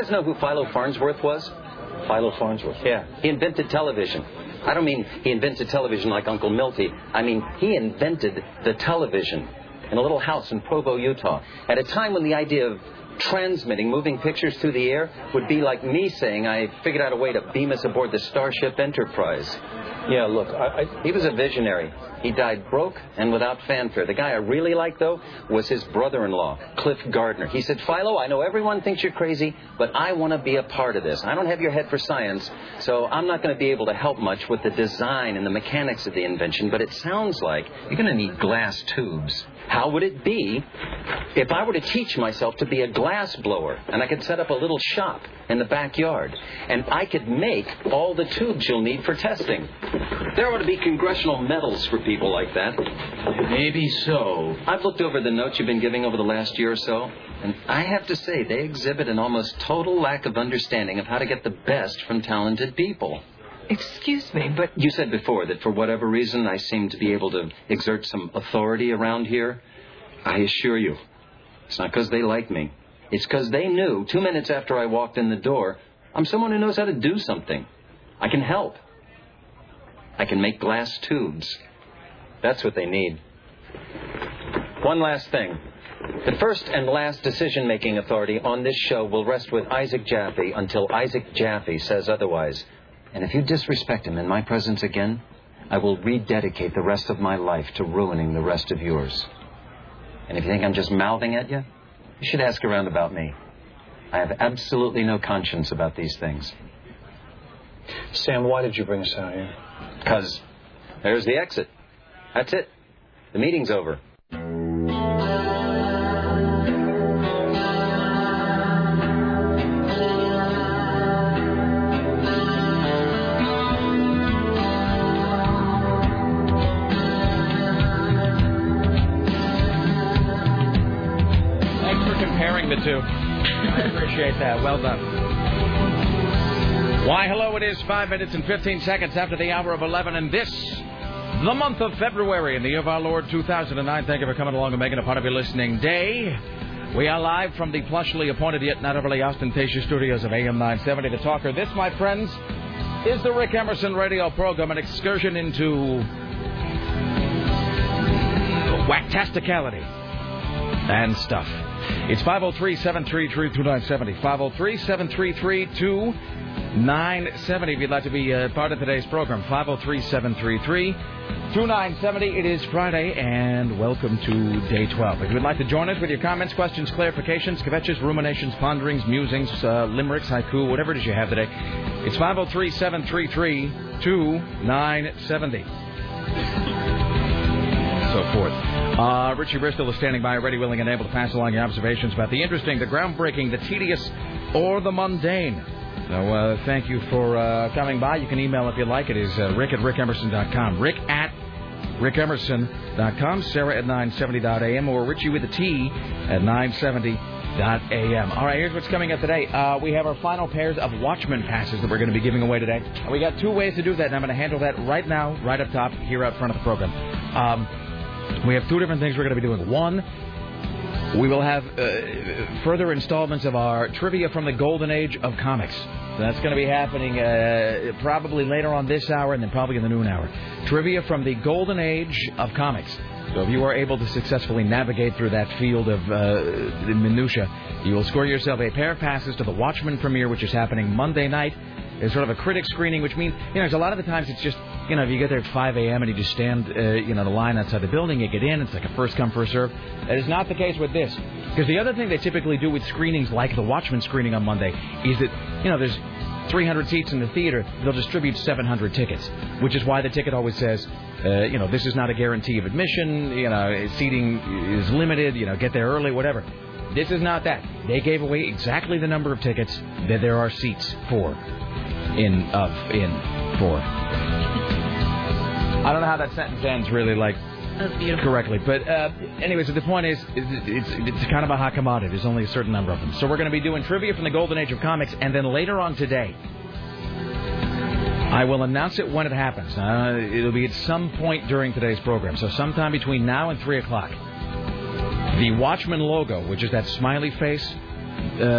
You guys know who Philo Farnsworth was? Philo Farnsworth. Yeah. He invented television. I don't mean he invented television like Uncle Milty. I mean, he invented the television in a little house in Provo, Utah, at a time when the idea of transmitting moving pictures through the air would be like me saying I figured out a way to beam us aboard the Starship Enterprise. Yeah, look, he was a visionary. He died broke and without fanfare. The guy I really liked, though, was his brother-in-law, Cliff Gardner. He said, Philo, I know everyone thinks you're crazy, but I want to be a part of this. I don't have your head for science, so I'm not going to be able to help much with the design and the mechanics of the invention, but it sounds like you're going to need glass tubes. How would it be if I were to teach myself to be a glass blower and I could set up a little shop in the backyard and I could make all the tubes you'll need for testing? There ought to be congressional medals for people like that. Maybe so. I've looked over the notes you've been giving over the last year or so, and I have to say they exhibit an almost total lack of understanding of how to get the best from talented people. Excuse me, but... You said before that for whatever reason I seem to be able to exert some authority around here. I assure you, it's not because they like me. It's because they knew 2 minutes after I walked in the door, I'm someone who knows how to do something. I can help. I can make glass tubes. That's what they need. One last thing. The first and last decision-making authority on this show will rest with Isaac Jaffe until Isaac Jaffe says otherwise. And if you disrespect him in my presence again, I will rededicate the rest of my life to ruining the rest of yours. And if you think I'm just mouthing at you, you should ask around about me. I have absolutely no conscience about these things. Sam, why did you bring us out here? Because there's the exit. That's it. The meeting's over. I appreciate that. Well done. Why, hello, it is 5 minutes and 15 seconds after the hour of 11, and this, the month of February in the year of our Lord, 2009. Thank you for coming along and making a part of your listening day. We are live from the plushly appointed yet not overly ostentatious studios of AM 970. The Talker. This, my friends, is the Rick Emerson radio program, an excursion into whacktasticality and stuff. It's 503-733-2970, 503-733-2970, if you'd like to be a part of today's program, 503-733-2970. It is Friday, and welcome to Day 12. If you'd like to join us with your comments, questions, clarifications, kvetches, ruminations, ponderings, musings, limericks, haiku, whatever it is you have today, it's 503-733-2970, so forth. Richie Bristol is standing by, ready, willing, and able to pass along your observations about the interesting, the groundbreaking, the tedious, or the mundane. So thank you for coming by. You can email if you like. It is rick at rickemerson.com. Rick at rickemerson.com. Sarah at 970.am or Richie with a T at 970.am. All right, here's what's coming up today. We have our final pairs of Watchmen passes that we're going to be giving away today. And we got 2 ways to do that, and I'm going to handle that right now, right up top, here out front of the program. We have 2 different things we're going to be doing. One, we will have further installments of our trivia from the golden age of comics. So that's going to be happening probably later on this hour and then probably in the noon hour. Trivia from the golden age of comics. So if you are able to successfully navigate through that field of minutiae, you will score yourself a pair of passes to the Watchmen premiere, which is happening Monday night. It's sort of a critic screening, which means, you know, there's a lot of the times it's just, you know, if you get there at 5 a.m. and you just stand, you know, the line outside the building, you get in, it's like a first come, first serve. That is not the case with this. Because the other thing they typically do with screenings like the Watchmen screening on Monday is that, you know, there's 300 seats in the theater, they'll distribute 700 tickets, which is why the ticket always says, you know, this is not a guarantee of admission, you know, seating is limited, you know, get there early, whatever. This is not that. They gave away exactly the number of tickets that there are seats for. In for. I don't know how that sentence ends really, like, correctly. But anyway, so the point is, it's kind of a hot commodity. There's only a certain number of them. So we're going to be doing trivia from the golden age of comics, and then later on today, I will announce it when it happens. It'll be at some point during today's program. So sometime between now and 3 o'clock, the Watchmen logo, which is that smiley face,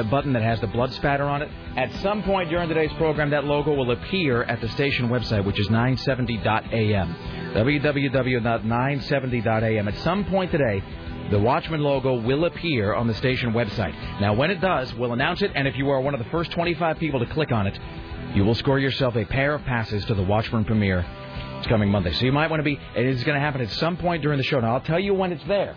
button that has the blood spatter on it. At some point during today's program, that logo will appear at the station website, which is 970.am. www.970.am. At some point today, the Watchmen logo will appear on the station website. Now, when it does, we'll announce it, and if you are one of the first 25 people to click on it, you will score yourself a pair of passes to the Watchmen premiere. It's coming Monday. So you might want to be... It is going to happen at some point during the show. Now, I'll tell you when it's there.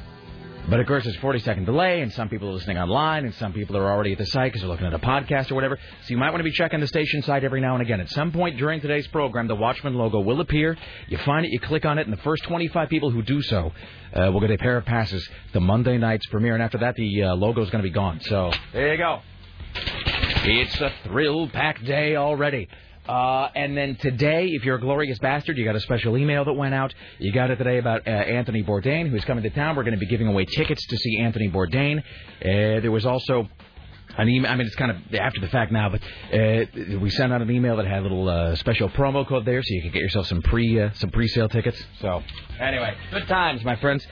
But, of course, there's a 40-second delay, and some people are listening online, and some people are already at the site because they're looking at a podcast or whatever. So you might want to be checking the station site every now and again. At some point during today's program, the Watchmen logo will appear. You find it, you click on it, and the first 25 people who do so will get a pair of passes to Monday night's premiere. And after that, the logo is going to be gone. So there you go. It's a thrill-packed day already. And then today, if you're a glorious bastard, you got a special email that went out. You got it today about Anthony Bourdain, who's coming to town. We're going to be giving away tickets to see Anthony Bourdain. There was also an email. I mean, it's kind of after the fact now, but we sent out an email that had a little special promo code there, so you could get yourself some pre-sale tickets. So anyway, good times, my friends.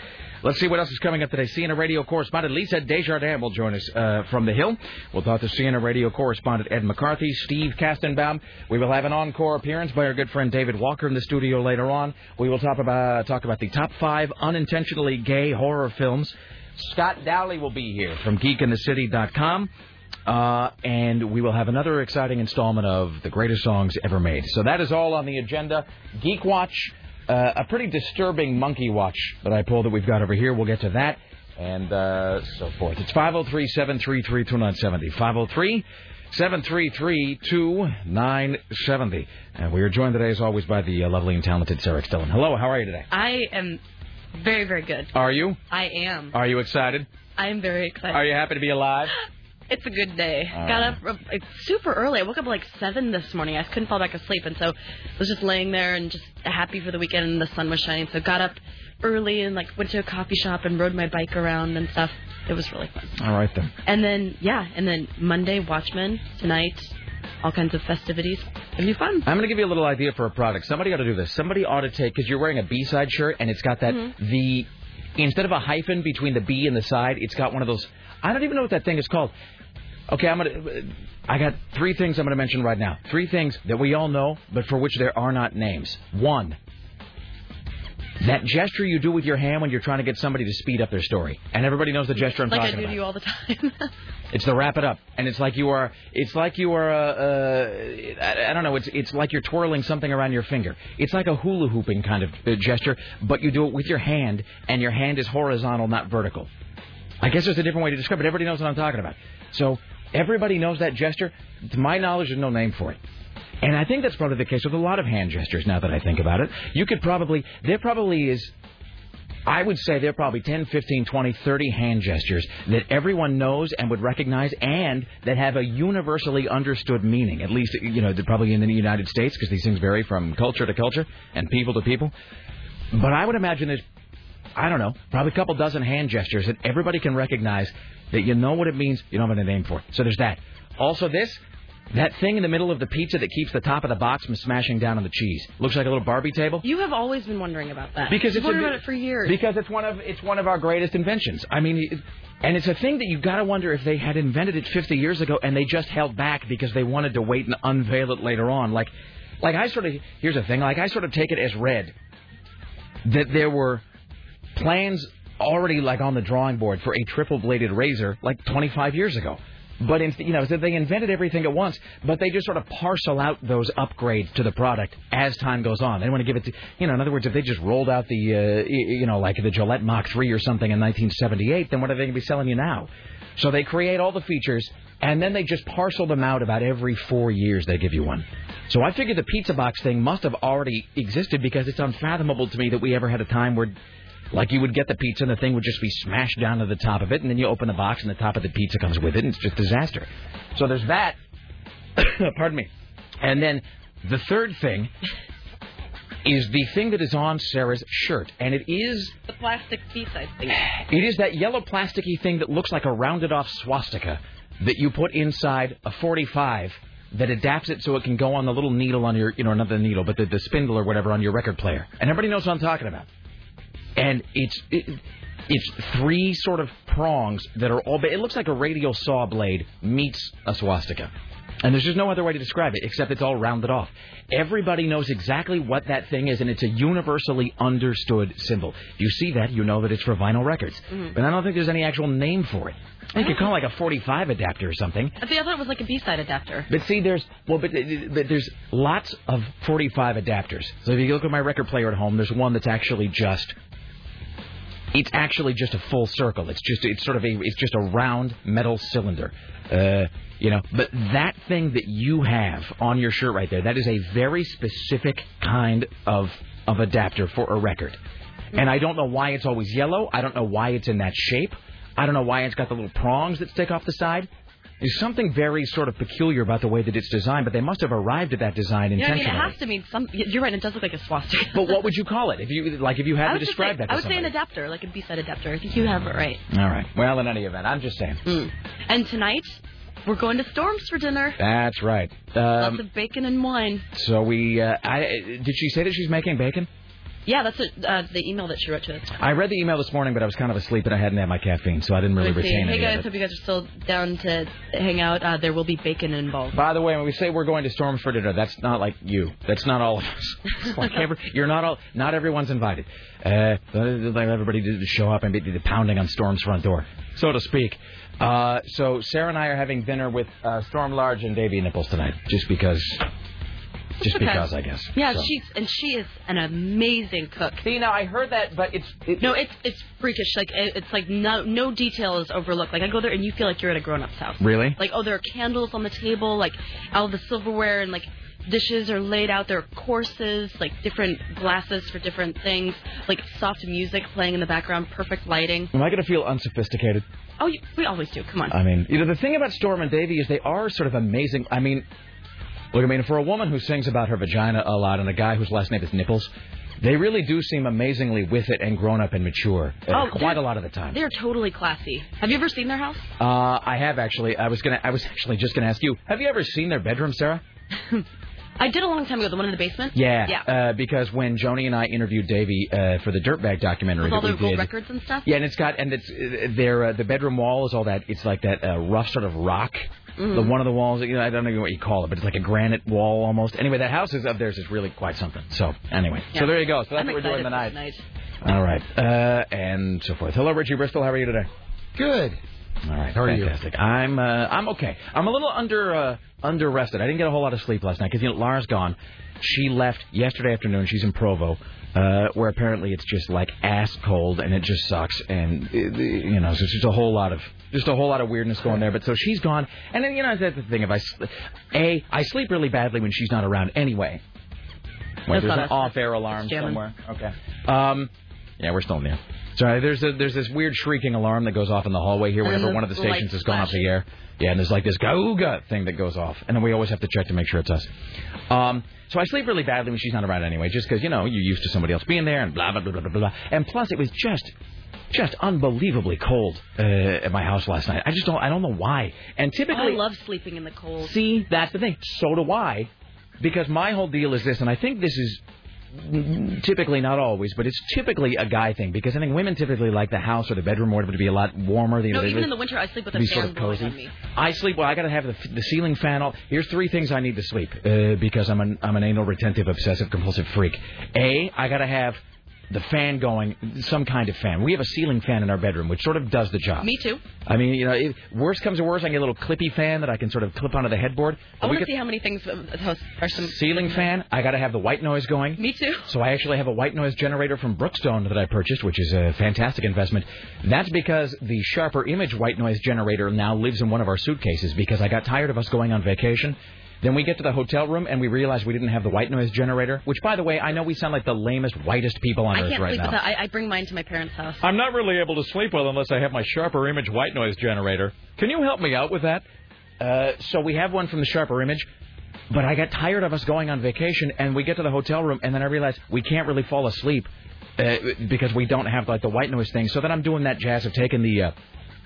Let's see what else is coming up today. CNN Radio correspondent Lisa Desjardins will join us from the Hill. We'll talk to CNN Radio correspondent Ed McCarthy, Steve Kastenbaum. We will have an encore appearance by our good friend David Walker in the studio later on. We will talk about the top 5 unintentionally gay horror films. Scott Daly will be here from geekinthecity.com. And we will have another exciting installment of The Greatest Songs Ever Made. So that is all on the agenda. Geek Watch. A pretty disturbing monkey watch that I pulled that we've got over here. We'll get to that and so forth. It's 503-733-2970. 503-733-2970. And we are joined today, as always, by the lovely and talented Sarah Stellan. Hello, how are you today? I am very, very good. Are you? I am. Are you excited? I am very excited. Are you happy to be alive? It's a good day. Got up super early. I woke up like 7 this morning. I couldn't fall back asleep, and so I was just laying there and just happy for the weekend, and the sun was shining. So got up early and like went to a coffee shop and rode my bike around and stuff. It was really fun. All right then. And then Monday Watchmen tonight. All kinds of festivities. It'll be fun. I'm going to give you a little idea for a product. Somebody ought to do this. Somebody ought to take, because you're wearing a B-side shirt and it's got that instead of a hyphen between the B and the side, it's got one of those. I don't even know what that thing is called. Okay, I got 3 things I'm going to mention right now. 3 things that we all know, but for which there are not names. 1, that gesture you do with your hand when you're trying to get somebody to speed up their story. And everybody knows the gesture I'm talking about. Like I do to you all the time. It's the wrap it up. And it's like you're twirling something around your finger. It's like a hula hooping kind of gesture, but you do it with your hand, and your hand is horizontal, not vertical. I guess there's a different way to describe it. Everybody knows what I'm talking about. So everybody knows that gesture. To my knowledge, there's no name for it. And I think that's probably the case with a lot of hand gestures now that I think about it. There are probably 10, 15, 20, 30 hand gestures that everyone knows and would recognize and that have a universally understood meaning, at least, probably in the United States, because these things vary from culture to culture and people to people. But I would imagine there's, probably a couple dozen hand gestures that everybody can recognize that you know what it means, you don't have a name for it. So there's that. Also this, that thing in the middle of the pizza that keeps the top of the box from smashing down on the cheese. Looks like a little Barbie table. You have always been wondering about that. Because I've wondered about it for years. Because it's one of our greatest inventions. I mean, and it's a thing that you've got to wonder if they had invented it 50 years ago and they just held back because they wanted to wait and unveil it later on. I sort of take it as read that there were plans already on the drawing board for a triple-bladed razor 25 years ago. But, they invented everything at once, but they just sort of parcel out those upgrades to the product as time goes on. They want to give it to, in other words, if they just rolled out the, the Gillette Mach 3 or something in 1978, then what are they going to be selling you now? So they create all the features, and then they just parcel them out about every 4 years they give you one. So I figure the pizza box thing must have already existed because it's unfathomable to me that we ever had a time where... you would get the pizza and the thing would just be smashed down to the top of it, and then you open the box and the top of the pizza comes with it, and it's just a disaster. So there's that. Pardon me. And then the third thing is the thing that is on Sarah's shirt, and it is... the plastic piece, I think. It is that yellow plasticky thing that looks like a rounded-off swastika that you put inside a 45 that adapts it so it can go on the little needle on your... another needle, but the spindle or whatever on your record player. And everybody knows what I'm talking about. And it's It's three sort of prongs that are all... It looks like a radial saw blade meets a swastika. And there's just no other way to describe it, except it's all rounded off. Everybody knows exactly what that thing is, and it's a universally understood symbol. If you see that, you know that it's for vinyl records. Mm-hmm. But I don't think there's any actual name for it. I could call it like a 45 adapter or something. I thought it was like a B-side adapter. But see, there's lots of 45 adapters. So if you look at my record player at home, there's one that's actually just... It's actually just a full circle. It's just a round metal cylinder, But that thing that you have on your shirt right there, that is a very specific kind of adapter for a record. And I don't know why it's always yellow. I don't know why it's in that shape. I don't know why it's got the little prongs that stick off the side. There's something very sort of peculiar about the way that it's designed, but they must have arrived at that design intentionally. Yeah, I mean, it has to mean something. You're right, it does look like a swastika. But what would you call it if you had to describe that to somebody? I would say an adapter, like a B-side adapter. I think you have it right. All right. Well, in any event, I'm just saying. Mm. And tonight, we're going to Storms for dinner. That's right. Lots of bacon and wine. So did she say that she's making bacon? Yeah, that's the email that she wrote to us. I read the email this morning, but I was kind of asleep and I hadn't had my caffeine, so I didn't really retain it. Hey, guys, hope you guys are still down to hang out. There will be bacon involved. By the way, when we say we're going to Storm for dinner, that's not like you. That's not all of us. It's like you're not all. Not everyone's invited. Everybody did show up and be pounding on Storm's front door, so to speak. So Sarah and I are having dinner with Storm Large and Davey Nichols tonight, just because, I guess. Yeah, so. She is an amazing cook. See, now I heard that, but it's freakish. Like it's like no detail is overlooked. Like I go there and you feel like you're at a grown-up's house. Really? Like there are candles on the table, like all the silverware and like dishes are laid out. There are courses, like different glasses for different things, like soft music playing in the background, perfect lighting. Am I going to feel unsophisticated? Oh, we always do. Come on. I mean, the thing about Storm and Davey is they are sort of amazing. I mean. Look, I mean, for a woman who sings about her vagina a lot and a guy whose last name is Nichols, they really do seem amazingly with it and grown up and mature quite a lot of the time. They're totally classy. Have you ever seen their house? I have, actually. I was actually just going to ask you, have you ever seen their bedroom, Sarah? I did a long time ago, the one in the basement. Yeah. Because when Joni and I interviewed Davey for the Dirtbag documentary, with all their gold records and stuff. Yeah, and the bedroom wall is all that. It's like that rough sort of rock. Mm-hmm. The one of the walls, I don't know what you call it, but it's like a granite wall almost. Anyway, that house is up there is really quite something. So anyway, So there you go. So that's what we're doing tonight. All right, and so forth. Hello, Richie Bristol. How are you today? Good. All right. How are you? Fantastic. I'm okay. I'm a little under rested. I didn't get a whole lot of sleep last night because Lara's gone. She left yesterday afternoon. She's in Provo, where apparently it's just like ass cold and it just sucks. And so it's just a whole lot of weirdness going there. But so she's gone, and then that's the thing. I sleep really badly when she's not around anyway. Wait, there's an off-air alarm somewhere. Okay. Yeah, we're still in there. Sorry, there's this weird shrieking alarm that goes off in the hallway here whenever one of the stations has gone off the air. Yeah, and there's like this gauga thing that goes off, and then we always have to check to make sure it's us. So I sleep really badly when she's not around anyway, just because you're used to somebody else being there and blah blah blah blah blah blah. And plus, it was just unbelievably cold at my house last night. I don't know why. And typically, I love sleeping in the cold. See, that's the thing. So do I, because my whole deal is this, and I think this is. Typically, not always, but it's typically a guy thing because I think women typically like the house or the bedroom or whatever to be a lot warmer. Even in the winter, I sleep with a fan sort of cozy. On me. I sleep well. I got to have the ceiling fan. Here's three things I need to sleep because I'm an anal retentive obsessive compulsive freak. I got to have the fan going, some kind of fan. We have a ceiling fan in our bedroom, which sort of does the job. Me too. I mean, if worse comes to worse, I can get a little clippy fan that I can sort of clip onto the headboard. I want to see how many things are some... Ceiling fan, I got to have the white noise going. Me too. So I actually have a white noise generator from Brookstone that I purchased, which is a fantastic investment. That's because the Sharper Image white noise generator now lives in one of our suitcases because I got tired of us going on vacation. Then we get to the hotel room, and we realize we didn't have the white noise generator, which, by the way, I know we sound like the lamest, whitest people on earth right now. I bring mine to my parents' house. I'm not really able to sleep well unless I have my Sharper Image white noise generator. Can you help me out with that? So we have one from the Sharper Image, but I got tired of us going on vacation, and we get to the hotel room, and then I realize we can't really fall asleep because we don't have, like, the white noise thing. So then I'm doing that jazz of taking the...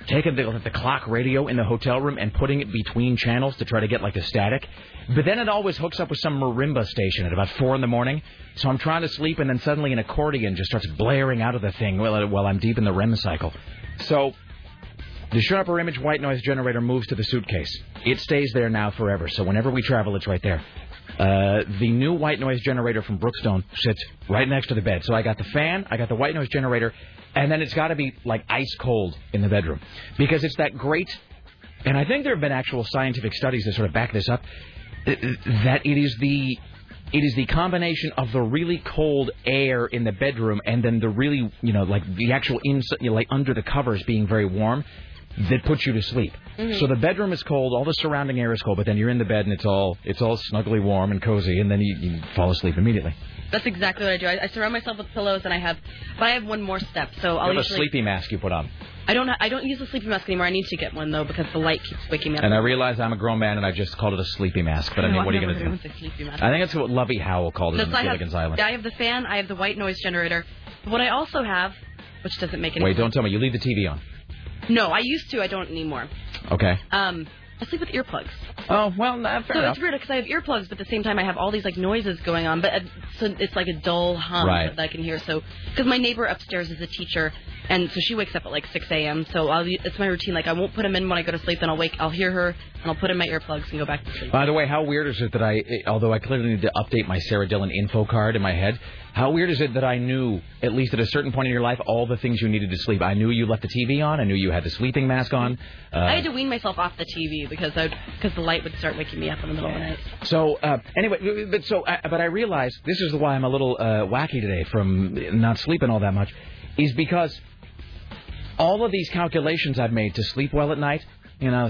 taking the clock radio in the hotel room and putting it between channels to try to get like a static. But then it always hooks up with some marimba station at about 4 a.m. So I'm trying to sleep, and then suddenly an accordion just starts blaring out of the thing while I'm deep in the REM cycle. So the Sharper Image white noise generator moves to the suitcase. It stays there now forever, so whenever we travel, it's right there. The new white noise generator from Brookstone sits right next to the bed. So I got the fan, I got the white noise generator, and then it's got to be, like, ice cold in the bedroom. Because it's that great, and I think there have been actual scientific studies that sort of back this up, that it is the combination of the really cold air in the bedroom and then the really, the actual inside, under the covers being very warm, that puts you to sleep. Mm-hmm. So the bedroom is cold, all the surrounding air is cold, but then you're in the bed and it's all snuggly warm and cozy, and then you fall asleep immediately. That's exactly what I do. I surround myself with pillows, and I have one more step. So I'll usually have a sleepy mask you put on. I don't use a sleepy mask anymore. I need to get one though because the light keeps waking me up. And I realize I'm a grown man and I just called it a sleepy mask. But what are you going to do? I think that's what Lovey Howell called it in Gilligan's Island. I have the fan. I have the white noise generator. But what I also have, which doesn't make any sense. Wait, don't tell me you leave the TV on. No, I used to. I don't anymore. Okay. I sleep with earplugs. Oh, well, fair enough. It's weird because I have earplugs, but at the same time I have all these noises going on. But so it's like a dull hum that I can hear. So because my neighbor upstairs is a teacher, and so she wakes up at 6 a.m. So it's my routine. I won't put them in when I go to sleep. Then I'll hear her, and I'll put in my earplugs and go back to sleep. By the way, how weird is it that although I clearly need to update my Sarah Dillon info card in my head, how weird is it that I knew, at least at a certain point in your life, all the things you needed to sleep? I knew you left the TV on. I knew you had the sleeping mask on. I had to wean myself off the TV because the light would start waking me up in the middle of the night. So anyway, but I realize this is why I'm a little wacky today from not sleeping all that much, is because all of these calculations I've made to sleep well at night,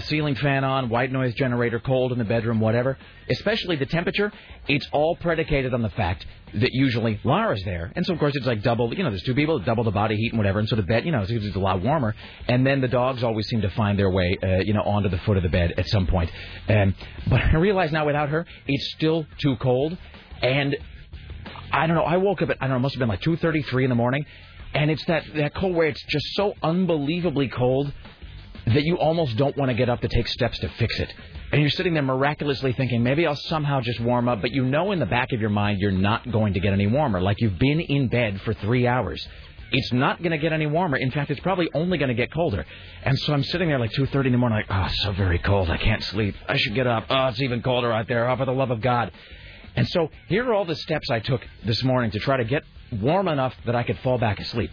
ceiling fan on, white noise generator, cold in the bedroom, whatever, especially the temperature, it's all predicated on the fact that usually Laura's there. And so, of course, it's double, there's two people, double the body heat and whatever. And so the bed, it's a lot warmer. And then the dogs always seem to find their way, onto the foot of the bed at some point. But I realize now without her, it's still too cold. And I don't know, I woke up at, must have been 2:33 in the morning. And it's that cold where it's just so unbelievably cold that you almost don't want to get up to take steps to fix it. And you're sitting there miraculously thinking, maybe I'll somehow just warm up. But in the back of your mind, you're not going to get any warmer. You've been in bed for 3 hours. It's not going to get any warmer. In fact, it's probably only going to get colder. And so I'm sitting there 2:30 in the morning, it's so very cold. I can't sleep. I should get up. Oh, it's even colder out there. Oh, for the love of God. And so here are all the steps I took this morning to try to get warm enough that I could fall back asleep.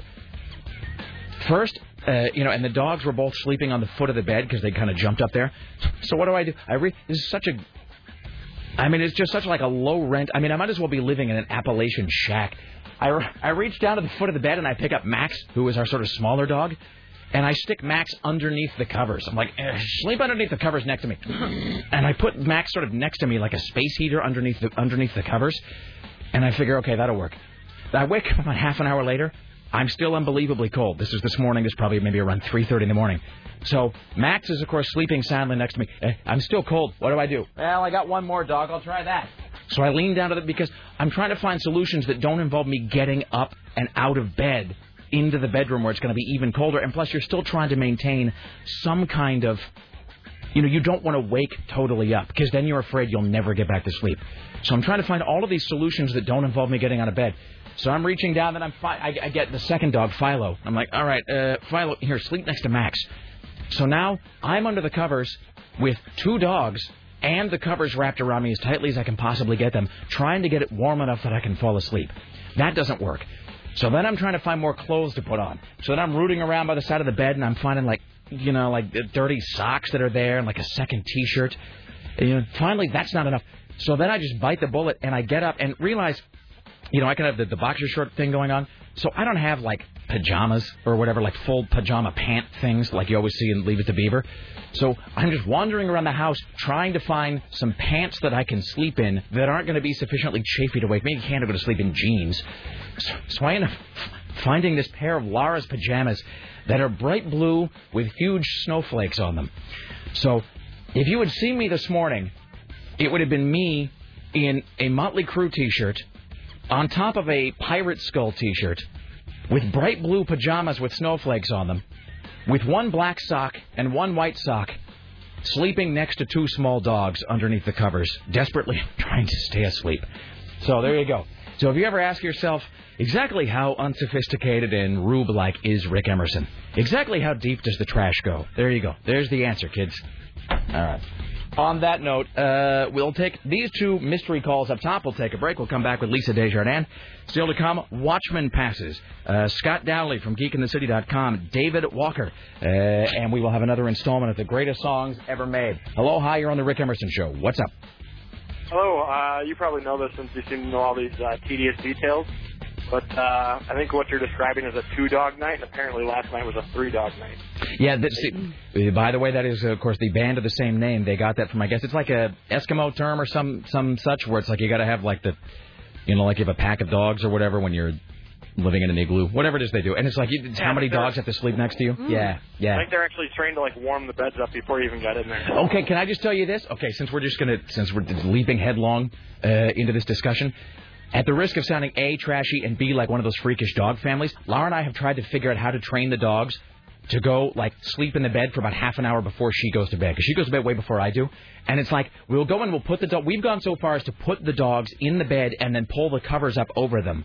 First, and the dogs were both sleeping on the foot of the bed because they kind of jumped up there. So what do? This is such a... it's just such a low rent... I might as well be living in an Appalachian shack. I reach down to the foot of the bed and I pick up Max, who is our sort of smaller dog, and I stick Max underneath the covers. I'm sleep underneath the covers next to me. And I put Max sort of next to me like a space heater underneath the covers. And I figure, okay, that'll work. I wake up about half an hour later. I'm still unbelievably cold. This is this morning. This is probably maybe around 3:30 in the morning. So Max is, of course, sleeping soundly next to me. I'm still cold. What do I do? Well, I got one more dog. I'll try that. So I lean down to that because I'm trying to find solutions that don't involve me getting up and out of bed into the bedroom where it's going to be even colder. And plus, you're still trying to maintain some kind of... you don't want to wake totally up because then you're afraid you'll never get back to sleep. So I'm trying to find all of these solutions that don't involve me getting out of bed. So I'm reaching down, and I get the second dog, Philo. I'm like, all right, Philo, here, sleep next to Max. So now I'm under the covers with two dogs and the covers wrapped around me as tightly as I can possibly get them, trying to get it warm enough that I can fall asleep. That doesn't work. So then I'm trying to find more clothes to put on. So then I'm rooting around by the side of the bed, and I'm finding, dirty socks that are there and, a second T-shirt. And, finally, that's not enough. So then I just bite the bullet, and I get up and realize... I can have the boxer short thing going on, so I don't have, pajamas or whatever, full pajama pant things like you always see in Leave It to Beaver. So I'm just wandering around the house trying to find some pants that I can sleep in that aren't going to be sufficiently chafy to wake me. You can't go to sleep in jeans. So I end up finding this pair of Lara's pajamas that are bright blue with huge snowflakes on them. So if you had seen me this morning, it would have been me in a Motley Crue T-shirt on top of a pirate skull T-shirt with bright blue pajamas with snowflakes on them, with one black sock and one white sock, sleeping next to two small dogs underneath the covers, desperately trying to stay asleep. So there you go. So if you ever ask yourself exactly how unsophisticated and rube-like is Rick Emerson, exactly how deep does the trash go, there you go. There's the answer, kids. All right. On that note, we'll take these two mystery calls up top. We'll take a break. We'll come back with Lisa Desjardins. Still to come, Watchmen passes. Scott Daly from geekinthecity.com, David Walker. And we will have another installment of the greatest songs ever made. Hello, hi, you're on The Rick Emerson Show. What's up? Hello. You probably know this since you seem to know all these tedious details. But I think what you're describing is a two-dog night, and apparently last night was a three-dog night. Yeah, by the way, that is, of course, the band of the same name. They got that from, I guess, it's like a Eskimo term or some such, where it's like you got to have, like, the, you know, like you have a pack of dogs or whatever when you're living in an igloo. Whatever it is they do. And it's like, it's how many dogs have to sleep next to you? Mm. Yeah, yeah. I think they're actually trained to, like, warm the beds up before you even got in there. Okay, can I just tell you this? Okay, since we're leaping headlong into this discussion, at the risk of sounding A, trashy, and B, like one of those freakish dog families, Laura and I have tried to figure out how to train the dogs to go, like, sleep in the bed for about half an hour before she goes to bed. Because she goes to bed way before I do. And it's like, we'll go and we'll put the dog... We've gone so far as to put the dogs in the bed and then pull the covers up over them,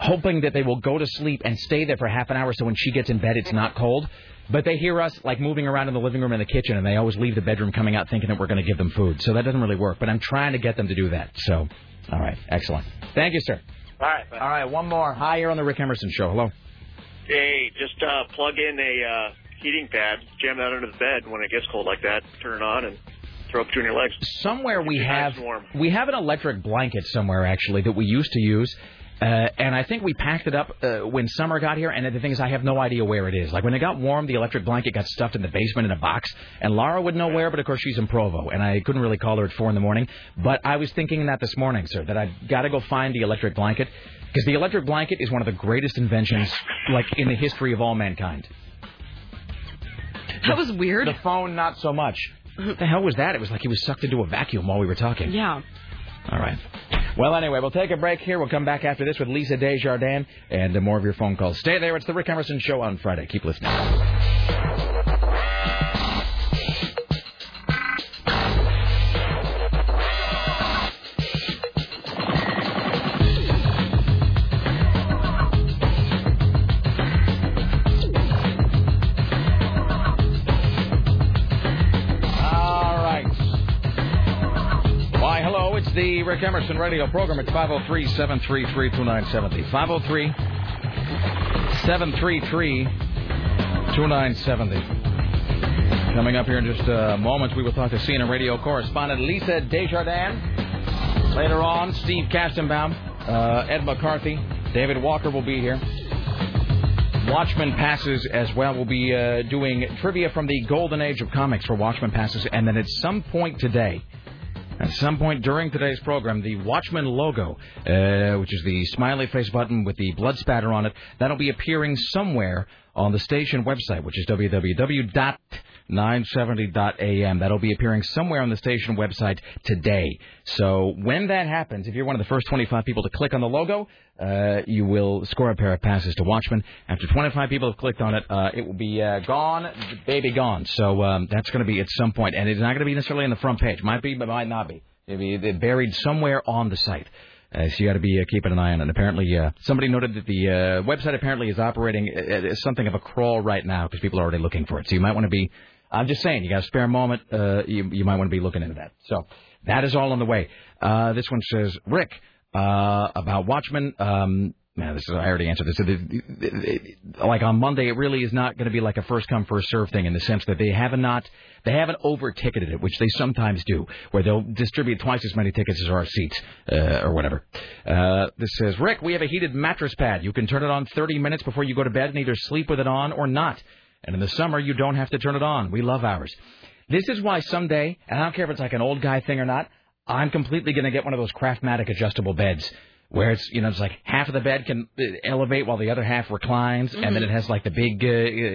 hoping that they will go to sleep and stay there for half an hour so when she gets in bed it's not cold. But they hear us, like, moving around in the living room and the kitchen, and they always leave the bedroom coming out thinking that we're going to give them food. So that doesn't really work. But I'm trying to get them to do that, so... All right. Excellent. Thank you, sir. All right. Bye. All right. One more. Hi, you're on the Rick Emerson Show. Hello. Hey, just plug in a heating pad, jam that under the bed, and when it gets cold like that, turn it on and throw it between your legs. Somewhere we have an electric blanket somewhere, actually, that we used to use. And I think we packed it up when summer got here, and the thing is I have no idea where it is. Like, when it got warm, the electric blanket got stuffed in the basement in a box, and Laura would know where, but of course she's in Provo, and I couldn't really call her at 4 in the morning. But I was thinking that this morning, sir, that I've got to go find the electric blanket, because the electric blanket is one of the greatest inventions, like, in the history of all mankind. That was weird. The phone, not so much. What the hell was that? It was like he was sucked into a vacuum while we were talking. Yeah. All right. Well, anyway, we'll take a break here. We'll come back after this with Lisa Desjardins and more of your phone calls. Stay there. It's the Rick Emerson Show on Friday. Keep listening. The Rick Emerson radio program at 503-733-2970. 503-733-2970. Coming up here in just a moment, we will talk to CNN radio correspondent Lisa Desjardins. Later on, Steve Kastenbaum, Ed McCarthy, David Walker will be here. Watchmen passes as well. We'll be doing trivia from the golden age of comics for Watchmen passes. And then at some point today... At some point during today's program, the Watchmen logo, which is the smiley face button with the blood spatter on it, that'll be appearing somewhere on the station website, which is www.970.am. That'll be appearing somewhere on the station website today. So when that happens, if you're one of the first 25 people to click on the logo, you will score a pair of passes to Watchmen. After 25 people have clicked on it, it will be gone, baby gone. So that's going to be at some point. And it's not going to be necessarily on the front page. Might be, but might not be. It'll be buried somewhere on the site. So you got to be keeping an eye on it. Apparently, somebody noted that the website apparently is operating something of a crawl right now because people are already looking for it. So you might want to be... I'm just saying, you got a spare moment, you might want to be looking into that. So that is all on the way. This one says, Rick, about Watchmen. I already answered this. Like on Monday, it really is not going to be like a first come first serve thing in the sense that they haven't over ticketed it, which they sometimes do, where they'll distribute twice as many tickets as our seats or whatever. This says, Rick, we have a heated mattress pad. You can turn it on 30 minutes before you go to bed and either sleep with it on or not. And in the summer, you don't have to turn it on. We love ours. This is why someday, and I don't care if it's like an old guy thing or not, I'm completely going to get one of those Craftmatic adjustable beds where it's, you know, it's like half of the bed can elevate while the other half reclines, mm-hmm. and then it has like the big,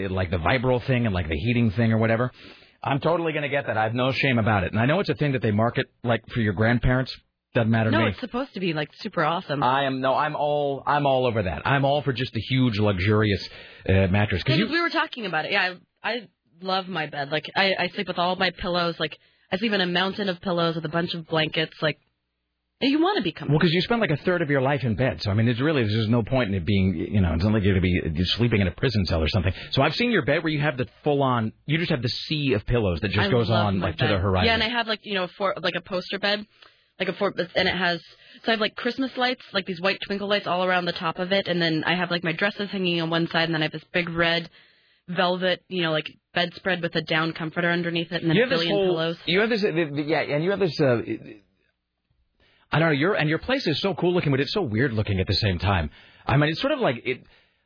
like the vibro thing and like the heating thing or whatever. I'm totally going to get that. I have no shame about it. And I know it's a thing that they market like for your grandparents. Doesn't matter to me. No, it's supposed to be like super awesome. I'm all over that. I'm all for just the huge, luxurious mattress. Because we were talking about it. Yeah, I love my bed. Like I sleep with all my pillows. Like I sleep in a mountain of pillows with a bunch of blankets. Like you want to be comfortable. Well, because you spend like a third of your life in bed. So I mean, it's really there's no point in it being. You know, it's not like you're going to be sleeping in a prison cell or something. So I've seen your bed where you have the full on. You just have the sea of pillows that just goes on like bed. To the horizon. Yeah, and I have like a poster bed. Like a four, and it has, so I have like Christmas lights, like these white twinkle lights all around the top of it. And then I have like my dresses hanging on one side, and then I have this big red velvet, like bedspread with a down comforter underneath it, and then a billion pillows. You have this, and you have this, I don't know, your place is so cool looking, but it's so weird looking at the same time. I mean, it's sort of like,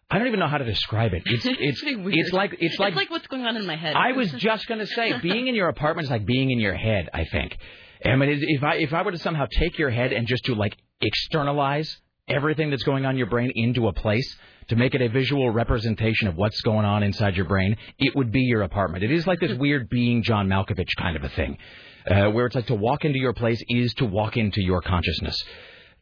I don't even know how to describe it. It's pretty weird. It's like what's going on in my head. I was just going to say, being in your apartment is like being in your head, I think. I mean, if I were to somehow take your head and just to, like, externalize everything that's going on in your brain into a place to make it a visual representation of what's going on inside your brain, it would be your apartment. It is like this weird being John Malkovich kind of a thing, where it's like to walk into your place is to walk into your consciousness.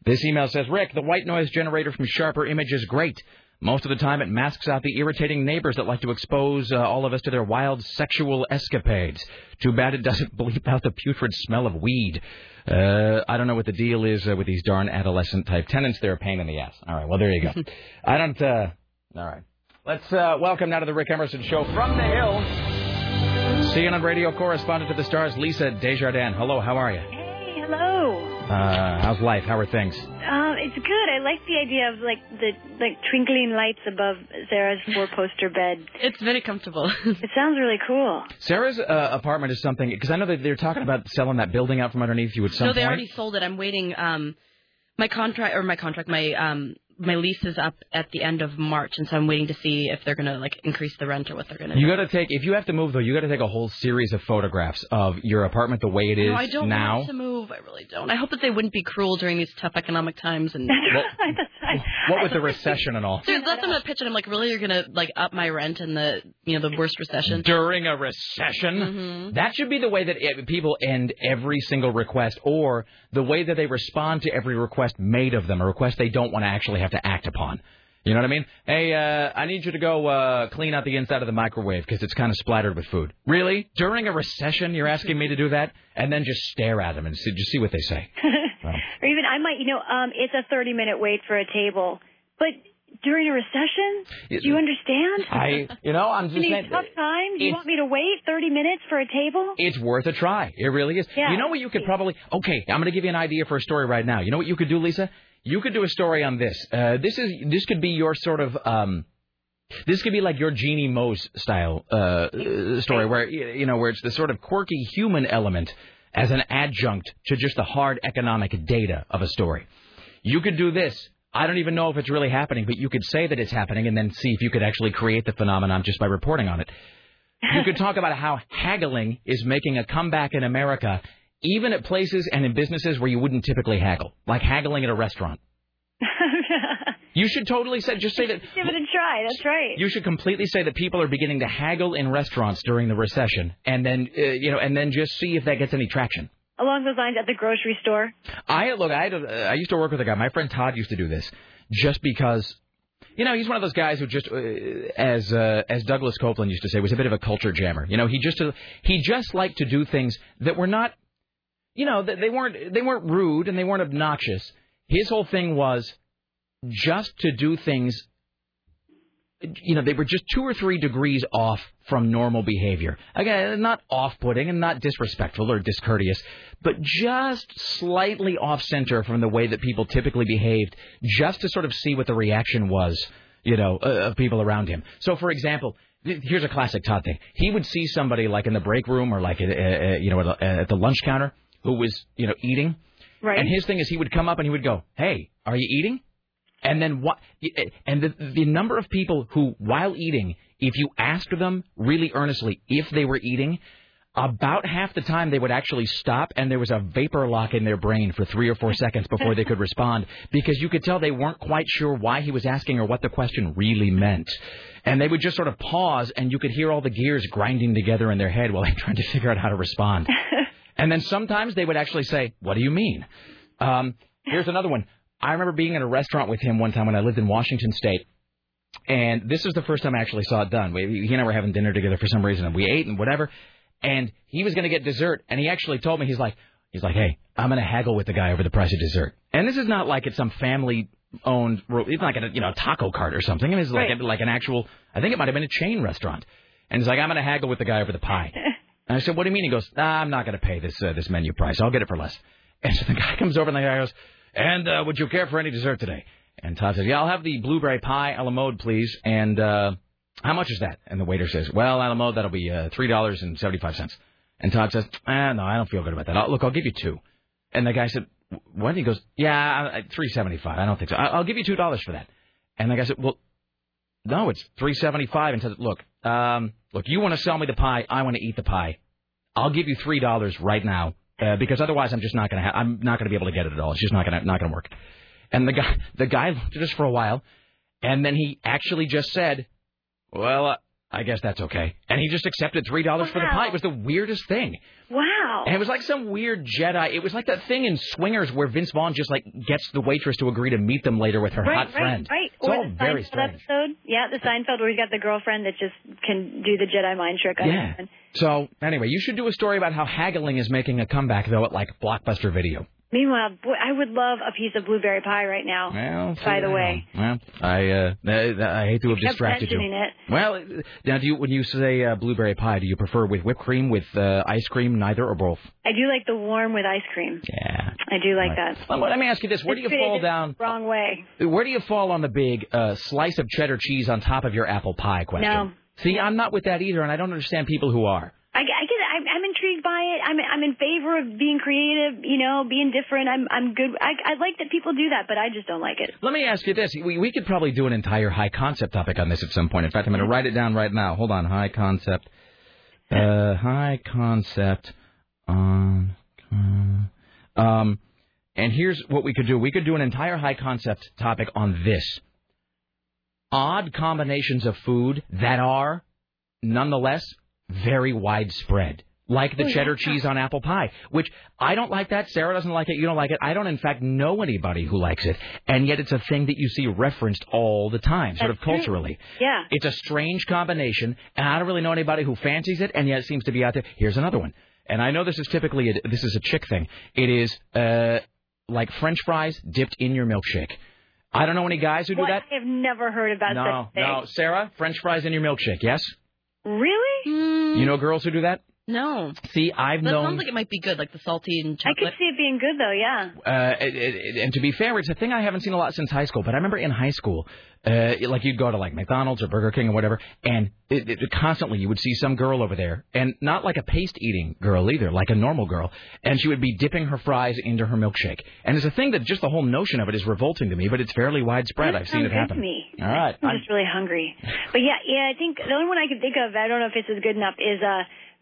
This email says, Rick, the white noise generator from Sharper Image is great. Most of the time, it masks out the irritating neighbors that like to expose all of us to their wild sexual escapades. Too bad it doesn't bleep out the putrid smell of weed. I don't know what the deal is with these darn adolescent-type tenants. They're a pain in the ass. All right, well, there you go. I don't... all right. Let's welcome now to the Rick Emerson Show from the Hills. CNN Radio correspondent to the stars, Lisa Desjardins. Hello, how are you? Hey, hello. How's life? How are things? It's good. I like the idea of the twinkling lights above Sarah's four-poster bed. It's very comfortable. It sounds really cool. Sarah's apartment is something, because I know that they're talking about selling that building out from underneath you at some point. No, they already sold it. I'm waiting. My lease is up at the end of March, and so I'm waiting to see if they're going to increase the rent or what they're going to do. If you have to move though, you got to take a whole series of photographs of your apartment the way it is now. No, I don't want to move. I really don't. I hope that they wouldn't be cruel during these tough economic times. And what with the recession and all? Dude, that's what I'm going to pitch, and I'm like, really, you're going to up my rent in the the worst recession? During a recession, mm-hmm. That should be the way that people end every single request, or the way that they respond to every request made of them, a request they don't want to actually have to act upon. You know what I mean? Hey, I need you to go clean out the inside of the microwave because it's kind of splattered with food. Really? During a recession, you're asking me to do that? And then just stare at them and just see what they say. Or even I might, it's a 30-minute wait for a table. But during a recession, do you understand? I'm just saying. Tough time. Do you want me to wait 30 minutes for a table? It's worth a try. It really is. Yeah. You know what you could probably... Okay, I'm going to give you an idea for a story right now. You know what you could do, Lisa? You could do a story on this. This could be your sort of this could be like your Jeannie Moe's style story, where where it's the sort of quirky human element as an adjunct to just the hard economic data of a story. You could do this. I don't even know if it's really happening, but you could say that it's happening and then see if you could actually create the phenomenon just by reporting on it. You could talk about how haggling is making a comeback in America. Even at places and in businesses where you wouldn't typically haggle, like haggling at a restaurant. You should totally say that. Give it a try. That's right. You should completely say that people are beginning to haggle in restaurants during the recession, and then and then just see if that gets any traction. Along those lines, at the grocery store. I used to work with a guy. My friend Todd used to do this, just because. He's one of those guys who just, as Douglas Copeland used to say, was a bit of a culture jammer. He just liked to do things that were not. They weren't rude and they weren't obnoxious. His whole thing was just to do things. They were just 2 or 3 degrees off from normal behavior. Again, not off-putting and not disrespectful or discourteous, but just slightly off-center from the way that people typically behaved, just to sort of see what the reaction was, of people around him. So, for example. Here's a classic Todd thing. He would see somebody like in the break room or like at the lunch counter who was eating, right? And his thing is he would come up and he would go, "Hey, are you eating?" And then what? And the number of people who, while eating, if you asked them really earnestly if they were eating, about half the time they would actually stop, and there was a vapor lock in their brain for 3 or 4 seconds before they could respond, because you could tell they weren't quite sure why he was asking or what the question really meant. And they would just sort of pause, and you could hear all the gears grinding together in their head while they tried to figure out how to respond. And then sometimes they would actually say, "What do you mean?" Here's another one. I remember being in a restaurant with him one time when I lived in Washington State. And this was the first time I actually saw it done. He and I were having dinner together for some reason, and we ate and whatever. And he was going to get dessert, and he actually told me, he's like, hey, I'm going to haggle with the guy over the price of dessert. And this is not like it's some family-owned, it's not like a taco cart or something. It's like right. Like an actual, I think it might have been a chain restaurant. And he's like, I'm going to haggle with the guy over the pie. And I said, what do you mean? He goes, I'm not going to pay this menu price. I'll get it for less. And so the guy comes over, and the guy goes, and would you care for any dessert today? And Todd says, yeah, I'll have the blueberry pie a la mode, please. And how much is that? And the waiter says, well, a la mode, that'll be $3.75. And Todd says, no, I don't feel good about that. I'll give you $2. And the guy said, what? And he goes, yeah, $3.75. I don't think so. I'll give you $2 for that. And the guy said, well, no, it's $3.75. And says, look, you want to sell me the pie. I want to eat the pie. I'll give you $3 right now because otherwise I'm just not going to I'm not going to be able to get it at all. It's just not going to work. And the guy looked at us for a while, and then he actually just said, well, I guess that's okay. And he just accepted $3 for the pie. It was the weirdest thing. Wow. And it was like some weird Jedi. It was like that thing in Swingers where Vince Vaughn just, gets the waitress to agree to meet them later with her hot friend. Right. It's all very strange. Episode. Yeah, the Seinfeld where he's got the girlfriend that just can do the Jedi mind trick on her friend. So, anyway, you should do a story about how haggling is making a comeback, though, at, Blockbuster Video. Meanwhile, boy, I would love a piece of blueberry pie right now, by the way. Well, I hate to have distracted you. It. Well, now, when you say blueberry pie, do you prefer with whipped cream, with ice cream, neither, or both? I do like the warm with ice cream. Yeah. I do like that. Well, let me ask you this. Where do you fall down? Wrong way. Where do you fall on the big slice of cheddar cheese on top of your apple pie question? No. See, I'm not with that either, and I don't understand people who are. I get it. I'm intrigued by it. I'm in favor of being creative, being different. I'm good. I like that people do that, but I just don't like it. Let me ask you this. We could probably do an entire high concept topic on this at some point. In fact, I'm going to write it down right now. Hold on. High concept. And here's what we could do. We could do an entire high concept topic on this. Odd combinations of food that are, nonetheless, very widespread, like the cheddar cheese on apple pie, which I don't like that. Sarah doesn't like it. You don't like it. I don't, in fact, know anybody who likes it. And yet it's a thing that you see referenced all the time, sort of culturally. Yeah. It's a strange combination, and I don't really know anybody who fancies it, and yet it seems to be out there. Here's another one. And I know this is typically this is a chick thing. It is like French fries dipped in your milkshake. I don't know any guys who do that. I have never heard about such thing. No, Sarah, French fries in your milkshake, yes? Really? You know girls who do that? No. See, That sounds like it might be good, like the salty and chocolate. I could see it being good, though, yeah. And to be fair, it's a thing I haven't seen a lot since high school. But I remember in high school, you'd go to, McDonald's or Burger King or whatever, and constantly you would see some girl over there, and not like a paste-eating girl either, like a normal girl, and she would be dipping her fries into her milkshake. And it's a thing that just the whole notion of it is revolting to me, but it's fairly widespread. I've seen it happen. Me. All right. I'm just really hungry. But, yeah, I think the only one I can think of, I don't know if this is good enough, is...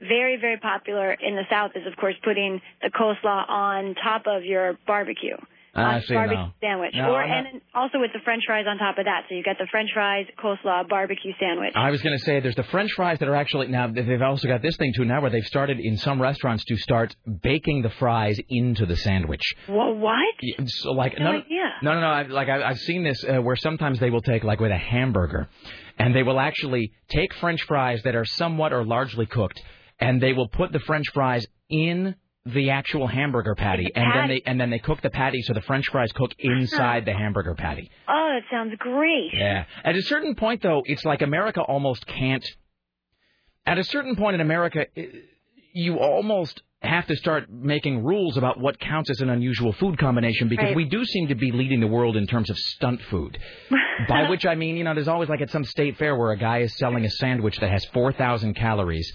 very, very popular in the South is, of course, putting the coleslaw on top of your barbecue, sandwich. No, and also with the French fries on top of that. So you've got the French fries, coleslaw, barbecue sandwich. I was going to say there's the French fries that are actually now they've also got this thing, too, now where they've started in some restaurants to start baking the fries into the sandwich. What? So, No. I've seen this where sometimes they will take with a hamburger and they will actually take French fries that are somewhat or largely cooked. And they will put the French fries in the actual hamburger patty, and then they cook the patty so the French fries cook inside the hamburger patty. Oh, that sounds great. Yeah. At a certain point, though, it's like America almost can't. At a certain point in America, you almost have to start making rules about what counts as an unusual food combination because we do seem to be leading the world in terms of stunt food. By which I mean, there's always at some state fair where a guy is selling a sandwich that has 4,000 calories.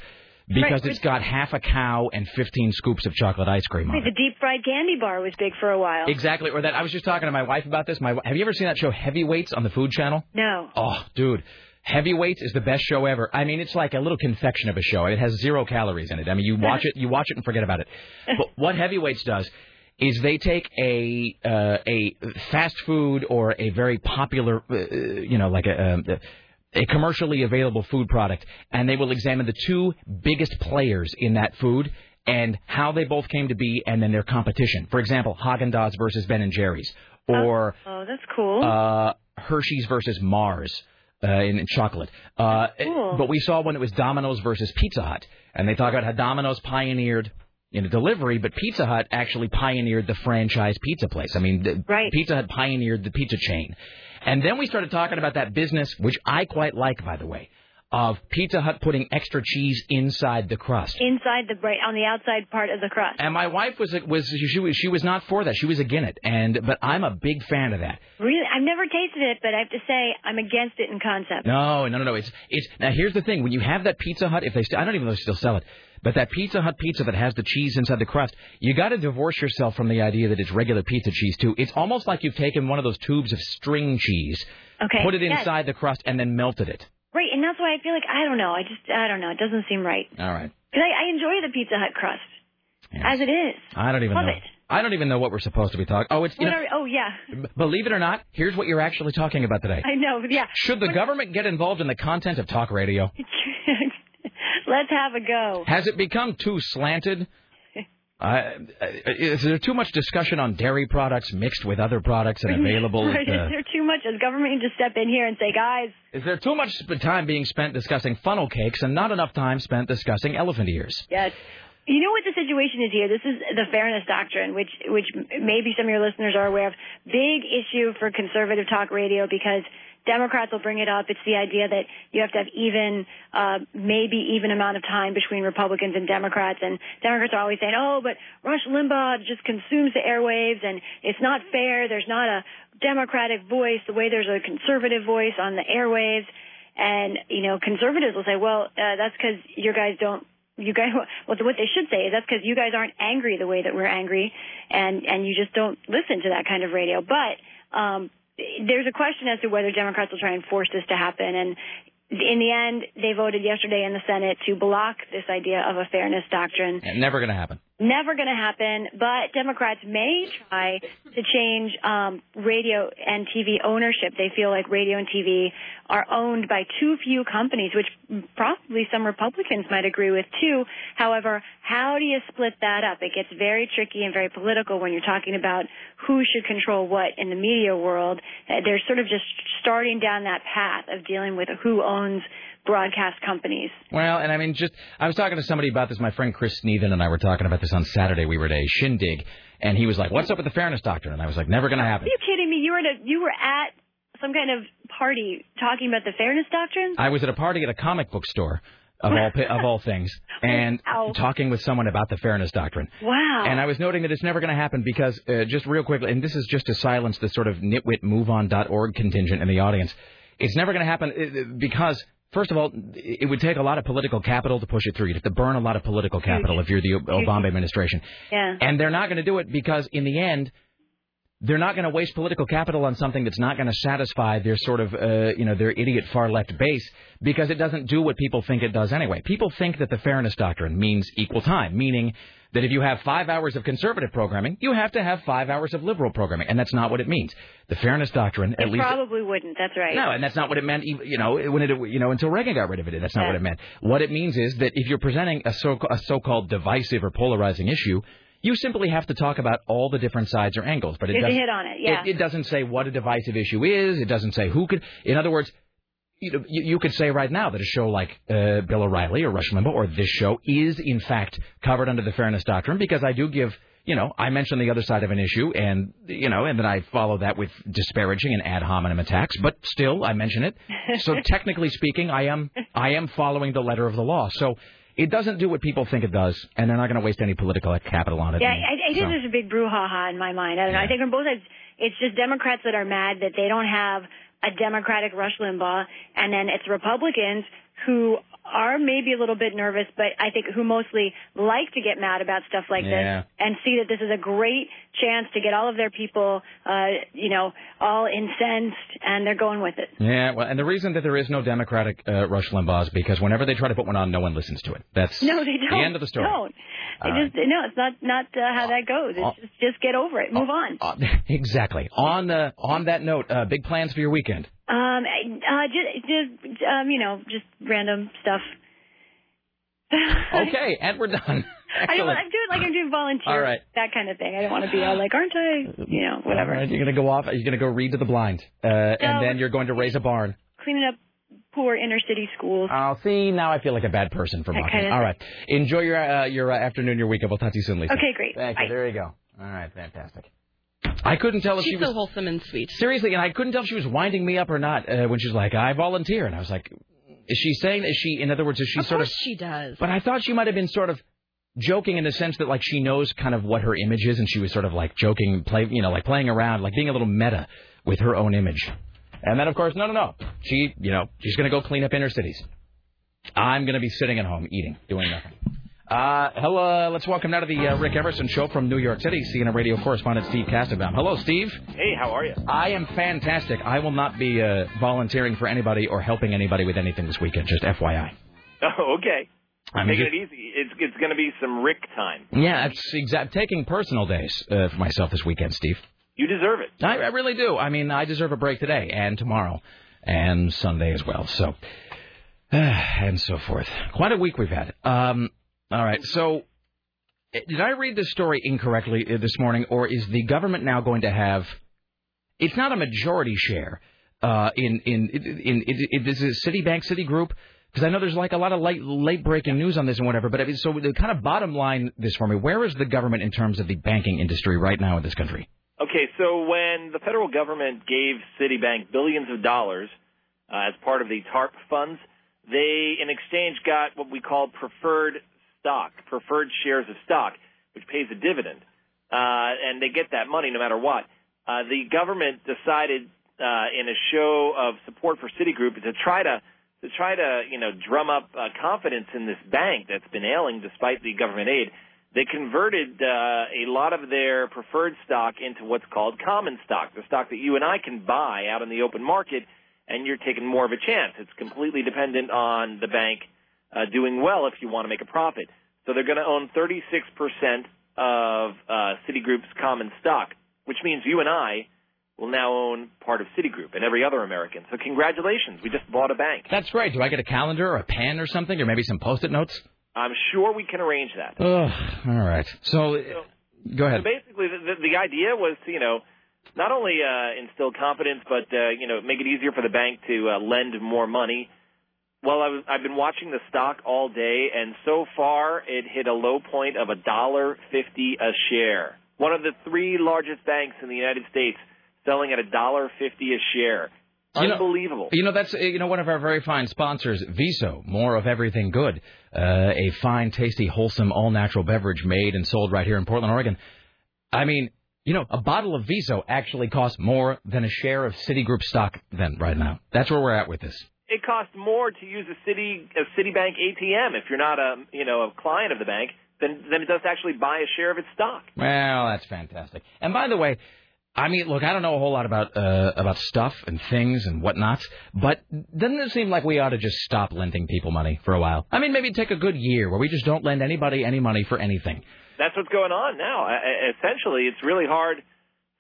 Because it's got half a cow and 15 scoops of chocolate ice cream on it. The deep-fried candy bar was big for a while. Exactly. Or that. I was just talking to my wife about this. Have you ever seen that show Heavyweights on the Food Channel? No. Oh, dude. Heavyweights is the best show ever. It's like a little confection of a show. It has 0 calories in it. You watch it and forget about it. But what Heavyweights does is they take a fast food or a very popular, a commercially available food product, and they will examine the two biggest players in that food and how they both came to be and then their competition. For example, Häagen-Dazs versus Ben & Jerry's. Or oh, that's cool. Hershey's versus Mars in chocolate. Cool. But we saw one that was Domino's versus Pizza Hut. And they talk about how Domino's pioneered delivery, but Pizza Hut actually pioneered the franchise pizza place. I mean, right. Pizza Hut pioneered the pizza chain. And then we started talking about that business, which I quite like, by the way, of Pizza Hut putting extra cheese inside the crust. On the outside part of the crust. And my wife was not for that. She was against it. But I'm a big fan of that. Really? I've never tasted it, but I have to say I'm against it in concept. No. It's now here's the thing. When you have that Pizza Hut, I don't even know if they still sell it, but that Pizza Hut pizza that has the cheese inside the crust, you got to divorce yourself from the idea that it's regular pizza cheese, too. It's almost like you've taken one of those tubes of string cheese, put it inside the crust, and then melted it. Right, and that's why I feel like, I don't know. It doesn't seem right. All right. Because I enjoy the Pizza Hut crust, as it is. I don't even know what we're supposed to be talking. Oh, it's believe it or not, here's what you're actually talking about today. I know, yeah. Should the government get involved in the content of talk radio? Let's have a go. Has it become too slanted? Is there too much discussion on dairy products mixed with other products and available? Right. Is there too much? Does government need to step in here and say, guys? Is there too much time being spent discussing funnel cakes and not enough time spent discussing elephant ears? Yes. You know what the situation is here? This is the Fairness Doctrine, which maybe some of your listeners are aware of. Big issue for conservative talk radio because Democrats will bring it up. It's the idea that you have to have maybe even amount of time between Republicans and Democrats. And Democrats are always saying, oh, but Rush Limbaugh just consumes the airwaves and it's not fair. There's not a Democratic voice the way there's a conservative voice on the airwaves. And, conservatives will say, well, that's because what they should say is that's because you guys aren't angry the way that we're angry and you just don't listen to that kind of radio. But, there's a question as to whether Democrats will try and force this to happen. And in the end, they voted yesterday in the Senate to block this idea of a Fairness Doctrine. Yeah, never going to happen. Never going to happen. But Democrats may try to change radio and TV ownership. They feel like radio and TV are owned by too few companies, which probably some Republicans might agree with, too. However, how do you split that up? It gets very tricky and very political when you're talking about who should control what in the media world. They're sort of just starting down that path of dealing with who owns broadcast companies. Well, and I mean, I was talking to somebody about this. My friend Chris Sneathen and I were talking about this on Saturday. We were at a shindig, and he was like, "What's up with the Fairness Doctrine?" And I was like, "Never going to happen." Are you kidding me? You were at some kind of party talking about the Fairness Doctrine? I was at a party at a comic book store of all things, and talking with someone about the Fairness Doctrine. Wow! And I was noting that it's never going to happen because just real quickly, and this is just to silence the sort of nitwit MoveOn.org contingent in the audience. It's never going to happen because, first of all, it would take a lot of political capital to push it through. You'd have to burn a lot of political capital if you're the Obama administration. Yeah. And they're not going to do it because, in the end, they're not going to waste political capital on something that's not going to satisfy their sort of, their idiot far-left base because it doesn't do what people think it does anyway. People think that the Fairness Doctrine means equal time, meaning that if you have 5 hours of conservative programming, you have to have 5 hours of liberal programming, and that's not what it means. The Fairness Doctrine, at least, probably wouldn't. That's right. No, and that's not what it meant. Until Reagan got rid of it, that's not what it meant. What it means is that if you're presenting a so-called divisive or polarizing issue, you simply have to talk about all the different sides or angles. But it doesn't hit on it. Yeah. It doesn't say what a divisive issue is. It doesn't say who could. In other words, you could say right now that a show like Bill O'Reilly or Rush Limbaugh or this show is, in fact, covered under the Fairness Doctrine because I do give, I mention the other side of an issue and, and then I follow that with disparaging and ad hominem attacks. But still, I mention it. So technically speaking, I am following the letter of the law. So it doesn't do what people think it does, and they're not going to waste any political capital on it. Yeah, I think there's a big brouhaha in my mind. I don't know. I think on both sides, it's just Democrats that are mad that they don't have a Democratic Rush Limbaugh, and then it's Republicans who are maybe a little bit nervous, but I think who mostly like to get mad about stuff like this and see that this is a great chance to get all of their people, all incensed, and they're going with it. Yeah, well, and the reason that there is no Democratic Rush Limbaugh is because whenever they try to put one on, no one listens to it. No, they don't. The end of the story. Don't. It's not how that goes. It's just get over it. Move on. Exactly. On that note, big plans for your weekend. Just random stuff. Okay, and we're done. I'm doing volunteer, all right, that kind of thing. I don't want to be all like, aren't I? You know, whatever. All right, you're going to go off. You're going to go read to the blind, and then you're going to raise a barn. Cleaning up poor inner city schools. I'll see. Now I feel like a bad person for mocking. All right. Enjoy your afternoon, your weekend. We'll talk to you soon, Lisa. Okay, great. Thank you. There you go. All right, fantastic. I couldn't tell if she was so wholesome and sweet. Seriously, and I couldn't tell if she was winding me up or not when she was like, "I volunteer," and I was like, "Is she saying? Is she? In other words, is she sort of?" Of course she does. But I thought she might have been sort of joking in the sense that, like, she knows kind of what her image is, and she was sort of like joking, playing around, like being a little meta with her own image. And then, of course, no, she, she's going to go clean up inner cities. I'm going to be sitting at home eating, doing nothing. Hello, let's welcome now to the Rick Emerson Show from New York City, CNN Radio correspondent Steve Kastenbaum. Hello, Steve. Hey, how are you? I am fantastic. I will not be volunteering for anybody or helping anybody with anything this weekend, just FYI. Oh, okay. I'm taking it easy. It's going to be some Rick time. Yeah, I'm taking personal days for myself this weekend, Steve. You deserve it. I really do. I mean, I deserve a break today and tomorrow and Sunday as well, so and so forth. Quite a week we've had. All right, so did I read this story incorrectly this morning, or is the government now going to have – it's not a majority share this is Citibank, Citigroup, because I know there's like a lot of late-breaking news on this and whatever, but I mean, so the kind of bottom line this for me, where is the government in terms of the banking industry right now in this country? Okay, so when the federal government gave Citibank billions of dollars as part of the TARP funds, they in exchange got what we call preferred stock, preferred shares of stock, which pays a dividend, and they get that money no matter what. The government decided in a show of support for Citigroup to try to drum up confidence in this bank that's been ailing despite the government aid. They converted a lot of their preferred stock into what's called common stock, the stock that you and I can buy out in the open market, and you're taking more of a chance. It's completely dependent on the bank doing well if you want to make a profit. So they're going to own 36% of Citigroup's common stock, which means you and I will now own part of Citigroup and every other American. So congratulations. We just bought a bank. That's great. Do I get a calendar or a pen or something, or maybe some Post-it notes? I'm sure we can arrange that. Ugh, all right. So go ahead. So basically, the idea was to, not only instill confidence, but, make it easier for the bank to lend more money. Well, I've been watching the stock all day, and so far it hit a low point of $1.50 a share. One of the three largest banks in the United States selling at $1.50 a share. Unbelievable. That's one of our very fine sponsors, Viso, more of everything good, a fine, tasty, wholesome, all-natural beverage made and sold right here in Portland, Oregon. I mean, a bottle of Viso actually costs more than a share of Citigroup stock then right now. That's where we're at with this. It costs more to use a Citibank ATM if you're not a client of the bank than it does to actually buy a share of its stock. Well, that's fantastic. And by the way, I mean, look, I don't know a whole lot about stuff and things and whatnot, but doesn't it seem like we ought to just stop lending people money for a while? I mean, maybe take a good year where we just don't lend anybody any money for anything. That's what's going on now. Essentially, it's really hard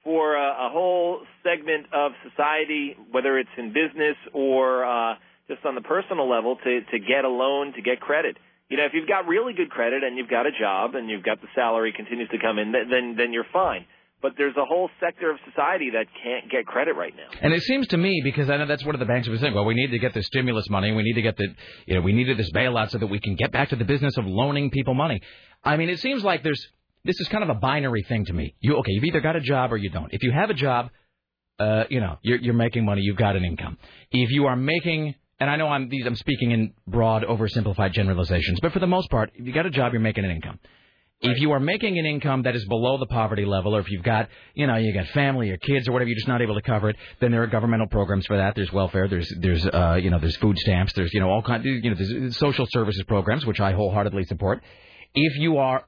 for a whole segment of society, whether it's in business or just on the personal level, to get a loan, to get credit. If you've got really good credit and you've got a job and you've got the salary continues to come in, then you're fine. But there's a whole sector of society that can't get credit right now. And it seems to me, because I know that's one of the banks was saying, well, we need to get the stimulus money. We need to get we needed this bailout so that we can get back to the business of loaning people money. I mean, it seems like this is kind of a binary thing to me. You've either got a job or you don't. If you have a job, you're making money. You've got an income. If you are making, and I know I'm speaking in broad, oversimplified generalizations, but for the most part, if you got a job, you're making an income. Right. If you are making an income that is below the poverty level, or if you've got, you got family or kids or whatever, you're just not able to cover it, then there are governmental programs for that. There's welfare. There's food stamps. There's all kinds. There's social services programs, which I wholeheartedly support. If you are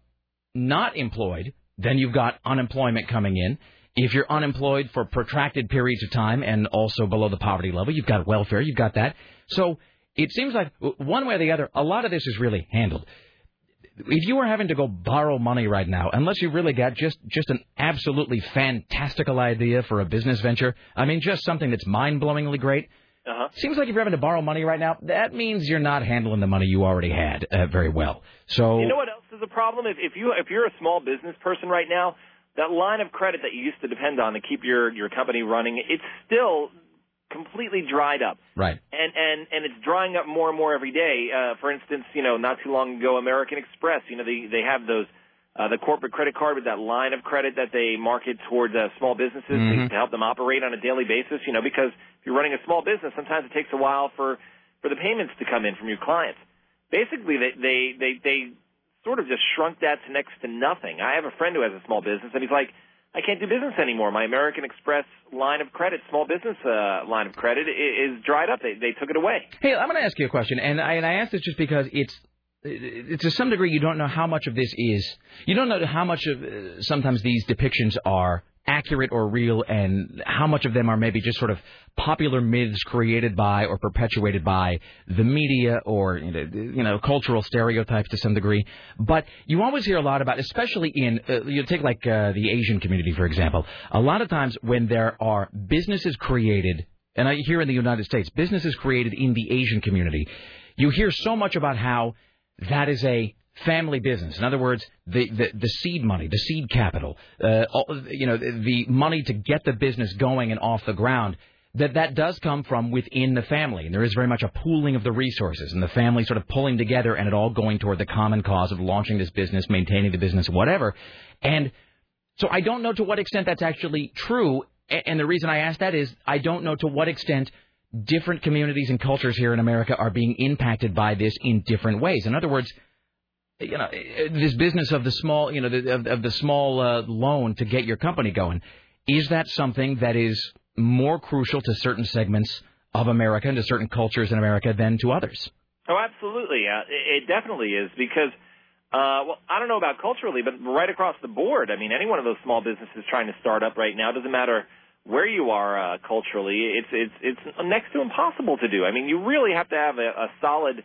not employed, then you've got unemployment coming in. If you're unemployed for protracted periods of time and also below the poverty level, you've got welfare. You've got that. So it seems like one way or the other, a lot of this is really handled. If you were having to go borrow money right now, unless you really got just an absolutely fantastical idea for a business venture, I mean, just something that's mind-blowingly great, Seems like if you're having to borrow money right now, that means you're not handling the money you already had very well. So you know what else is a problem. If you're a small business person right now, that line of credit that you used to depend on to keep your company running, it's still completely dried up. Right. And it's drying up more and more every day. For instance, not too long ago, American Express, they have those the corporate credit card with that line of credit that they market towards small businesses to help them operate on a daily basis, because if you're running a small business, sometimes it takes a while for the payments to come in from your clients. Basically, they sort of just shrunk that to next to nothing. I have a friend who has a small business, and he's like, I can't do business anymore. My American Express line of credit, small business line of credit, is dried up. They took it away. Hey, I'm going to ask you a question, and I ask this just because it's to some degree you don't know how much of this is. You don't know how much of sometimes these depictions are accurate or real, and how much of them are maybe just sort of popular myths created by or perpetuated by the media or cultural stereotypes to some degree. But you always hear a lot about, especially in you take like the Asian community, for example. A lot of times when there are businesses created, and here in the United States, businesses created in the Asian community, you hear so much about how that is a family business. In other words, the seed money, the seed capital, the money to get the business going and off the ground, that does come from within the family. And there is very much a pooling of the resources and the family sort of pulling together and it all going toward the common cause of launching this business, maintaining the business, whatever. And so I don't know to what extent that's actually true. And the reason I ask that is I don't know to what extent different communities and cultures here in America are being impacted by this in different ways. In other words, this business of the small, loan to get your company going, is that something that is more crucial to certain segments of America and to certain cultures in America than to others? Oh, absolutely. It definitely is because, I don't know about culturally, but right across the board, I mean, any one of those small businesses trying to start up right now, doesn't matter where you are culturally, it's next to impossible to do. I mean, you really have to have a solid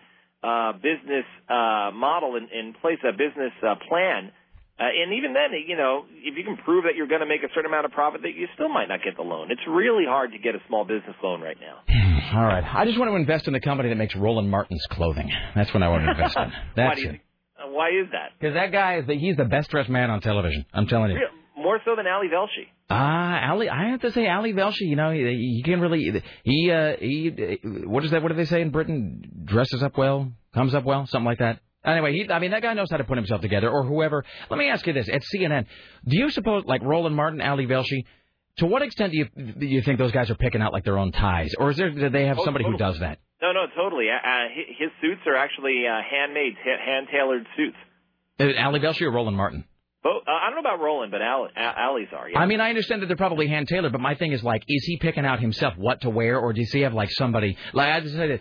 business model in place, a business plan. And even then, if you can prove that you're going to make a certain amount of profit, that you still might not get the loan. It's really hard to get a small business loan right now. All right. I just want to invest in a company that makes Roland Martin's clothing. That's what I want to invest in. That's Why is that? Because that guy, he's the best-dressed man on television. I'm telling you. More so than Ali Velshi. I have to say Ali Velshi, he can really, what do they say in Britain? Dresses up well, comes up well, something like that. Anyway, that guy knows how to put himself together, or whoever. Let me ask you this, at CNN, do you suppose, like Roland Martin, Ali Velshi, to what extent do you think those guys are picking out like their own ties? Or do they have somebody who does that? No, totally. His suits are actually handmade, hand-tailored suits. Ali Velshi or Roland Martin? I don't know about Roland, but Ali's are. Yeah. I mean, I understand that they're probably hand-tailored, but my thing is, like, is he picking out himself what to wear, or does he have, like, somebody? Like, I just said,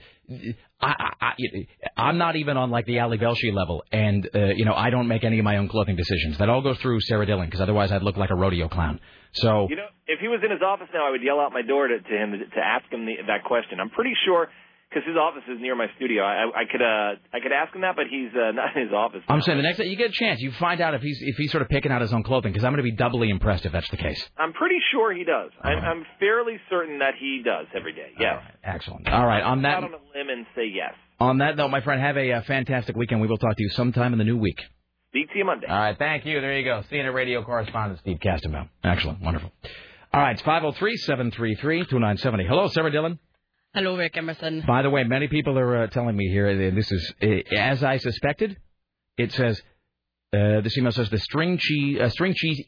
I'm not even on, like, the Ali Velshi level, and, I don't make any of my own clothing decisions. That all goes through Sarah Dillon, because otherwise I'd look like a rodeo clown. So, if he was in his office now, I would yell out my door to him to ask him that question. I'm pretty sure, because his office is near my studio. I could ask him that, but he's not in his office now. I'm saying the next time you get a chance, you find out if he's sort of picking out his own clothing, because I'm going to be doubly impressed if that's the case. I'm pretty sure he does. I'm fairly certain that he does every day, yes. All right. Excellent. All right, on that... Out on a limb and say yes. On that, though, my friend, have a fantastic weekend. We will talk to you sometime in the new week. Speak to you Monday. All right, thank you. There you go. CNN Radio correspondent Steve Kastenbaum. Excellent. Wonderful. All right, it's 503-733-2970. Hello, Sarah Dillon. Hello, Rick Emerson. By the way, many people are telling me here, this is, as I suspected, it says, this email says, the string cheese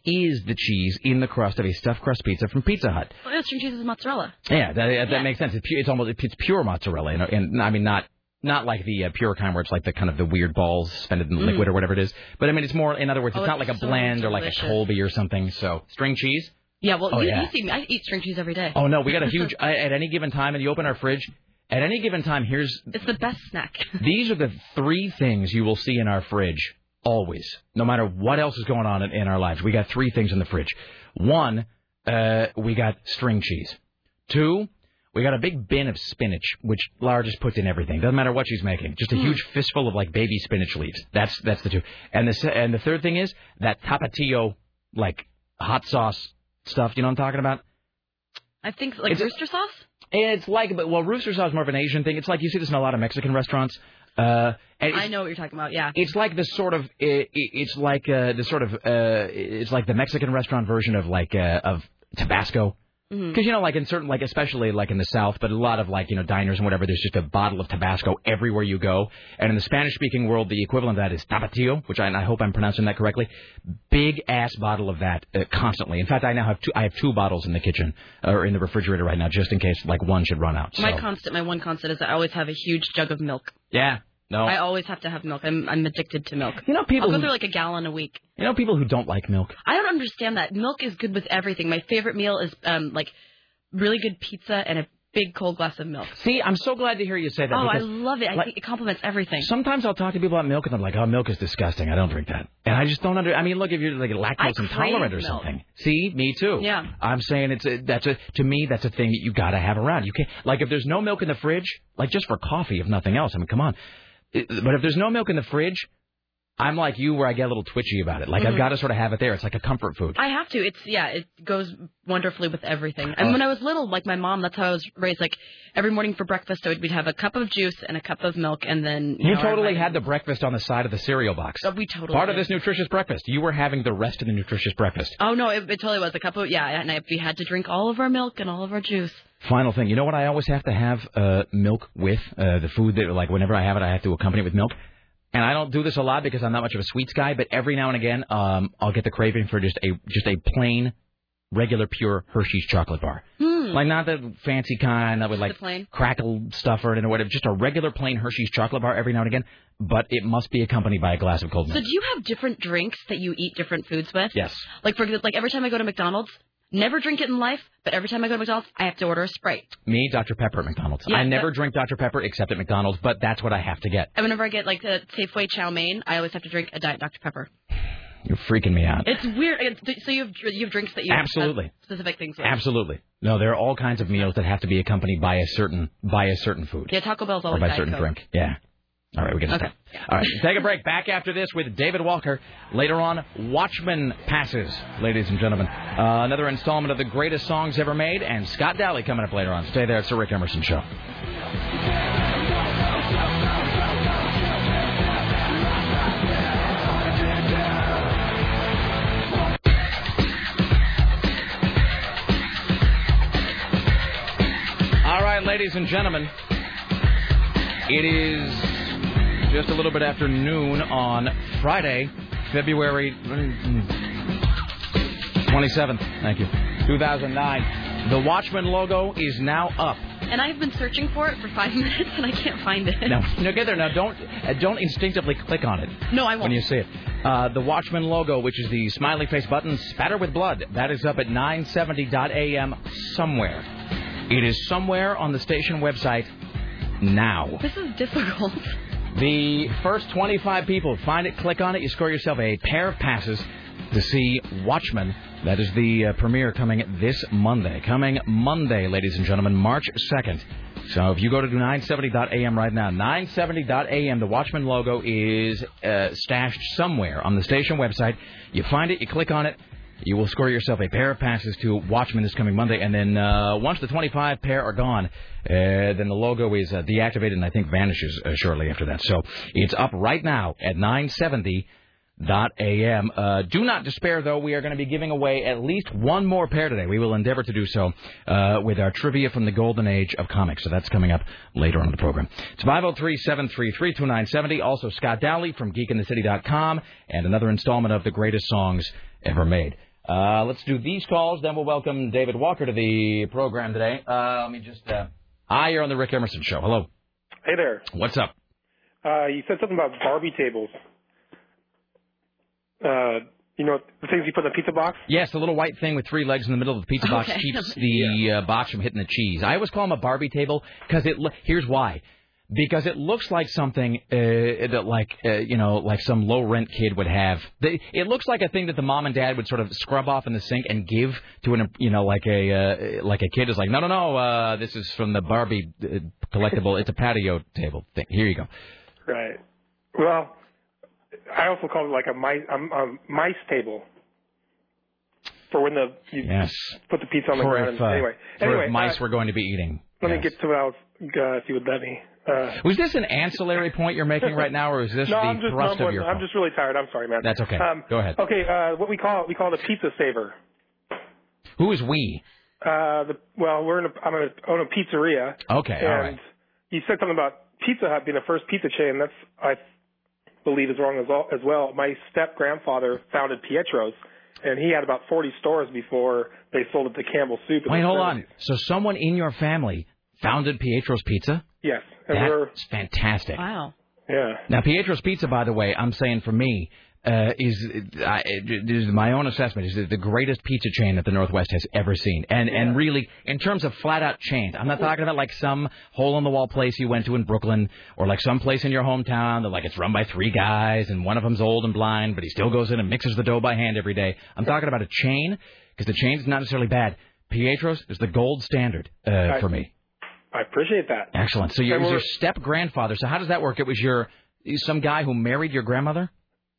is the cheese in the crust of a stuffed crust pizza from Pizza Hut. Well, string cheese is mozzarella. Yeah, that makes sense. It's pure mozzarella. And I mean, not like the pure kind where it's like the kind of the weird balls suspended in liquid or whatever it is. But I mean, it's more, in other words, it's not like a blend or like a Colby or something. So string cheese. Yeah, well, you see me. I eat string cheese every day. Oh, no, we got a huge... at any given time, and you open our fridge, at any given time, here's... It's the best snack. These are the three things you will see in our fridge, always, no matter what else is going on in our lives. We got three things in the fridge. One, we got string cheese. Two, we got a big bin of spinach, which Lara just puts in everything. Doesn't matter what she's making. Just a huge fistful of, like, baby spinach leaves. That's the two. And the third thing is that Tapatio, like, hot sauce... stuff, you know what I'm talking about? I think, like, rooster sauce? It's like, but, well, rooster sauce is more of an Asian thing. It's like, you see this in a lot of Mexican restaurants. I know what you're talking about. Yeah, it's like the sort of it's like the Mexican restaurant version of of Tabasco. Because, you know, like in certain, like especially like in the South, but a lot of like, you know, diners and whatever, there's just a bottle of Tabasco everywhere you go. And in the Spanish-speaking world, the equivalent of that is Tapatio, which I hope I'm pronouncing that correctly. Big ass bottle of that constantly. In fact, I now have two bottles in the kitchen or in the refrigerator right now, just in case like one should run out. So. My one constant is I always have a huge jug of milk. Yeah. No. I always have to have milk. I'm addicted to milk. You know, people I'll go through like a gallon a week. You know, people who don't like milk. I don't understand that. Milk is good with everything. My favorite meal is like really good pizza and a big cold glass of milk. See, I'm so glad to hear you say that. Oh, I love it. I think it complements everything. Sometimes I'll talk to people about milk and I'm like, oh, milk is disgusting. I don't drink that. And I just don't I mean, look, if you're like lactose intolerant or something. See, me too. Yeah. I'm saying to me, that's a thing that you got to have around. You can't, like, if there's no milk in the fridge, like just for coffee, if nothing else. I mean, come on. But if there's no milk in the fridge, I'm like you where I get a little twitchy about it. Like, I've got to sort of have it there. It's like a comfort food. I have to. It goes wonderfully with everything. And when I was little, like my mom, that's how I was raised. Like, every morning for breakfast, we'd have a cup of juice and a cup of milk and then... You totally had the breakfast on the side of the cereal box. Oh, we totally Part did. Of this nutritious breakfast. You were having the rest of the nutritious breakfast. Oh, no, it totally was. A cup of... Yeah, and we had to drink all of our milk and all of our juice. Final thing. You know what I always have to have milk with? The food that, like, whenever I have it, I have to accompany it with milk. And I don't do this a lot because I'm not much of a sweets guy, but every now and again, I'll get the craving for just a plain, regular, pure Hershey's chocolate bar. Like, not the fancy kind that would, like, crackle stuffer and whatever. Just a regular, plain Hershey's chocolate bar every now and again, but it must be accompanied by a glass of cold milk. So do you have different drinks that you eat different foods with? Yes. Like, for example, like every time I go to McDonald's, never drink it in life, but every time I go to McDonald's, I have to order a Sprite. Me, Dr. Pepper at McDonald's. Yeah, I never drink Dr. Pepper except at McDonald's, but that's what I have to get. And whenever I get, like, the Safeway chow mein, I always have to drink a Diet Dr. Pepper. You're freaking me out. It's weird. So you have drinks that you have specific things with. Absolutely. No, there are all kinds of meals that have to be accompanied by a certain food. Yeah, Taco Bell's always or by a certain drink. Yeah. All right, we're going to stop. Yeah. All right, take a break. Back after this with David Walker. Later on, Watchmen passes, ladies and gentlemen. Another installment of the greatest songs ever made, and Scott Daly coming up later on. Stay there. It's the Rick Emerson Show. All right, ladies and gentlemen, it is... just a little bit after noon on Friday, February 27th, 2009. The Watchmen logo is now up. And I've been searching for it for 5 minutes, and I can't find it. No, get there. Now, don't instinctively click on it. No, I won't. When you see it. The Watchmen logo, which is the smiley face button, spatter with blood. That is up at 970.am somewhere. It is somewhere on the station website now. This is difficult. The first 25 people find it, click on it, you score yourself a pair of passes to see Watchmen. That is the premiere coming this Monday. Coming Monday, ladies and gentlemen, March 2nd. So if you go to 970.am right now, 970.am, the Watchmen logo is stashed somewhere on the station website. You find it, you click on it, you will score yourself a pair of passes to Watchmen this coming Monday. And then once the 25 pair are gone, then the logo is deactivated and I think vanishes shortly after that. So it's up right now at 970.am. Do not despair, though. We are going to be giving away at least one more pair today. We will endeavor to do so with our trivia from the golden age of comics. So that's coming up later on in the program. It's 503-733-2970. Also Scott Daly from geekinthecity.com and another installment of the greatest songs ever made. Let's do these calls, then we'll welcome David Walker to the program today. Let me just... you're on the Rick Emerson Show. Hello. Hey there. What's up? You said something about Barbie tables. You know, the things you put in the pizza box? Yes, the little white thing with three legs in the middle of the pizza box keeps the box from hitting the cheese. I always call them a Barbie table because here's why. Because it looks like something that, like some low-rent kid would have. It looks like a thing that the mom and dad would sort of scrub off in the sink and give to an, like a kid is like, no, this is from the Barbie collectible. It's a patio table thing. Here you go. Right. Well, I also call it like a mice table. For when put the pizza on the ground. Anyway, mice were going to be eating. Let me get to what I was see what that means. Was this an ancillary point you're making right now, or is this the thrust of your point? I'm just really tired. I'm sorry, man. That's okay. Go ahead. Okay, what we call the pizza saver. Who is we? I'm going to own a pizzeria. Okay, all right. You said something about Pizza Hut being the first pizza chain. That's, I believe, is wrong as well. My step-grandfather founded Pietro's, and he had about 40 stores before they sold it to Campbell Soup. Wait, hold on. So someone in your family founded Pietro's Pizza? Yes. That's fantastic. Wow. Yeah. Now, Pietro's Pizza, by the way, I'm saying for me, is my own assessment, is the greatest pizza chain that the Northwest has ever seen. And really, in terms of flat-out chains, I'm not talking about like some hole-in-the-wall place you went to in Brooklyn or like some place in your hometown that like it's run by three guys and one of them's old and blind, but he still goes in and mixes the dough by hand every day. I'm talking about a chain because the chain's not necessarily bad. Pietro's is the gold standard for me. I appreciate that. Excellent. So it was your step-grandfather. So how does that work? It was some guy who married your grandmother?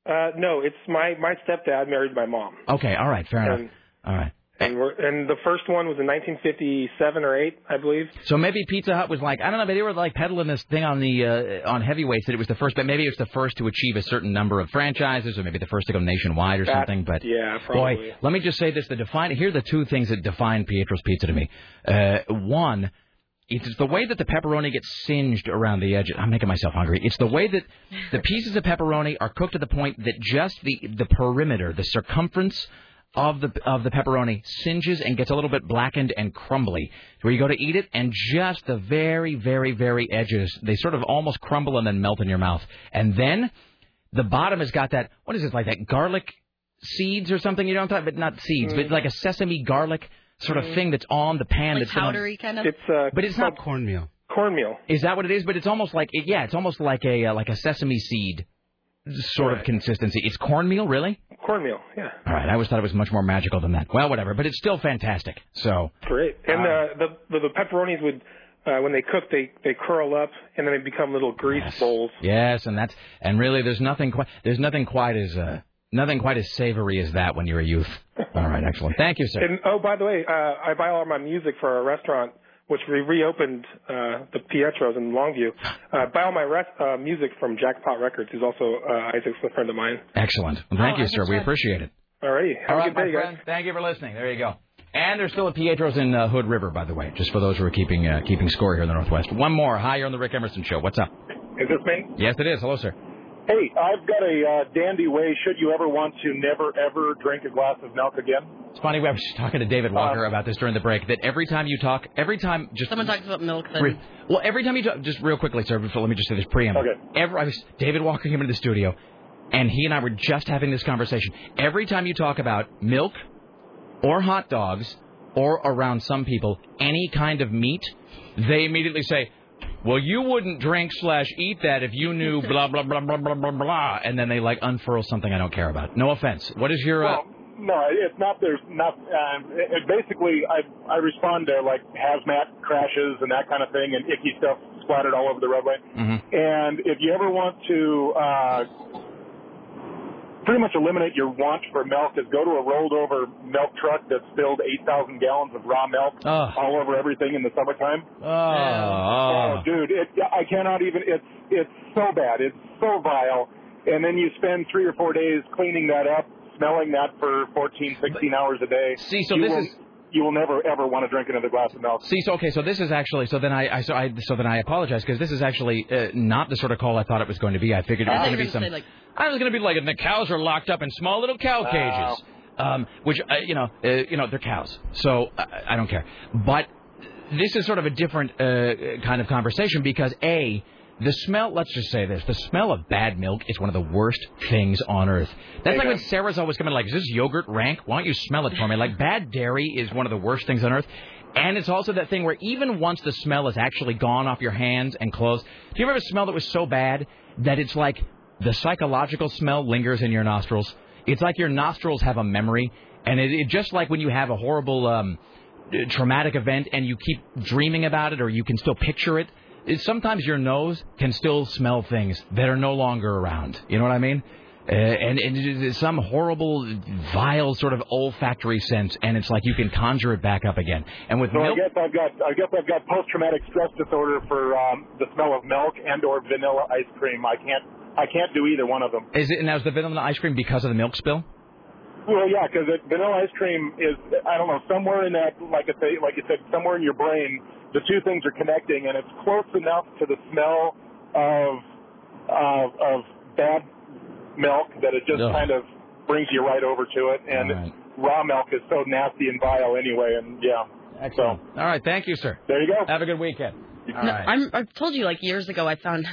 No, it's my stepdad married my mom. Okay, all right, fair enough. All right. And the first one was in 1957 or 8, I believe. So maybe Pizza Hut was like, I don't know, but they were like peddling this thing on the on heavyweights that it was the first, but maybe it was the first to achieve a certain number of franchises, or maybe the first to go nationwide or something. But yeah, probably. Boy, let me just say this: here are the two things that define Pietro's Pizza to me. One. It's the way that the pepperoni gets singed around the edge. I'm making myself hungry. It's the way that the pieces of pepperoni are cooked to the point that just the perimeter, the circumference of the pepperoni singes and gets a little bit blackened and crumbly, where you go to eat it, and just the very, very, very edges, they sort of almost crumble and then melt in your mouth. And then the bottom has got that, what is it, like that garlic seeds or something? You don't talk about, not seeds, but like a sesame garlic sort of thing that's on the pan, like that's powdery kind of. But it's not cornmeal. Cornmeal. Is that what it is? But it's almost like it's almost like a sesame seed sort of consistency. It's cornmeal, really? Cornmeal, yeah. All right, I always thought it was much more magical than that. Well, whatever, but it's still fantastic. So great. And the pepperonis would. When they cook, they curl up and then they become little grease bowls. Yes, and really, nothing quite as savory as that when you're a youth. All right, excellent. Thank you, sir. And, by the way, I buy all my music for a restaurant, which we reopened the Pietro's in Longview. I buy all my music from Jackpot Records, who's also Isaac's a friend of mine. Excellent. Well, thank you, sir. We appreciate it. All right. Have a good day, guys. Thank you for listening. There you go. And there's still a Pietro's in Hood River, by the way, just for those who are keeping score here in the Northwest. One more. Hi, you're on the Rick Emerson Show. What's up? Is this me? Yes, it is. Hello, sir. Hey, I've got a dandy way, should you ever want to never, ever drink a glass of milk again. It's funny, I was talking to David Walker about this during the break, that every time someone talks about milk, then... every time you talk... Just real quickly, sir, let me just say this preamble. Okay. David Walker came into the studio, and he and I were just having this conversation. Every time you talk about milk or hot dogs or, around some people, any kind of meat, they immediately say... Well, you wouldn't drink/eat that if you knew blah, blah, blah, blah, blah, blah, blah. And then they, unfurl something I don't care about. No offense. What is your... no, it's not... There's not... basically, I respond to, hazmat crashes and that kind of thing and icky stuff splattered all over the roadway. Mm-hmm. And if you ever want to pretty much eliminate your want for milk, is go to a rolled-over milk truck that's filled 8,000 gallons of raw milk all over everything in the summertime. Oh, dude, I cannot even. It's so bad. It's so vile. And then you spend 3 or 4 days cleaning that up, smelling that for 14, 16 hours a day. See, so you will never ever want to drink another glass of milk. See, this is actually. So then I apologize because this is actually not the sort of call I thought it was going to be. I figured it was going to be some. I was going to be like, and the cows are locked up in small little cow cages, which, they're cows, so I don't care. But this is sort of a different kind of conversation because, A, the smell, let's just say this, the smell of bad milk is one of the worst things on earth. That's like when Sarah's always coming like, is this yogurt rank? Why don't you smell it for me? Like, bad dairy is one of the worst things on earth. And it's also that thing where even once the smell has actually gone off your hands and clothes, do you ever have a smell that was so bad that it's like, the psychological smell lingers in your nostrils. It's like your nostrils have a memory, and it just like when you have a horrible traumatic event and you keep dreaming about it or you can still picture it, sometimes your nose can still smell things that are no longer around. You know what I mean? And some horrible, vile sort of olfactory sense, and it's like you can conjure it back up again. And with milk, I guess I've got post-traumatic stress disorder for the smell of milk and or vanilla ice cream. I can't do either one of them. Is it? And now is the vanilla ice cream because of the milk spill? Well, yeah, because vanilla ice cream is, I don't know, somewhere in that, like you said, somewhere in your brain, the two things are connecting, and it's close enough to the smell of bad milk that it just kind of brings you right over to it. And raw milk is so nasty and vile anyway, and Excellent. So, all right, thank you, sir. There you go. Have a good weekend. All right. I've told you, like, years ago I found...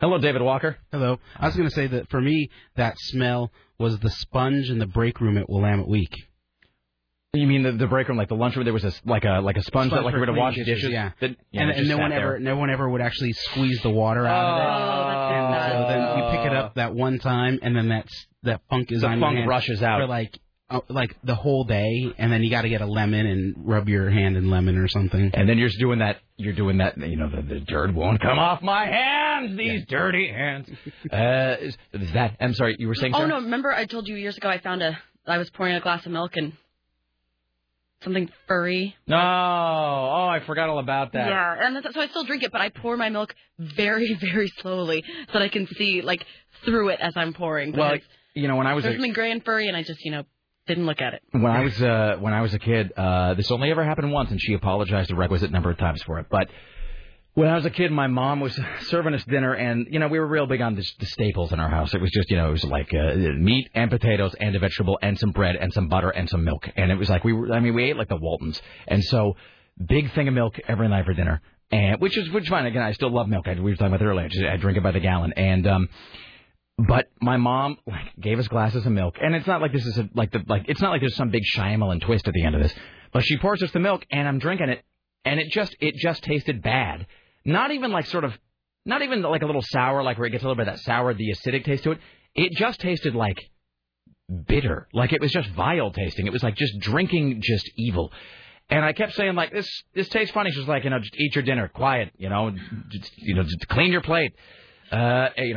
Hello, David Walker. Hello. I was going to say that for me, that smell... was the sponge in the break room at Willamette Week. You mean the break room, like the lunchroom? There was a sponge that like we were to wash dishes. Yeah. And no one ever would actually squeeze the water out of it. And so then you pick it up that one time, and then that funk is on your hand. The funk rushes out for like the whole day, and then you got to get a lemon and rub your hand in lemon or something. And then you're just doing that. You're doing that. You know, the dirt won't come off my hands. These dirty hands. I'm sorry. You were saying. Oh, Sarah? No! Remember, I told you years ago. I was pouring a glass of milk and something furry. No! Oh, I forgot all about that. Yeah, and so I still drink it, but I pour my milk very, very slowly so that I can see like through it as I'm pouring. But well, when I was something gray and furry, and I just didn't look at it. When I was a kid, this only ever happened once, and she apologized a requisite number of times for it. But when I was a kid, my mom was serving us dinner, and we were real big on the staples in our house. It was just it was like meat and potatoes and a vegetable and some bread and some butter and some milk, and it was like we ate like the Waltons, and so big thing of milk every night for dinner, and which is fine. Again, I still love milk. We were talking about it earlier. I drink it by the gallon, and But my mom gave us glasses of milk, and it's not like this is it's not like there's some big Shyamalan twist at the end of this. But she pours us the milk, and I'm drinking it, and it just tasted bad. Not even like a little sour, like where it gets a little bit of that sour, the acidic taste to it. It just tasted like bitter, like it was just vile tasting. It was like just drinking just evil. And I kept saying like this tastes funny. She was like just eat your dinner, quiet, just clean your plate.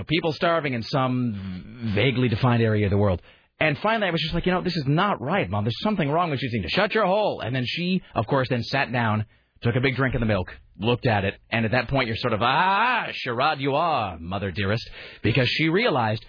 People starving in some vaguely defined area of the world. And finally, I was just like, this is not right, Mom. There's something wrong with you. You need to shut your hole. And then she, of course, then sat down, took a big drink of the milk, looked at it. And at that point, you're sort of, charade you are, mother dearest, because she realized.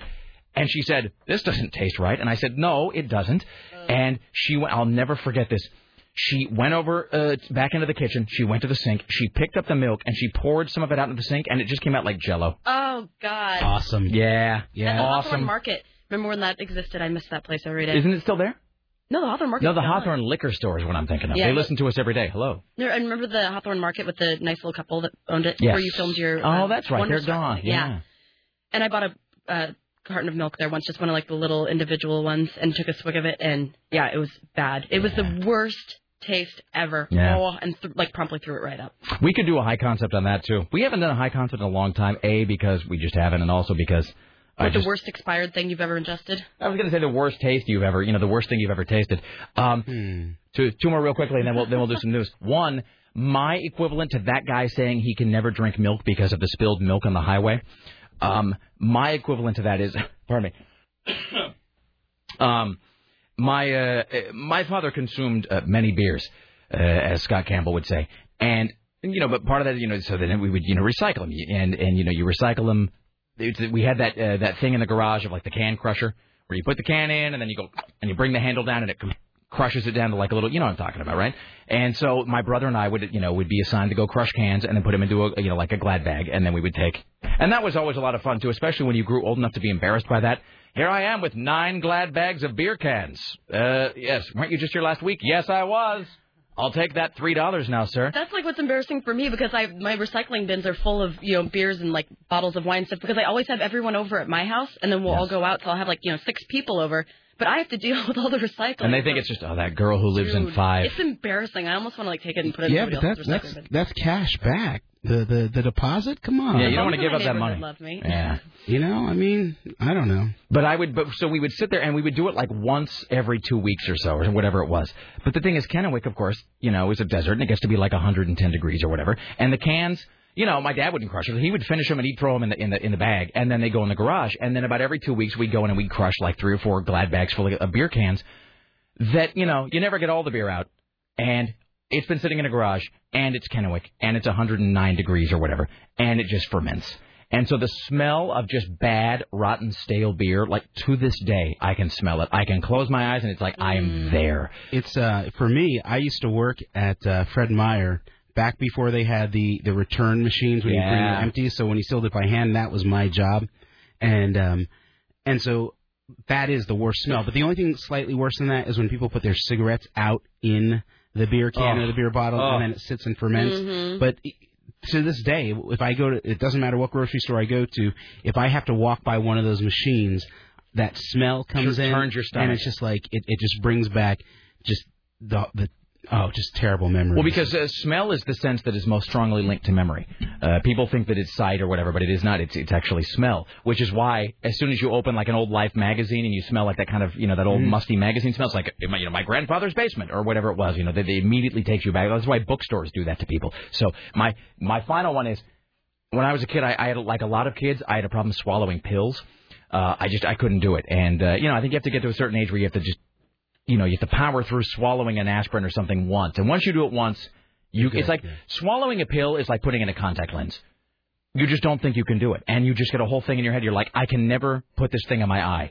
And she said, this doesn't taste right. And I said, no, it doesn't. And she went, I'll never forget this. She went over back into the kitchen. She went to the sink. She picked up the milk, and she poured some of it out into the sink, and it just came out like Jell-O. Oh, God. Awesome. Yeah. And the awesome. Hawthorne Market. Remember when that existed? I missed that place every day. Isn't it still there? No, the Hawthorne Market. No, the Hawthorne Liquor Store is what I'm thinking of. Yeah, they listen to us every day. Hello. I remember the Hawthorne Market with the nice little couple that owned it, yes. Where you filmed your... oh, that's right. They're gone. Yeah. And I bought a... carton of milk there once, just one of like the little individual ones, and took a swig of it, and it was bad. It was the worst taste ever. Yeah. Oh, and promptly threw it right up. We could do a high concept on that too. We haven't done a high concept in a long time, because we just haven't, and also because the worst expired thing you've ever ingested. I was going to say the worst taste you've ever, the worst thing you've ever tasted. Two more real quickly, and then we'll do some news. One, my equivalent to that guy saying he can never drink milk because of the spilled milk on the highway. My equivalent to that is, pardon me, my father consumed many beers, as Scott Campbell would say. And, but part of that, so then we would, recycle them. And you recycle them. We had that thing in the garage of like the can crusher where you put the can in and then you go and you bring the handle down and it crushes it down to like a little, what I'm talking about, right? And so my brother and I would be assigned to go crush cans and then put them into a, like a Glad bag, and then we would take. And that was always a lot of fun too, especially when you grew old enough to be embarrassed by that. Here I am with 9 Glad bags of beer cans. Yes, weren't you just here last week? Yes, I was. I'll take that $3 now, sir. That's like what's embarrassing for me because my recycling bins are full of, beers and like bottles of wine stuff because I always have everyone over at my house and then we'll all go out, so I'll have like, 6 people over. But I have to deal with all the recycling. And they think it's just, that girl who lives in 5. It's embarrassing. I almost want to, take it and put it in somebody else's recycling bin. That's cash back. The deposit? Come on. Yeah, you don't want to give up that money. Love me. Yeah. I don't know. But I would, so we would sit there and we would do it like once every 2 weeks or so or whatever it was. But the thing is, Kennewick, of course, is a desert and it gets to be like 110 degrees or whatever. And the cans, You know, my dad wouldn't crush them. He would finish them and he'd throw them in the bag, and then they go in the garage. And then about every 2 weeks, we'd go in and we'd crush like 3 or 4 Glad bags full of beer cans. That, you know, you never get all the beer out, and it's been sitting in a garage, and it's Kennewick, and it's 109 degrees or whatever, and it just ferments. And so the smell of just bad, rotten, stale beer, like, to this day, I can smell it. I can close my eyes, and it's like, I am there. It's, for me, I used to work at Fred Meyer back before they had the return machines when you bring them empty. So when you sealed it by hand, that was my job. And so that is the worst smell. But the only thing slightly worse than that is when people put their cigarettes out in the beer can or the beer bottle, and then it sits and ferments. Mm-hmm. But to this day, if I go to, it doesn't matter what grocery store I go to, if I have to walk by one of those machines, that smell comes in, turns your stomach, and it's just like, it just brings back just just terrible memories. Well, because smell is the sense that is most strongly linked to memory. People think that it's sight or whatever, but it is not. It's actually smell, which is why as soon as you open like an old Life magazine and you smell like that kind of, you know, that old musty magazine smells like, you know, my grandfather's basement or whatever it was, you know, they immediately take you back. That's why bookstores do that to people. So my final one is, when I was a kid, I had, like a lot of kids, I had a problem swallowing pills. I couldn't do it. And, you know, I think you have to get to a certain age where you have to just, you know, you have to power through swallowing an aspirin or something once. And once you do it once, it's like swallowing a pill is like putting in a contact lens. You just don't think you can do it. And you just get a whole thing in your head. You're like, I can never put this thing in my eye.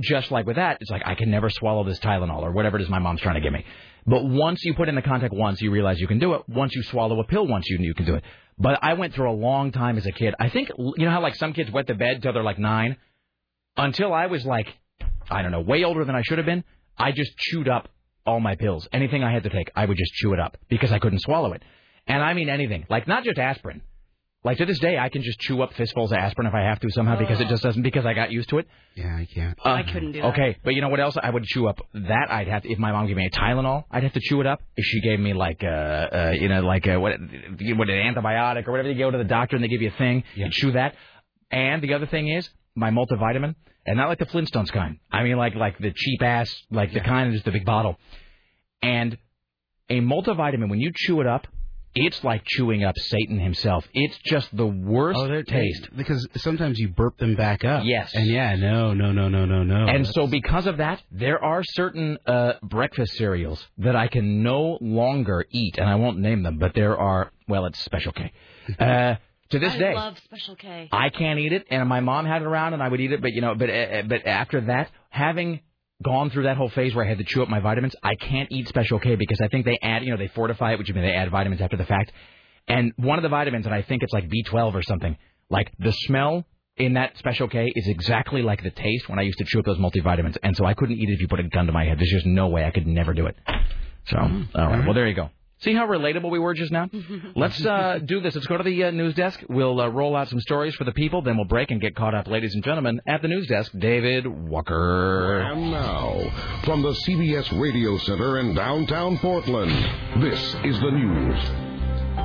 Just like with that, it's like, I can never swallow this Tylenol or whatever it is my mom's trying to give me. But once you put in the contact once, you realize you can do it. Once you swallow a pill once, you can do it. But I went through a long time as a kid. I think, you know how like some kids wet the bed till they're like 9? Until I was like, I don't know, way older than I should have been. I just chewed up all my pills. Anything I had to take, I would just chew it up because I couldn't swallow it. And I mean anything. Like, not just aspirin. Like, to this day, I can just chew up fistfuls of aspirin if I have to somehow because it just doesn't, because I got used to it. Yeah, I can't. I couldn't do that. Okay, but you know what else? I would chew up that. I'd have to, if my mom gave me a Tylenol, I'd have to chew it up. If she gave me, like, you know, like, what an antibiotic or whatever, you go to the doctor and they give you a thing, you chew that. And the other thing is, my multivitamin, and not like the Flintstones kind. I mean, like the cheap ass, like the kind that's the big bottle. And a multivitamin, when you chew it up, it's like chewing up Satan himself. It's just the worst taste. Because sometimes you burp them back up. Yes. And no. And so because of that, there are certain breakfast cereals that I can no longer eat, and I won't name them, but there are, well, it's Special K. To this day, I love Special K. I can't eat it, and my mom had it around, and I would eat it. But you know, but after that, having gone through that whole phase where I had to chew up my vitamins, I can't eat Special K because I think they add, you know, they fortify it, which means they add vitamins after the fact. And one of the vitamins, and I think it's like B12 or something. Like the smell in that Special K is exactly like the taste when I used to chew up those multivitamins, and so I couldn't eat it if you put a gun to my head. There's just no way. I could never do it. So all right. Well, there you go. See how relatable we were just now? Let's do this. Let's go to the news desk. We'll roll out some stories for the people. Then we'll break and get caught up, ladies and gentlemen. At the news desk, David Walker. And now, from the CBS Radio Center in downtown Portland, this is the news.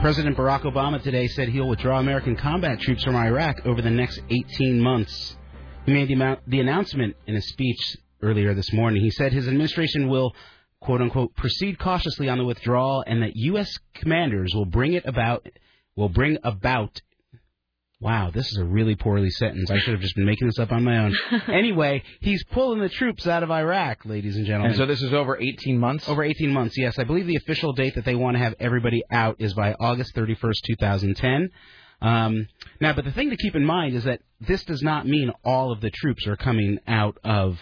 President Barack Obama today said he'll withdraw American combat troops from Iraq over the next 18 months. He made the announcement in a speech earlier this morning. He said his administration will, quote-unquote, proceed cautiously on the withdrawal, and that U.S. commanders will bring about... Wow, this is a really poorly sentence. I should have just been making this up on my own. Anyway, he's pulling the troops out of Iraq, ladies and gentlemen. And so this is over 18 months? Over 18 months, yes. I believe the official date that they want to have everybody out is by August 31st, 2010. Now, but the thing to keep in mind is that this does not mean all of the troops are coming out of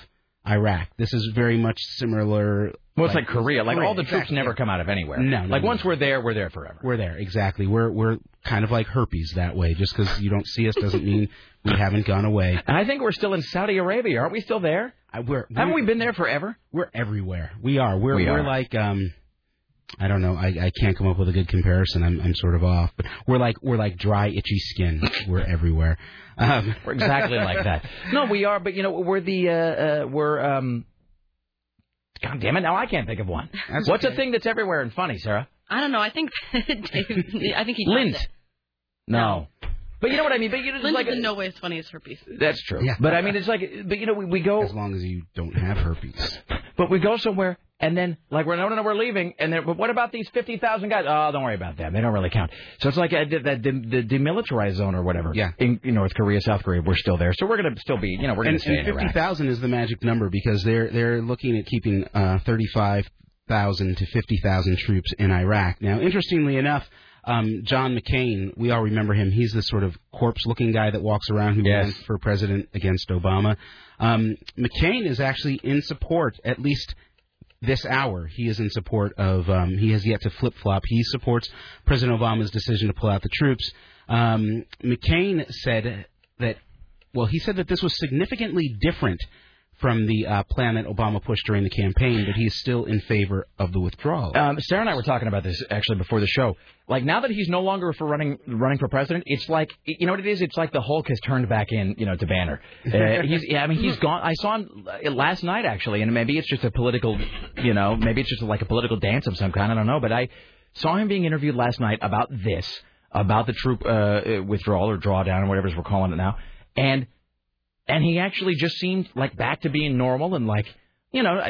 Iraq. This is very much similar. Well, it's like Korea. Like, all the troops never come out of anywhere. No. Like, once we're there forever. We're there, exactly. We're kind of like herpes that way. Just because you don't see us doesn't mean we haven't gone away. And I think we're still in Saudi Arabia. Aren't we still there? Haven't we been there forever? We're everywhere. We are. We're like, I don't know. I can't come up with a good comparison. I'm sort of off, but we're like dry, itchy skin. We're everywhere. We're exactly like that. No, we are. But you know, we're the God damn it! Now I can't think of one. What's a thing that's everywhere and funny, Sarah? I don't know. I think Dave, I think he. Lint. No. But you know what I mean. But you know, Linda's in no way as funny as herpes. That's true. Yeah. But I mean, it's like, but you know, we go as long as you don't have herpes. But we go somewhere. And then, like, no, we're leaving. And then, but what about these 50,000 guys? Oh, don't worry about them. They don't really count. So it's like the demilitarized zone or whatever. Yeah. In North Korea, South Korea, we're still there. So we're going to still be, you know, we're going to stay in Iraq. And 50,000 is the magic number because they're looking at keeping 35,000 to 50,000 troops in Iraq. Now, interestingly enough, John McCain, we all remember him. He's the sort of corpse-looking guy that walks around who ran for president against Obama. McCain is actually in support, at least this hour, he is in support of, he has yet to flip-flop. He supports President Obama's decision to pull out the troops. McCain said that, well, he said that this was significantly different from the plan that Obama pushed during the campaign, but he's still in favor of the withdrawal. Sarah and I were talking about this, actually, before the show. Like, now that he's no longer for running for president, it's like, you know what it is? It's like the Hulk has turned back in, you know, to Banner. He's gone. I saw him last night, actually, and maybe it's just a political, you know, maybe it's just like a political dance of some kind. I don't know, but I saw him being interviewed last night about this, about the troop withdrawal or drawdown or whatever we're calling it now, and he actually just seemed like back to being normal and like, you know,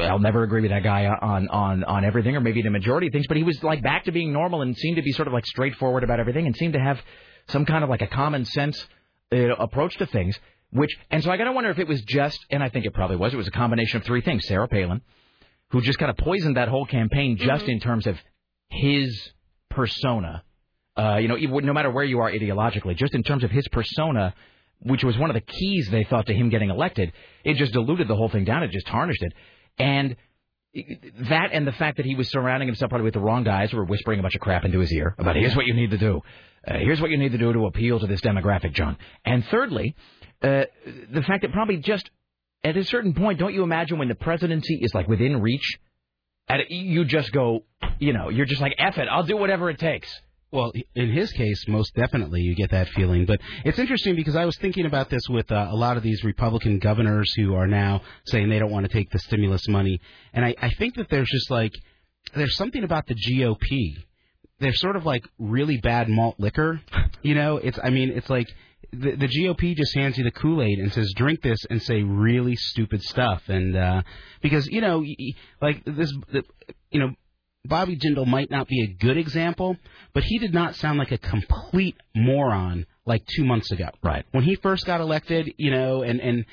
I'll never agree with that guy on everything or maybe the majority of things, but he was like back to being normal and seemed to be sort of like straightforward about everything and seemed to have some kind of like a common sense approach to things, which, and so I got to wonder if it was just, and I think it probably was, it was a combination of three things. Sarah Palin, who just kind of poisoned that whole campaign just in terms of his persona, you know, no matter where you are ideologically, just in terms of his persona, which was one of the keys they thought to him getting elected. It just diluted the whole thing down. It just tarnished it. And that and the fact that he was surrounding himself probably with the wrong guys who were whispering a bunch of crap into his ear about here's what you need to do. Here's what you need to do to appeal to this demographic, John. And thirdly, the fact that probably just at a certain point, don't you imagine when the presidency is like within reach, you just go, you know, you're just like, F it, I'll do whatever it takes. Well, in his case, most definitely you get that feeling. But it's interesting because I was thinking about this with a lot of these Republican governors who are now saying they don't want to take the stimulus money. And I think that there's just like there's something about the GOP. They're sort of like really bad malt liquor. You know, it's like the GOP just hands you the Kool-Aid and says drink this and say really stupid stuff. And because, you know, like this, you know, Bobby Jindal might not be a good example, but he did not sound like a complete moron like 2 months ago. Right. When he first got elected, you know, and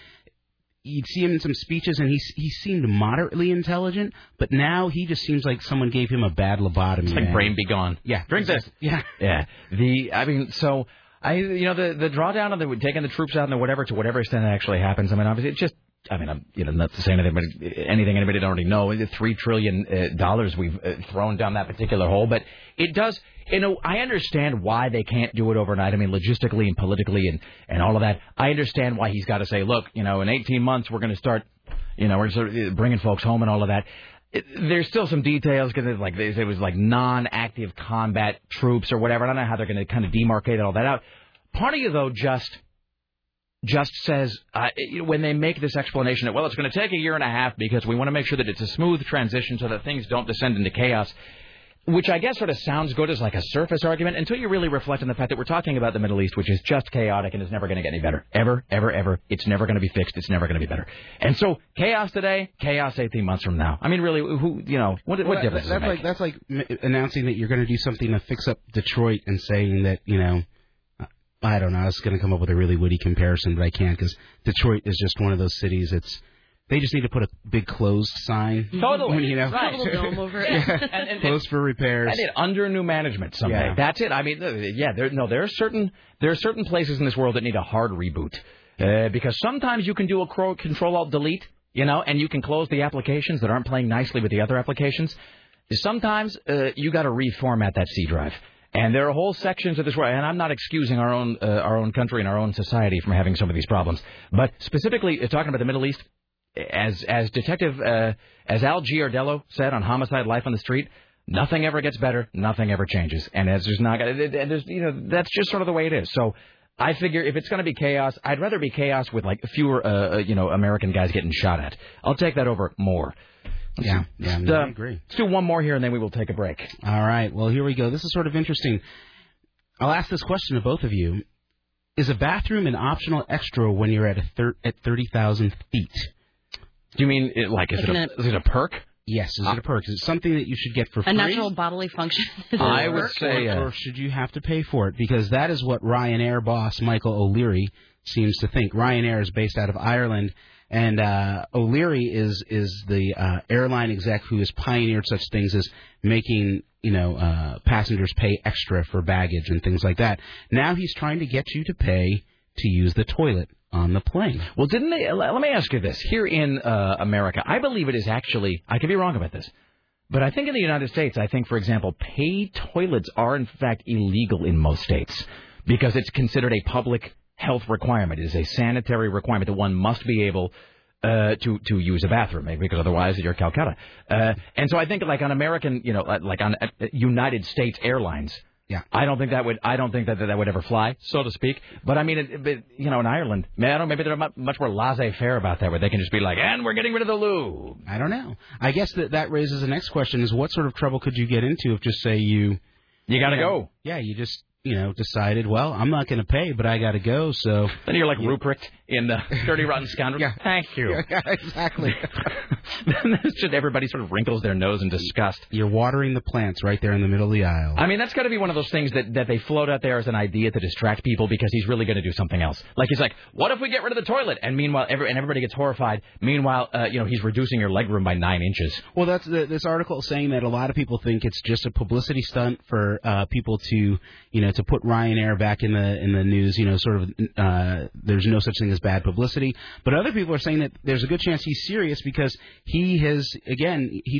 you'd see him in some speeches, and he seemed moderately intelligent, but now he just seems like someone gave him a bad lobotomy. It's like brain be gone. Yeah. Drink this. Yeah. Yeah. The drawdown of the taking the troops out and whatever, to whatever extent it actually happens, I mean, obviously it just... I mean, I'm, you know, not to say anything, but anything anybody don't already know, the $3 trillion we've thrown down that particular hole. But it does, you know, I understand why they can't do it overnight. I mean, logistically and politically and all of that. I understand why he's got to say, look, you know, in 18 months we're going to start, you know, we're going to start bringing folks home and all of that. There's still some details because like it was like non-active combat troops or whatever. I don't know how they're going to kind of demarcate all that out. Part of you, though, just says, when they make this explanation that, well, it's going to take a year and a half because we want to make sure that it's a smooth transition so that things don't descend into chaos, which I guess sort of sounds good as like a surface argument until you really reflect on the fact that we're talking about the Middle East, which is just chaotic and is never going to get any better. Ever, ever, ever. It's never going to be fixed. It's never going to be better. And so chaos today, chaos 18 months from now. I mean, really, who, you know, what difference does it make? That's like announcing that you're going to do something to fix up Detroit and saying that, you know, I don't know. I was going to come up with a really witty comparison, but I can't because Detroit is just one of those cities. They just need to put a big closed sign. Totally. You know? Right. A little dome over it. Yeah. And closed for repairs. And under new management someday. Yeah. That's it. I mean, yeah, there are certain places in this world that need a hard reboot because sometimes you can do a Control-Alt-Delete, you know, and you can close the applications that aren't playing nicely with the other applications. Sometimes you got to reformat that C drive. And there are whole sections of this world, and I'm not excusing our own country and our own society from having some of these problems. But specifically, talking about the Middle East, as Detective as Al Giardello said on Homicide: Life on the Street, nothing ever gets better, nothing ever changes, and that's just sort of the way it is. So I figure if it's going to be chaos, I'd rather be chaos with like fewer American guys getting shot at. I'll take that over more. I agree. Let's do one more here, and then we will take a break. All right. Well, here we go. This is sort of interesting. I'll ask this question to both of you. Is a bathroom an optional extra when you're at 30,000 feet? Do you mean, is it a perk? Yes, is it a perk? Is it something that you should get for free? A natural bodily function? I would say yes. Or should you have to pay for it? Because that is what Ryanair boss Michael O'Leary seems to think. Ryanair is based out of Ireland, and O'Leary is the airline exec who has pioneered such things as making... passengers pay extra for baggage and things like that. Now he's trying to get you to pay to use the toilet on the plane. Well, didn't they? Let me ask you this. Here in America, I believe it is actually, I could be wrong about this, but I think in the United States, I think, for example, paid toilets are, in fact, illegal in most states because it's considered a public health requirement. It is a sanitary requirement that one must be able to use a bathroom, maybe, because otherwise you're Calcutta. And so I think, like on American, like on United States Airlines, yeah, I don't think that would ever fly, so to speak. But I mean, in Ireland, maybe they're much more laissez-faire about that, where they can just be like, and we're getting rid of the loo. I don't know. I guess that raises the next question: is what sort of trouble could you get into if just say you got to go? Yeah, you just. Decided, well, I'm not going to pay, but I got to go, so... Then you're like Rupert in Dirty Rotten Scoundrels. Yeah. Thank you. Yeah, exactly. Then everybody sort of wrinkles their nose in disgust. You're watering the plants right there in the middle of the aisle. I mean, that's got to be one of those things that they float out there as an idea to distract people because he's really going to do something else. Like, he's like, what if we get rid of the toilet? And meanwhile, everybody gets horrified. Meanwhile, he's reducing your legroom by 9 inches. Well, that's this article saying that a lot of people think it's just a publicity stunt for people to, to put Ryanair back in the news, there's no such thing as bad publicity. But other people are saying that there's a good chance he's serious because he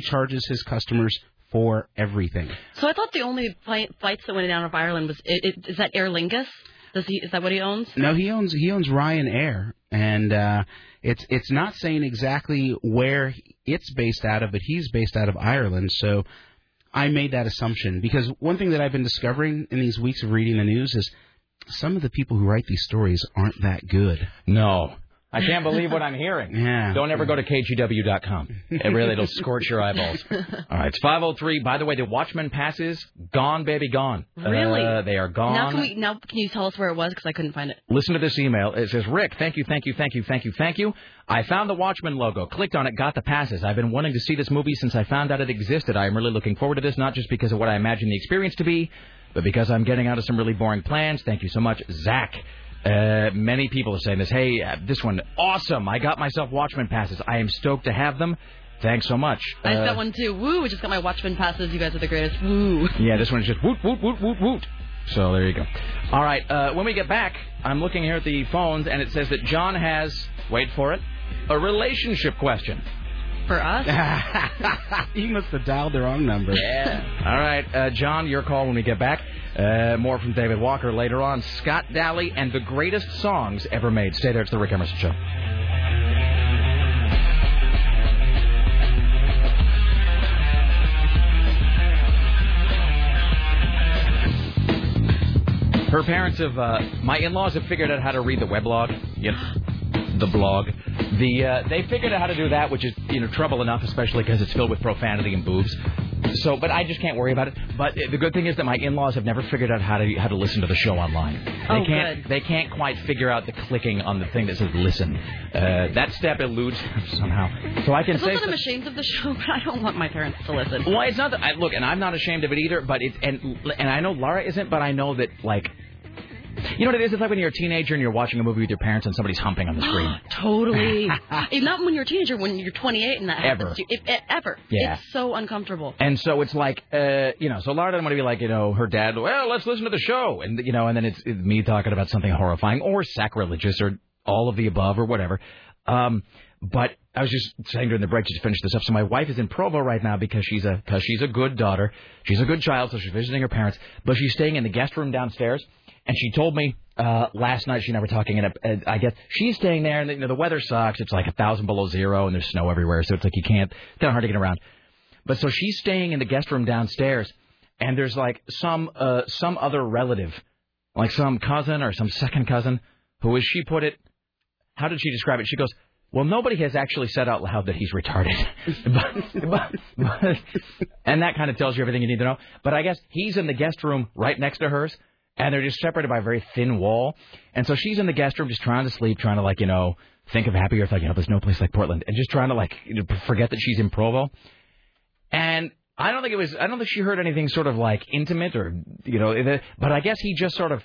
charges his customers for everything. So I thought the only flights that went down of Ireland was, is that Aer Lingus? Is that what he owns? No, he owns Ryanair, and it's not saying exactly where it's based out of, but he's based out of Ireland, so... I made that assumption because one thing that I've been discovering in these weeks of reading the news is some of the people who write these stories aren't that good. No. I can't believe what I'm hearing. Yeah. Don't ever go to KGW.com. It'll scorch your eyeballs. All right. It's 5:03. By the way, the Watchmen passes. Gone, baby, gone. Really? They are gone. Now can you tell us where it was? Because I couldn't find it. Listen to this email. It says, Rick, thank you. I found the Watchmen logo, clicked on it, got the passes. I've been wanting to see this movie since I found out it existed. I am really looking forward to this, not just because of what I imagine the experience to be, but because I'm getting out of some really boring plans. Thank you so much, Zach. Many people are saying this. Hey, this one, awesome. I got myself Watchmen passes. I am stoked to have them. Thanks so much. I got one too. Woo, I just got my Watchmen passes. You guys are the greatest. Woo. Yeah, this one is just woot, woot, woot, woot, woot. So there you go. All right, when we get back, I'm looking here at the phones, and it says that John has, wait for it, a relationship question. For us? He must have dialed the wrong number. Yeah. All right, John, your call when we get back. More from David Walker later on. Scott Daly and the greatest songs ever made. Stay there. It's the Rick Emerson Show. Her parents have... my in-laws have figured out how to read the weblog. Yep. The blog. They figured out how to do that, which is trouble enough, especially because it's filled with profanity and boobs. So, but I just can't worry about it. But the good thing is that my in-laws have never figured out how to listen to the show online. They can't quite figure out the clicking on the thing that says listen. That step eludes somehow. So I can say. I'm ashamed of the show, but I don't want my parents to listen. Well, it's not that. And I'm not ashamed of it either. But and I know Laura isn't, but I know that like. You know what it is? It's like when you're a teenager and you're watching a movie with your parents and somebody's humping on the screen. Totally. Not when you're a teenager, when you're 28 and that happens. Ever. Yeah. It's so uncomfortable. And so it's like, so Laura doesn't want to be like, her dad, well, let's listen to the show. And, and then it's me talking about something horrifying or sacrilegious or all of the above or whatever. But I was just saying during the break, just to finish this up, so my wife is in Provo right now because she's a good daughter. She's a good child, so she's visiting her parents. But she's staying in the guest room downstairs. And she told me last night, she and I were talking, and I guess she's staying there, and the weather sucks. It's like 1,000 below zero, and there's snow everywhere, so it's like it's kind of hard to get around. But so she's staying in the guest room downstairs, and there's like some other relative, like some cousin or some second cousin, who, as she put it, how did she describe it? She goes, well, nobody has actually said out loud that he's retarded. And that kind of tells you everything you need to know. But I guess he's in the guest room right next to hers. and they're just separated by a very thin wall. And so she's in the guest room just trying to sleep, trying to, like, you know, think of Happy Earth, like, you know, there's no place like Portland, and just trying to, like, you know, forget that she's in Provo. And I don't think she heard anything sort of, like, intimate or, you know, but I guess he just sort of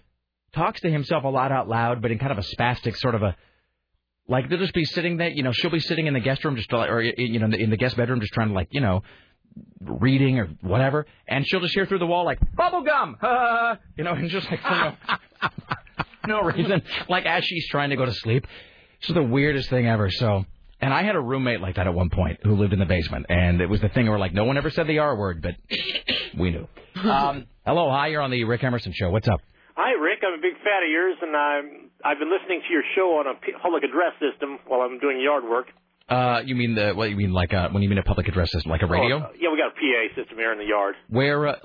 talks to himself a lot out loud, but in kind of a spastic sort of a, like, they'll just be sitting there, you know, she'll be sitting in the guest room just to, or, you know, in the guest bedroom just trying to, like, you know, reading or whatever, and she'll just hear through the wall, like, bubble gum, you know, and just, like, you know, no reason, like, as she's trying to go to sleep. It's the weirdest thing ever, so... And I had a roommate like that at one point who lived in the basement, and it was the thing where, like, no one ever said the R word, but we knew. Hello, hi, you're on the Rick Emerson Show. What's up? Hi, Rick. I'm a big fan of yours, and I've been listening to your show on a public address system while I'm doing yard work. You mean the? What you mean, like when you mean a public address system, like a radio? Yeah, we got a PA system here in the yard. Where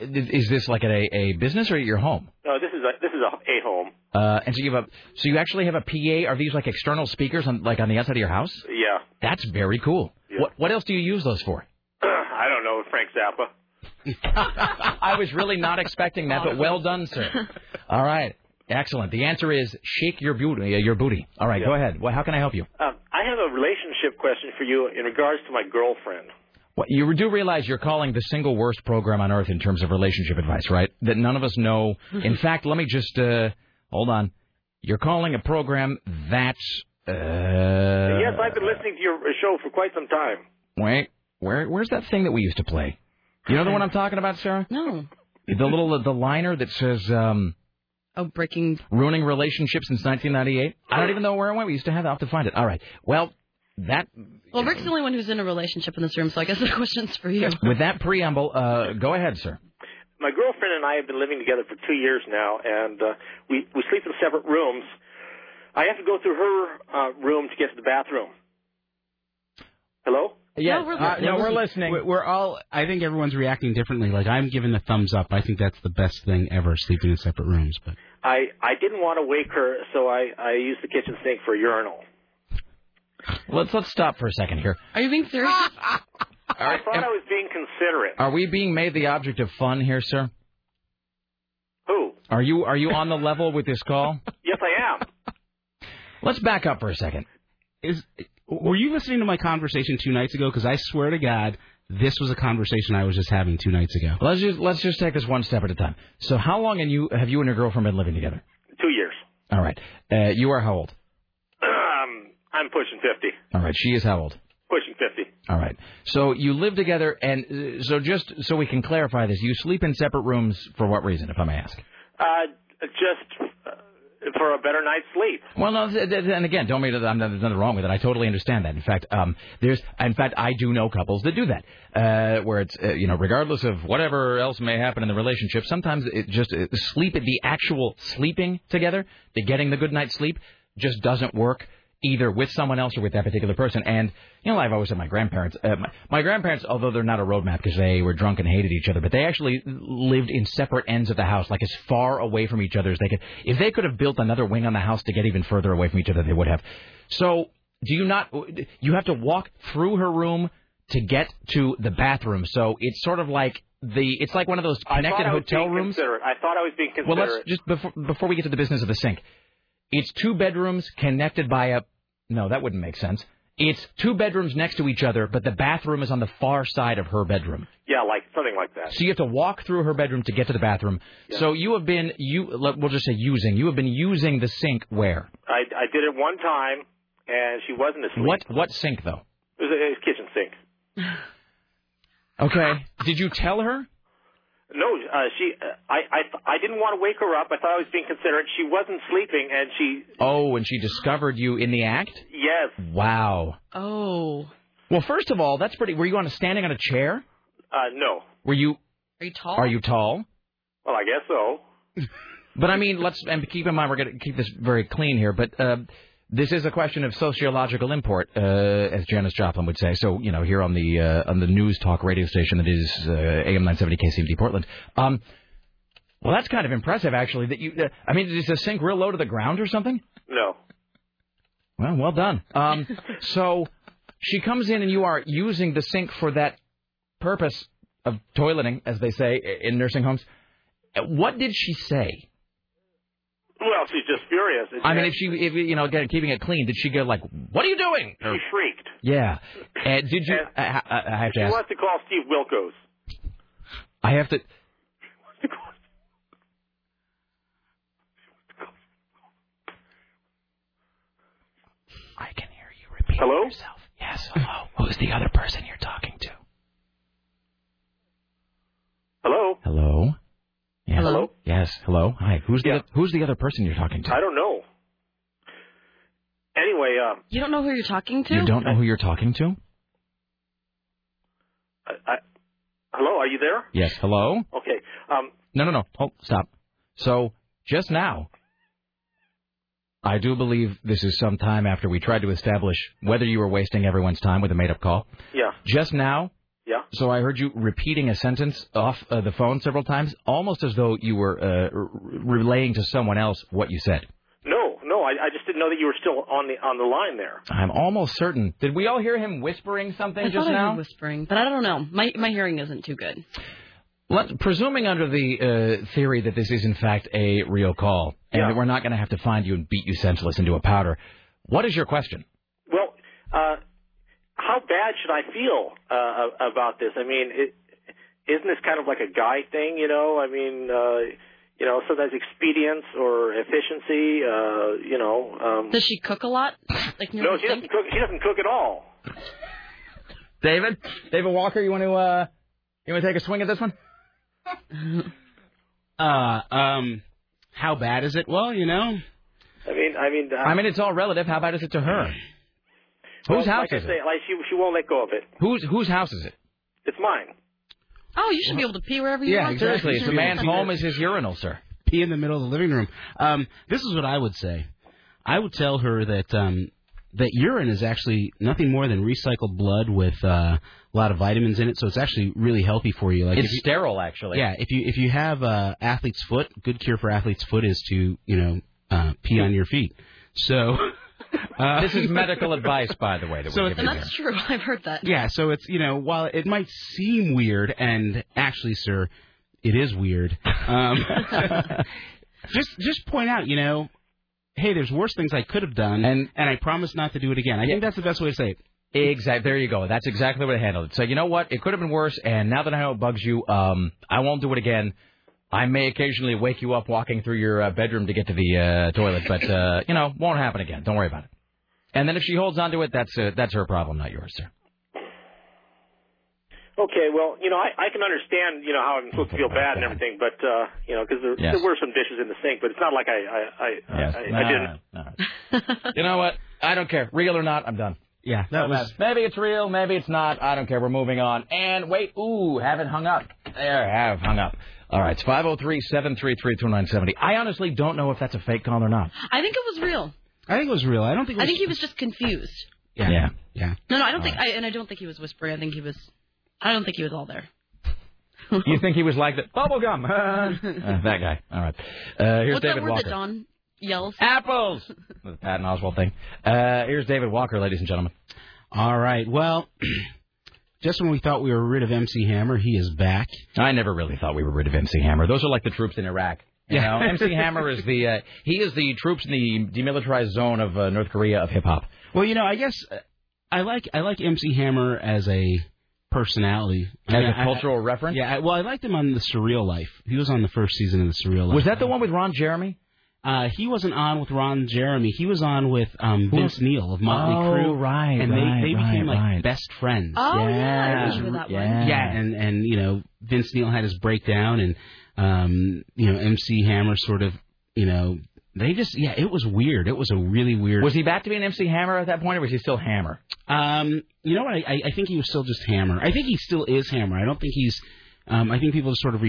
is this? Like at a business or at your home? No, this is a home. And so you actually have a PA? Are these like external speakers on the outside of your house? Yeah. That's very cool. Yeah. What else do you use those for? I don't know. Frank Zappa. I was really not expecting that, but well done, sir. All right. Excellent. The answer is shake your booty. All right, yeah. Go ahead. Well, how can I help you? I have a relationship question for you in regards to my girlfriend. Well, you do realize you're calling the single worst program on earth in terms of relationship advice, right? That none of us know. In fact, let me just hold on. You're calling a program that's. Yes, I've been listening to your show for quite some time. Wait, where's that thing that we used to play? You know the one I'm talking about, Sarah? No. The liner that says. Ruining relationships since 1998. I don't even know where it went. We used to have it. I'll have to find it. All right. Well, Rick's the only one who's in a relationship in this room, so I guess the question's for you. With that preamble, go ahead, sir. My girlfriend and I have been living together for 2 years now, and we sleep in separate rooms. I have to go through her room to get to the bathroom. Hello? Yeah, we're listening. We're all. I think everyone's reacting differently. Like, I'm giving the thumbs up. I think that's the best thing ever, sleeping in separate rooms. But I didn't want to wake her, so I used the kitchen sink for a urinal. Let's stop for a second here. Are you being serious? I thought I was being considerate. Are we being made the object of fun here, sir? Who? Are you on the level with this call? Yes, I am. Let's back up for a second. Were you listening to my conversation 2 nights ago? Because I swear to God, this was a conversation I was just having 2 nights ago. Let's just take this one step at a time. So how long have you and your girlfriend been living together? 2 years. All right. You are how old? I'm pushing 50. All right. She is how old? Pushing 50. All right. So you live together, and so just so we can clarify this, you sleep in separate rooms for what reason, if I may ask? For a better night's sleep. Well, no, and again, don't mean there's nothing wrong with it. I totally understand that. In fact, I do know couples that do that, where it's you know, regardless of whatever else may happen in the relationship, sometimes it just the actual sleeping together, the getting the good night's sleep, just doesn't work either with someone else or with that particular person. And you know, I've always said my grandparents, although they're not a roadmap because they were drunk and hated each other, but they actually lived in separate ends of the house, like as far away from each other as they could. If they could have built another wing on the house to get even further away from each other, they would have. So you have to walk through her room to get to the bathroom. So it's sort of like it's like one of those connected hotel rooms. I thought I was being considerate. Well, let's just before we get to the business of the sink. It's 2 bedrooms connected by a... No, that wouldn't make sense. It's 2 bedrooms next to each other, but the bathroom is on the far side of her bedroom. Yeah, like something like that. So you have to walk through her bedroom to get to the bathroom. Yeah. So you have been... we'll just say using. You have been using the sink where? I did it one time, and she wasn't asleep. What sink, though? It was a kitchen sink. Okay. Did you tell her? No, I didn't want to wake her up. I thought I was being considerate. She wasn't sleeping, and she... Oh, and she discovered you in the act? Yes. Wow. Oh. Well, first of all, that's pretty... Were you standing on a chair? No. Were you... Are you tall? Well, I guess so. But I mean, and keep in mind, we're going to keep this very clean here, but this is a question of sociological import, as Janis Joplin would say. So, you know, here on the news talk radio station that is AM 970 KCMD Portland. Well, that's kind of impressive, actually. That you, I mean, is the sink real low to the ground or something? No. Well done. So she comes in and you are using the sink for that purpose of toileting, as they say in nursing homes. What did she say? Well, she's just furious. I mean, if you know, again, keeping it clean, did she go like, "What are you doing?" Or, she shrieked. Yeah. Did you? I have to ask. She wants to call Steve Wilkos. I have to. I can hear you repeating hello? Yourself. Yes. Hello. Who's the other person you're talking to? Hello. Hello. Yes. Hello. Yes. Hello. Hi. Who's the other person you're talking to? I don't know. Anyway, you don't know who you're talking to? You don't know who you're talking to? Hello. Are you there? Yes. Hello. Okay. No. Oh, stop. So just now, I do believe this is some time after we tried to establish whether you were wasting everyone's time with a made-up call. Yeah. Just now. Yeah. So I heard you repeating a sentence off the phone several times, almost as though you were relaying to someone else what you said. No, I just didn't know that you were still on the line there. I'm almost certain. Did we all hear him whispering something just now? I heard whispering, but I don't know. My hearing isn't too good. Presuming under the theory that this is in fact a real call and that we're not going to have to find you and beat you senseless into a powder, what is your question? Well, how bad should I feel about this? I mean, isn't this kind of like a guy thing, you know? I mean, sometimes expedience or efficiency, Does she cook a lot? Like, no, she doesn't cook. She doesn't cook at all. David Walker, you want to take a swing at this one? How bad is it? Well, you know. I mean, it's all relative. How bad is it to her? Whose house is it? Like she won't let go of it. Whose house is it? It's mine. Oh, you should be able to pee wherever you want. Yeah, seriously. It's a man's home is his urinal, sir. Pee in the middle of the living room. This is what I would say. I would tell her that urine is actually nothing more than recycled blood with a lot of vitamins in it, so it's actually really healthy for you. Like it's sterile, actually. Yeah. If you have athlete's foot, good cure for athlete's foot is to pee on your feet. So. This is medical advice, by the way. That's true. I've heard that. Yeah, so it's, while it might seem weird, and actually, sir, it is weird, just point out, hey, there's worse things I could have done, and I promise not to do it again. I think that's the best way to say it. Exactly. There you go. That's exactly what I handled it. So you know what? It could have been worse, and now that I know it bugs you, I won't do it again. I may occasionally wake you up walking through your bedroom to get to the toilet, but, won't happen again. Don't worry about it. And then if she holds on to it, that's her problem, not yours, sir. Okay, well, I can understand, how I'm supposed to feel bad and everything, but, because there were some dishes in the sink, but it's not like I didn't. No. You know what? I don't care. Real or not, I'm done. Yeah. Maybe it's real, maybe it's not. I don't care. We're moving on. And wait, haven't hung up. There, have hung up. All right, it's 503-733-2970. I honestly don't know if that's a fake call or not. I think it was real. I don't think. I think he was just confused. Yeah. No, I don't think. Right. I don't think he was whispering. I don't think he was all there. You think he was like that? Bubblegum. That guy. All right. Here's What's David Walker. What's that word that Don yells? Apples. The Patton Oswalt thing. Here's David Walker, ladies and gentlemen. All right. Well. Just when we thought we were rid of MC Hammer, he is back. I never really thought we were rid of MC Hammer. Those are like the troops in Iraq. You know, MC Hammer is the troops in the demilitarized zone of North Korea of hip hop. Well, I guess I like MC Hammer as a personality, as a cultural reference. Yeah, I liked him on The Surreal Life. He was on the first season of The Surreal Life. Was that the one with Ron Jeremy? He wasn't on with Ron Jeremy. He was on with Vince Neil of Motley Crue. Oh, right, and they became like best friends. Oh, yeah. I remember that one. Yeah, and Vince Neil had his breakdown, and, MC Hammer sort of, it was weird. It was a really weird... Was he back to being MC Hammer at that point, or was he still Hammer? You know what? I think he was still just Hammer. I think he still is Hammer. I don't think he's... I think people sort of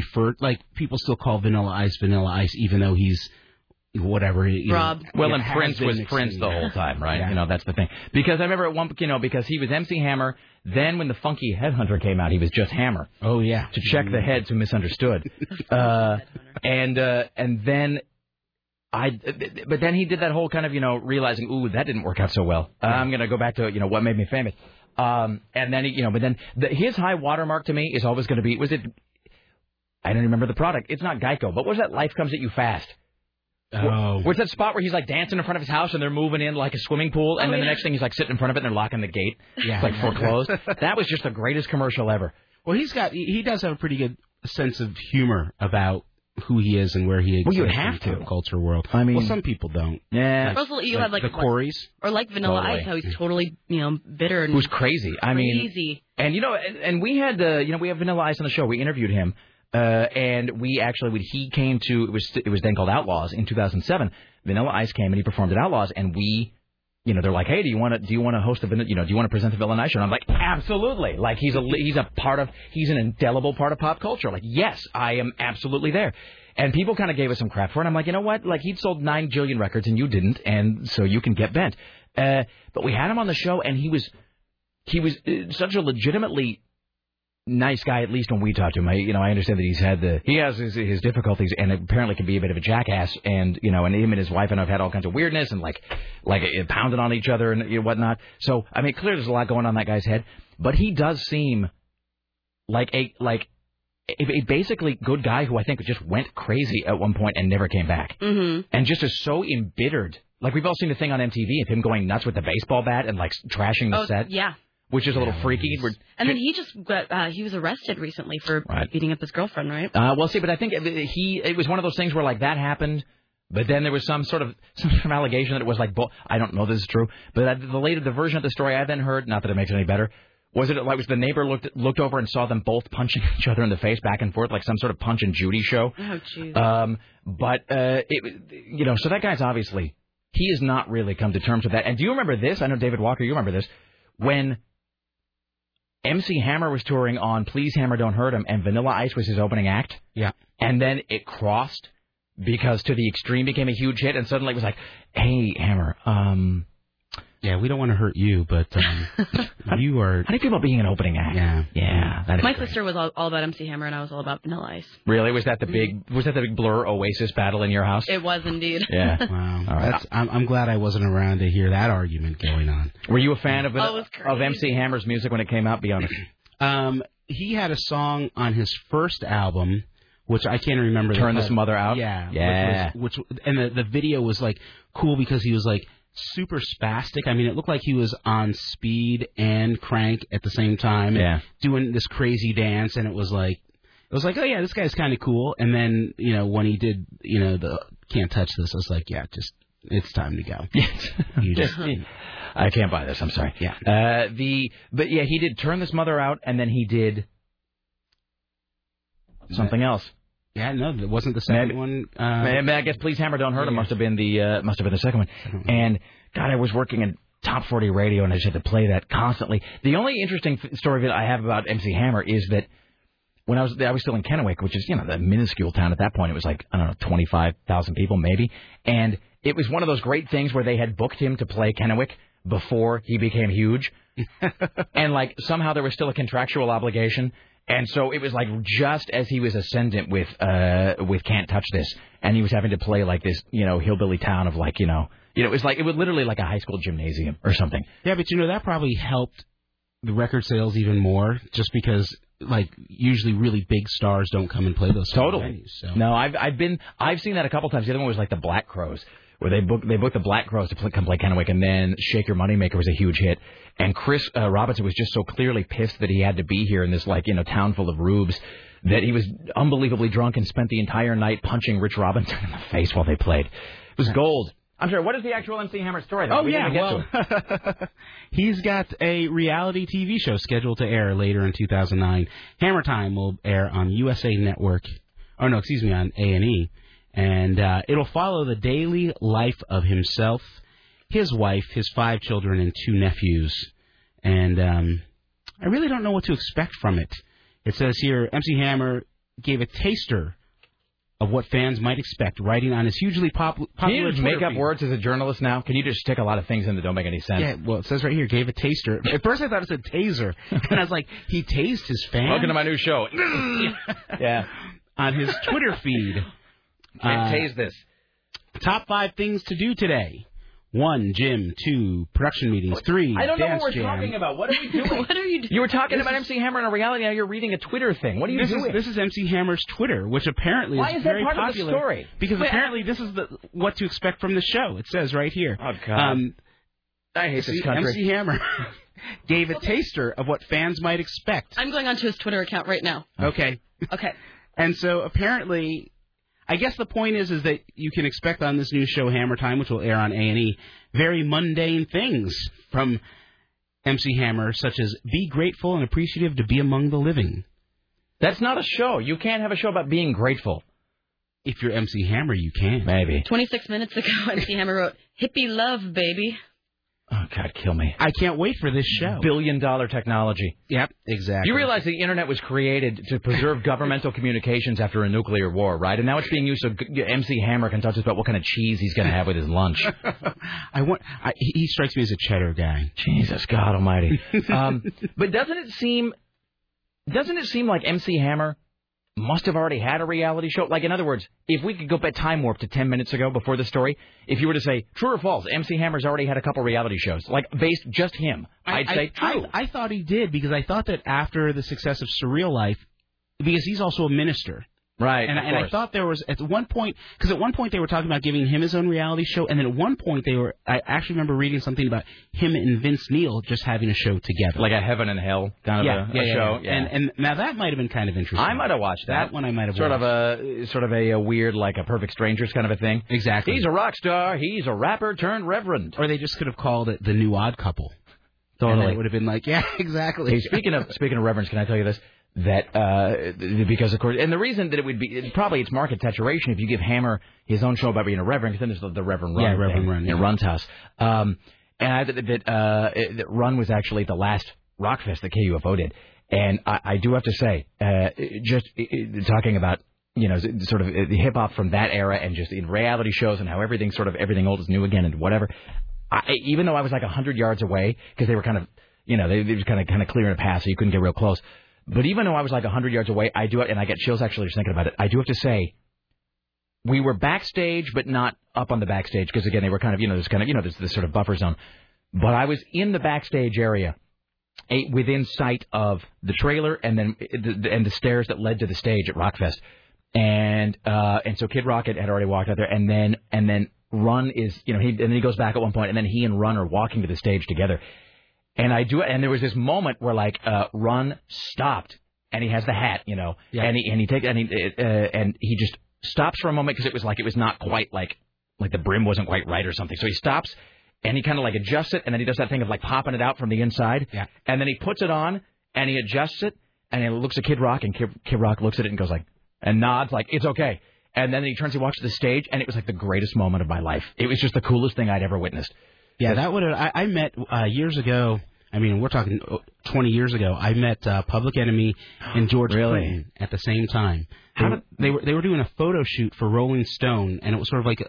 people still call Vanilla Ice, even though he's... Whatever. Rob. Well, and Prince was Prince the whole time, right? Yeah. That's the thing. Because I remember at one, because he was MC Hammer. Then when the Funky Headhunter came out, he was just Hammer. Oh yeah. To check the heads who misunderstood. And then but then he did that whole kind of realizing that didn't work out so well. I'm gonna go back to what made me famous. And then his high watermark to me is always going to be I don't remember the product. It's not Geico, but what was that? Life Comes at You Fast. Oh. Where's that spot where he's like dancing in front of his house and they're moving in like a swimming pool, and then the next thing he's like sitting in front of it and they're locking the gate. Yeah, it's like foreclosed. That was just the greatest commercial ever. Well, he does have a pretty good sense of humor about who he is and where he exists. Well, you have to. Culture world. I mean, well, some people don't. Yeah. Like, you have like the Corys, or like Vanilla Ice, how he's totally bitter and who's crazy. I mean, crazy. And and we had we have Vanilla Ice on the show. We interviewed him. And we actually, he came to, it was then called Outlaws in 2007. Vanilla Ice came and he performed at Outlaws, and we, they're like, hey, do you want to host a, do you want to present the Vanilla Ice show? And I'm like, absolutely. Like he's an indelible part of pop culture. Like, yes, I am absolutely there. And people kind of gave us some crap for it. I'm like, you know what? Like he'd sold 9 billion records and you didn't, and so you can get bent. But we had him on the show, and he was such a legitimately nice guy, at least when we talked to him. I understand that he has his difficulties, and apparently can be a bit of a jackass. And and him and his wife and I've had all kinds of weirdness and like pounded on each other and whatnot. So I mean, clearly there's a lot going on in that guy's head, but he does seem like a basically good guy who I think just went crazy at one point and never came back, and just is so embittered. Like we've all seen the thing on MTV of him going nuts with the baseball bat and like trashing the set. Yeah. Which is a little freaky. And then he just he was arrested recently for beating up his girlfriend, right? Well, see, but I think it was one of those things where like that happened, but then there was some sort of allegation that it was like I don't know if this is true, but the version of the story I then heard, not that it makes it any better, was it like the neighbor looked over and saw them both punching each other in the face back and forth like some sort of Punch and Judy show. Oh, jeez. So that guy's obviously, he has not really come to terms with that. And do you remember this? I know David Walker, you remember this when MC Hammer was touring on Please Hammer, Don't Hurt Him, and Vanilla Ice was his opening act. Yeah. And then it crossed because To the Extreme became a huge hit, and suddenly it was like, hey, Hammer, yeah, we don't want to hurt you, but you are... How do you feel about being an opening act? Yeah. My sister was all about MC Hammer, and I was all about Vanilla Ice. Really? Was that the big Blur Oasis battle in your house? It was indeed. Yeah. Wow. Right. I'm glad I wasn't around to hear that argument going on. Were you a fan of MC Hammer's music when it came out? Be honest. He had a song on his first album, which I can't remember. Turn This Mother Out? Yeah. And the video was like cool because he was like super spastic. I mean, it looked like he was on speed and crank at the same time, and doing this crazy dance, and it was like, oh yeah, this guy's kind of cool. And then when he did the Can't Touch This, I was like, yeah, just it's time to go. I can't buy this. I'm sorry. Yeah. He did Turn This Mother Out, and then he did something else. Yeah, no, it wasn't the second one. I guess Please Hammer, Don't Hurt Him must have been the second one. And God, I was working in Top 40 radio, and I just had to play that constantly. The only interesting story that I have about MC Hammer is that when I was still in Kennewick, which is the minuscule town at that point. It was like 25,000 people maybe, and it was one of those great things where they had booked him to play Kennewick before he became huge, and like somehow there was still a contractual obligation. And so it was like just as he was ascendant with Can't Touch This, and he was having to play like this, hillbilly town of like, it was like it was literally like a high school gymnasium or something. Yeah, but that probably helped the record sales even more, just because like usually really big stars don't come and play those venues. So. No, I've seen that a couple times. The other one was like the Black Crows, where they booked the Black Crows to come play Kennewick, and then Shake Your Moneymaker was a huge hit. And Chris Robinson was just so clearly pissed that he had to be here in this, town full of rubes, that he was unbelievably drunk and spent the entire night punching Rich Robinson in the face while they played. It was gold. I'm sorry, what is the actual MC Hammer story? He's got a reality TV show scheduled to air later in 2009. Hammer Time will air on USA Network. Oh, no, excuse me, on A&E. And it'll follow the daily life of himself, his wife, his 5 children, and 2 nephews. And I really don't know what to expect from it. It says here, MC Hammer gave a taster of what fans might expect, writing on his hugely popular... Can you just make up words as a journalist now? Can you just stick a lot of things in that don't make any sense? Yeah, well, it says right here, gave a taster. At first I thought it said taser, and I was like, he tased his fans? Welcome to my new show. Yeah. On his Twitter feed... Can't tase this. Top 5 things to do today. One, Jim. Two, production meetings. Three, I don't know what we're talking about. What are we doing? What are you doing? You were talking about MC Hammer in a reality. Now you're reading a Twitter thing. What are you doing? This is MC Hammer's Twitter, which apparently is very popular. Why is that part of the story? Because apparently this is what to expect from the show. It says right here. Oh, God. I hate this country. MC Hammer gave a taster of what fans might expect. I'm going onto his Twitter account right now. Okay. Okay. And so apparently... I guess the point is that you can expect on this new show, Hammer Time, which will air on A&E, very mundane things from MC Hammer, such as be grateful and appreciative to be among the living. That's not a show. You can't have a show about being grateful. If you're MC Hammer, you can. Maybe. 26 minutes ago, MC Hammer wrote, hippie love, baby. Oh, God, kill me. I can't wait for this show. Billion-dollar technology. Yep, exactly. You realize the Internet was created to preserve governmental communications after a nuclear war, right? And now it's being used so MC Hammer can talk to us about what kind of cheese he's going to have with his lunch. He strikes me as a cheddar guy. Jesus, God almighty. But doesn't it seem like MC Hammer must have already had a reality show? Like, in other words, if we could go back time warp to 10 minutes ago before the story, if you were to say, true or false, MC Hammer's already had a couple reality shows, like, based just him, I'd say true. I thought he did, because I thought that after the success of Surreal Life, because he's also a minister. Right, and I thought there was, at one point they were talking about giving him his own reality show, and then at one point I actually remember reading something about him and Vince Neil just having a show together. Like a heaven and hell kind of a show. Yeah. And now that might have been kind of interesting. I might have watched that. That one I might have watched. Sort of a weird, like a Perfect Strangers kind of a thing. Exactly. He's a rock star, he's a rapper turned reverend. Or they just could have called it The New Odd Couple. Totally. And it would have been like, yeah, exactly. Hey, speaking of reverends, can I tell you this? That because, of course, and the reason that it would be probably it's market saturation if you give Hammer his own show about being a reverend, because then there's the Reverend Run. Yeah, Reverend Run. In Run's house. And I think that Run was actually the last rock fest that KUFO did. And I do have to say, talking about, you know, sort of hip hop from that era and just in reality shows and how everything old is new again and whatever, even though I was like 100 yards away, because they were kind of, you know, they were kind of clearing a path so you couldn't get real close. But even though I was like 100 yards away, I get chills actually just thinking about it, I do have to say, we were backstage, but not up on the backstage, because, again, they were kind of, there's this sort of buffer zone. But I was in the backstage area, within sight of the trailer and then the stairs that led to the stage at Rockfest. And so Kid Rock had already walked out there, and then Run is, you know, and then he goes back at one point, and then he and Run are walking to the stage together. And and there was this moment where, like, Run stopped, and he has the hat, you know, yeah. and he just stops for a moment, because it was not quite like the brim wasn't quite right or something. So he stops, and he kind of like adjusts it, and then he does that thing of like popping it out from the inside, yeah. And then he puts it on, and he adjusts it, and he looks at Kid Rock, and Kid Rock looks at it and goes like, and nods like it's okay, and then he turns, he walks to the stage, and it was like the greatest moment of my life. It was just the coolest thing I'd ever witnessed. Yeah, that would have. I met years ago. I mean, we're talking 20 years ago. I met Public Enemy and George Clinton at the same time. They were doing a photo shoot for Rolling Stone, and it was sort of like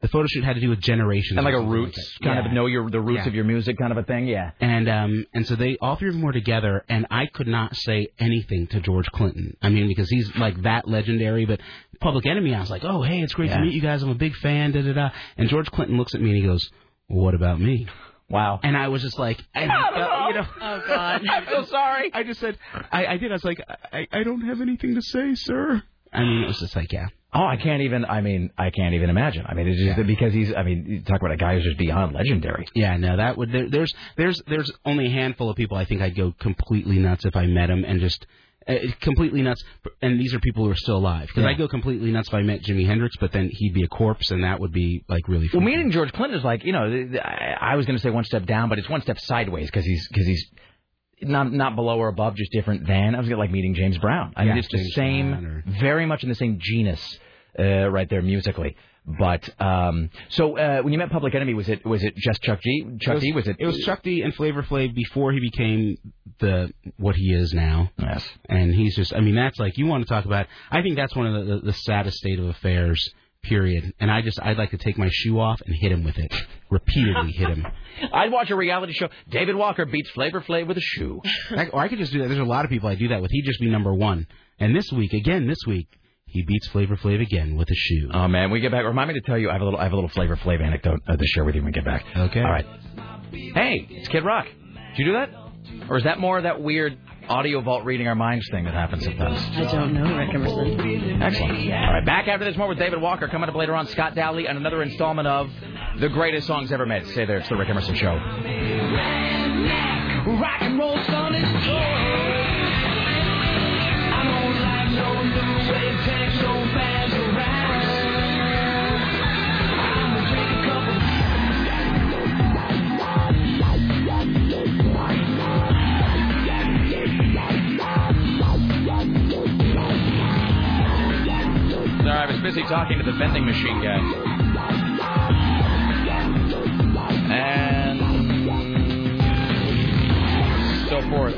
the photo shoot had to do with generations and like a roots kind of know the roots of your music kind of a thing. Yeah, and so they all three of them were together, and I could not say anything to George Clinton. I mean, because he's like that legendary, but Public Enemy, I was like, oh hey, it's great to meet you guys. I'm a big fan. Da da da. And George Clinton looks at me and he goes, what about me? Wow. And I was just like, I don't know. Oh, God. I'm so sorry. I just said, I did. I was like, I don't have anything to say, sir. I mean, it was just like, yeah. Oh, I can't even imagine. I mean, it's just because you talk about a guy who's just beyond legendary. Yeah, no, that would, there's only a handful of people I think I'd go completely nuts if I met him, and just completely nuts. And these are people who are still alive. Because I'd go completely nuts if I met Jimi Hendrix, but then he'd be a corpse, and that would be, like, really funny. Well, meeting George Clinton is like, you know, I was going to say one step down, but it's one step sideways, because he's not below or above, just different than. I was going to, like, meeting James Brown. I mean, it's James the same, very much in the same genus right there musically. But so when you met Public Enemy, was it just Chuck D? It was Chuck D and Flavor Flav before he became what he is now. Yes, and he's just, I mean, that's like, you want to talk about. I think that's one of the saddest state of affairs. Period. And I'd like to take my shoe off and hit him with it. Repeatedly hit him. I'd watch a reality show. David Walker beats Flavor Flav with a shoe. Or I could just do that. There's a lot of people I do that with. He'd just be number one. And this week, He beats Flavor Flav again with a shoe. Oh, man. We get back. Remind me to tell you, I have a little Flavor Flav anecdote to share with you when we get back. Okay. All right. Hey, it's Kid Rock. Did you do that? Or is that more of that weird audio vault reading our minds thing that happens sometimes? I don't know, Rick Emerson. Excellent. All right, back after this, more with David Walker. Coming up later on, Scott Daly and another installment of The Greatest Songs Ever Made. Stay there. It's The Rick Emerson Show. Rock and roll on its I don't like no new wave tech, no fans around. Sorry, I was busy talking to the vending machine guy. And so forth.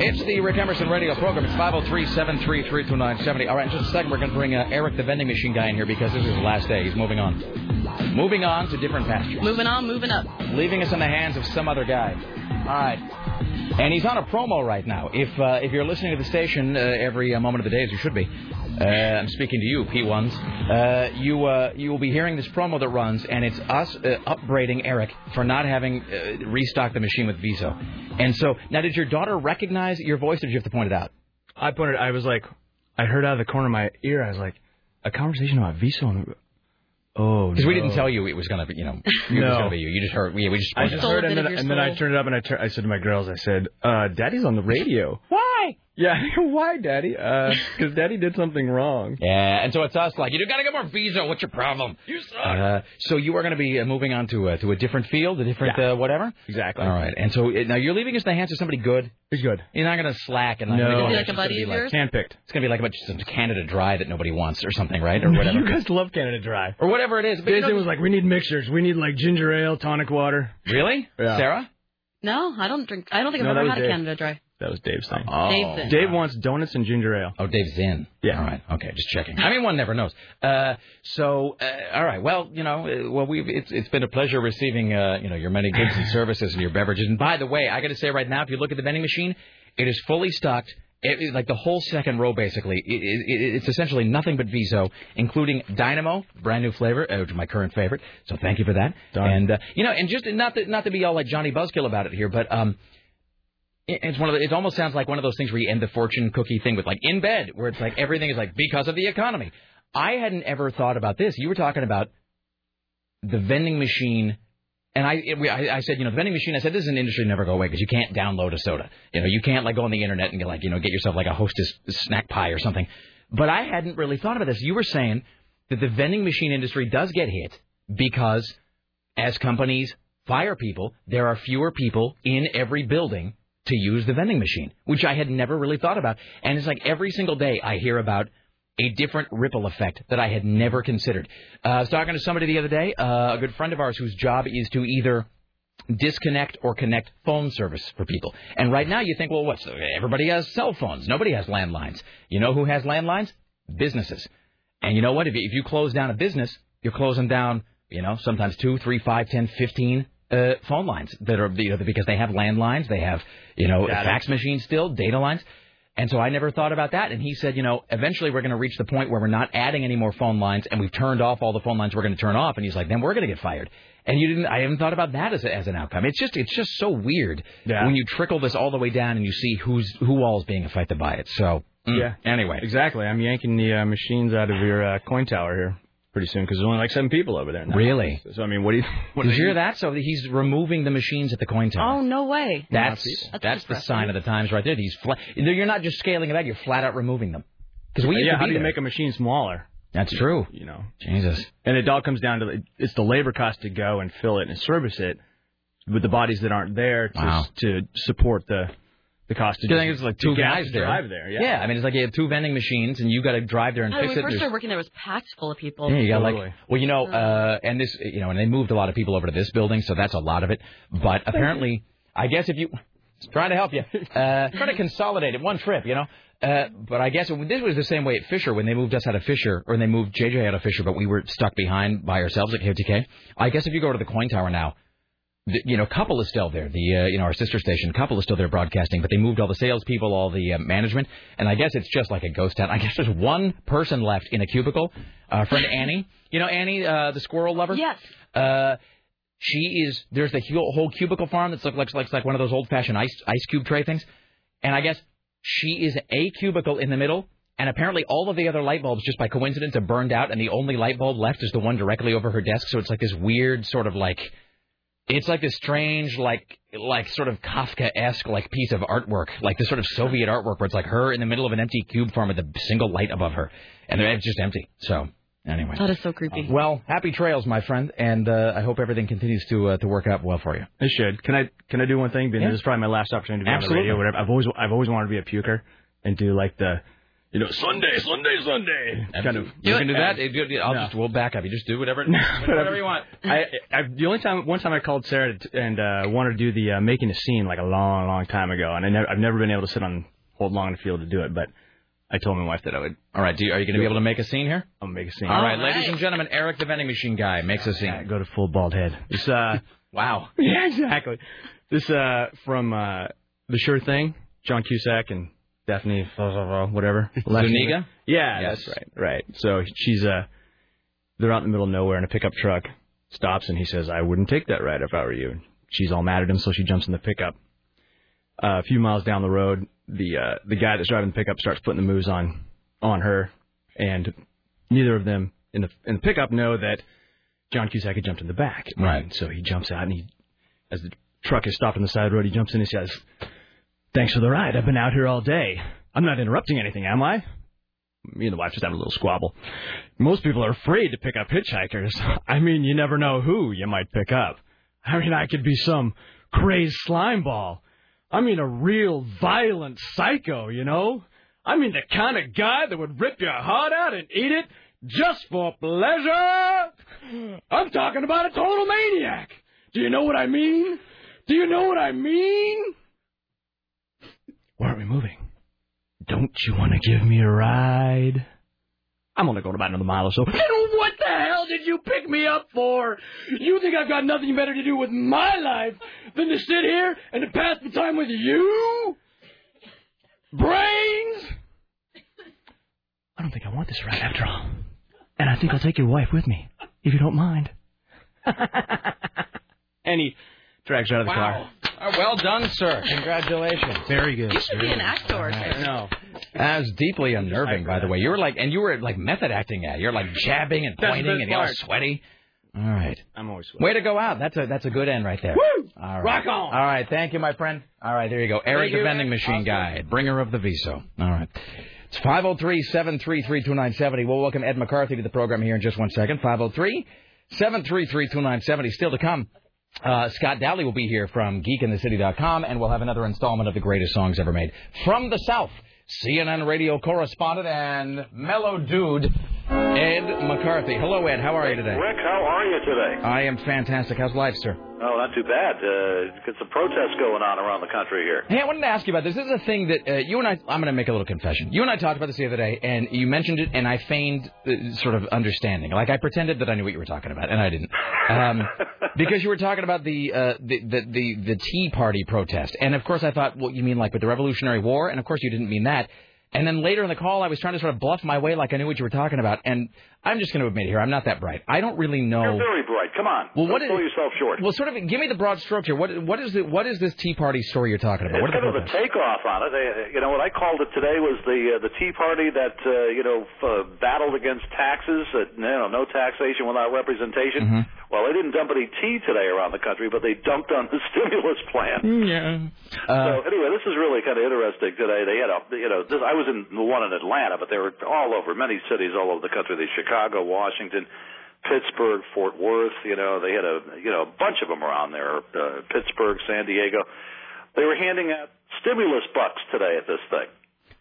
It's the Rick Emerson Radio program. It's 503-733-2970. All right, in just a second, we're going to bring Eric the vending machine guy in here because this is his last day. He's moving on. Moving on to different pastures. Moving on, moving up. Leaving us in the hands of some other guy. All right. And he's on a promo right now. If you're listening to the station every moment of the day, as you should be, I'm speaking to you, P1s, you will be hearing this promo that runs, and it's us upbraiding Eric for not having restocked the machine with Viso. And so, now did your daughter recognize your voice, or did you have to point it out? I pointed it out. I was like, I heard out of the corner of my ear, I was like, a conversation about Viso and... Oh, because no. We didn't tell you it was going to be, you know, it was going to be you. You just heard, we just I just heard, and then I turned it up, and I said to my girls, I said, Daddy's on the radio. Why? Yeah, why, Daddy? Because Daddy did something wrong. Yeah, and so it's us like, you got to get more Viso. What's your problem? You suck. So you are going to be moving on to a different field, a different whatever? Exactly. All right, and so now you're leaving us in the hands of somebody good. He's good. You're not going to slack. And no. It's going to be like a buddy of yours? Handpicked. It's going to be like about some Canada Dry that nobody wants or something, right? Or whatever. You guys love Canada Dry. Or whatever it is. But it was like, we need mixers. We need like ginger ale, tonic water. Really? Yeah. Sarah? No, I don't think I've ever had a Canada Dry. That was Dave's thing. Oh. Dave wants donuts and ginger ale. Oh, Dave's in. Yeah. All right. Okay. Just checking. I mean, one never knows. All right. Well, you know, it's been a pleasure receiving, your many goods and services and your beverages. And by the way, I got to say right now, if you look at the vending machine, it is fully stocked. It, like the whole second row, basically. It's essentially nothing but Viso, including Dynamo, brand new flavor, which is my current favorite. So thank you for that. Darn. And just not to be all like Johnny Buzzkill about it here, but. It almost sounds like one of those things where you end the fortune cookie thing with like in bed, where it's like everything is like because of the economy. I hadn't ever thought about this. You were talking about the vending machine, and I said, the vending machine. I said this is an industry that never go away because you can't download a soda. You can't like go on the internet and get yourself like a Hostess snack pie or something. But I hadn't really thought about this. You were saying that the vending machine industry does get hit because as companies fire people, there are fewer people in every building to use the vending machine, which I had never really thought about. And it's like every single day I hear about a different ripple effect that I had never considered. I was talking to somebody the other day, a good friend of ours whose job is to either disconnect or connect phone service for people. And right now you think, well, everybody has cell phones. Nobody has landlines. You know who has landlines? Businesses. And you know what? If you close down a business, you're closing down, sometimes 2, 3, 5, 10, 15 phone lines that are because they have landlines, they have fax machines still, data lines, and so I never thought about that. And he said, eventually we're going to reach the point where we're not adding any more phone lines, and we've turned off all the phone lines we're going to turn off. And he's like, then we're going to get fired. And I haven't thought about that as an outcome. It's just so weird when you trickle this all the way down and you see who all is being affected by it. So anyway, exactly. I'm yanking the machines out of your coin tower here pretty soon, because there's only like 7 people over there now. Really? So, I mean, what do you hear that? So he's removing the machines at the coin tower. Oh, no way. That's the sign of the times right there. You're not just scaling it back, you're flat out removing them. Because how do you make a machine smaller? That's true. Jesus. And it all comes down to, it's the labor cost to go and fill it and service it with the bodies that aren't there to support the cost of it's like 2 guys there. Drive there. Yeah, I mean, it's like you have 2 vending machines, and you got to drive there and fix it. When we first started working there, was packed full of people. Yeah, you got totally. And this, and they moved a lot of people over to this building, so that's a lot of it. But apparently, I guess if you trying to help you, trying to consolidate it one trip, but I guess this was the same way at Fisher when they moved us out of Fisher, or when they moved JJ out of Fisher, but we were stuck behind by ourselves at KOTK. I guess if you go to the coin tower now, Couple is still there. The our sister station, Couple, is still there broadcasting, but they moved all the salespeople, all the management, and I guess it's just like a ghost town. I guess there's one person left in a cubicle. Our friend Annie, Annie, the squirrel lover. Yes. She is. There's the whole cubicle farm that looks like one of those old-fashioned ice cube tray things, and I guess she is a cubicle in the middle. And apparently all of the other light bulbs, just by coincidence, have burned out, and the only light bulb left is the one directly over her desk. So it's like this weird sort of it's like this strange, like sort of Kafka-esque piece of artwork, like this sort of Soviet artwork where it's like her in the middle of an empty cube farm with a single light above her, and it's just empty. So anyway, that is so creepy. Well, happy trails, my friend, and I hope everything continues to work out well for you. It should. Can I do one thing? This is probably my last opportunity to be on the radio. Whatever. I've always wanted to be a puker and do the. Sunday. Kind of. You can do that. We'll back up. You just do whatever you want. One time I called Sarah and wanted to do the making a scene a long time ago, and I've never been able to hold long in the field to do it, but I told my wife that I would. All right. Are you going to be able to make a scene here? I'll make a scene. All right. Ladies and gentlemen, Eric the vending machine guy makes a scene. Go to full bald head. This, wow. Yeah, exactly. This from The Sure Thing, John Cusack and Daphne, whatever. Zuniga? Yeah, yes. That's right. Right. So she's they're out in the middle of nowhere, and a pickup truck stops, and he says, "I wouldn't take that ride if I were you." And she's all mad at him, so she jumps in the pickup. A few miles down the road, the guy that's driving the pickup starts putting the moves on her, and neither of them in the pickup know that John Cusack had jumped in the back. Right. And so he jumps out, and as the truck is stopped on the side of the road, he jumps in and says, "Thanks for the ride. I've been out here all day. I'm not interrupting anything, am I?" Me and the wife just have a little squabble. "Most people are afraid to pick up hitchhikers. I mean, you never know who you might pick up. I mean, I could be some crazed slime ball. I mean, a real violent psycho, I mean, the kind of guy that would rip your heart out and eat it just for pleasure. I'm talking about a total maniac. Do you know what I mean? Where are we moving? Don't you want to give me a ride? I'm going to go about another mile or so. And what the hell did you pick me up for? You think I've got nothing better to do with my life than to sit here and to pass the time with you? Brains? I don't think I want this ride after all. And I think I'll take your wife with me, if you don't mind." And he drags her out of the car. Well done, sir. Congratulations. Very good. You should be an actor. I know. That's deeply unnerving, by the way. You were method acting at it. You're jabbing and pointing and you're all sweaty. All right. I'm always sweaty. Way to go out. That's a good end right there. Woo! All right. Rock on. All right. Thank you, my friend. All right. There you go. Eric, the vending machine guy, bringer of the Viso. All right. It's 503-733-2970. We'll welcome Ed McCarthy to the program here in just one second. 503-733-2970. Still to come. Scott Daly will be here from geekinthecity.com, and we'll have another installment of the greatest songs ever made. From the South, CNN radio correspondent and mellow dude, Ed McCarthy. Hello, Ed. How are you today? Rick, how are you today? I am fantastic. How's life, sir? Oh, not too bad. Got some protests going on around the country here. Hey, I wanted to ask you about this. This is a thing that you and I... I'm going to make a little confession. You and I talked about this the other day, and you mentioned it, and I feigned sort of understanding. I pretended that I knew what you were talking about, and I didn't. Because you were talking about the Tea Party protest. And, of course, I thought, well, you mean with the Revolutionary War? And, of course, you didn't mean that. And then later in the call, I was trying to sort of bluff my way I knew what you were talking about. And I'm just going to admit here, I'm not that bright. I don't really know. You're very bright. Come on. Well, don't pull yourself short. Well, sort of give me the broad stroke here. What is this Tea Party story you're talking about? It's kind of a takeoff on it. What I called it today was the Tea Party that, battled against taxes. No taxation without representation. Mm-hmm. Well, they didn't dump any tea today around the country, but they dumped on the stimulus plan. Yeah. So anyway, this is really kind of interesting today. They had I was in the one in Atlanta, but they were all over many cities all over the country. They Chicago, Washington, Pittsburgh, Fort Worth. They had a bunch of them around there. Pittsburgh, San Diego. They were handing out stimulus bucks today at this thing.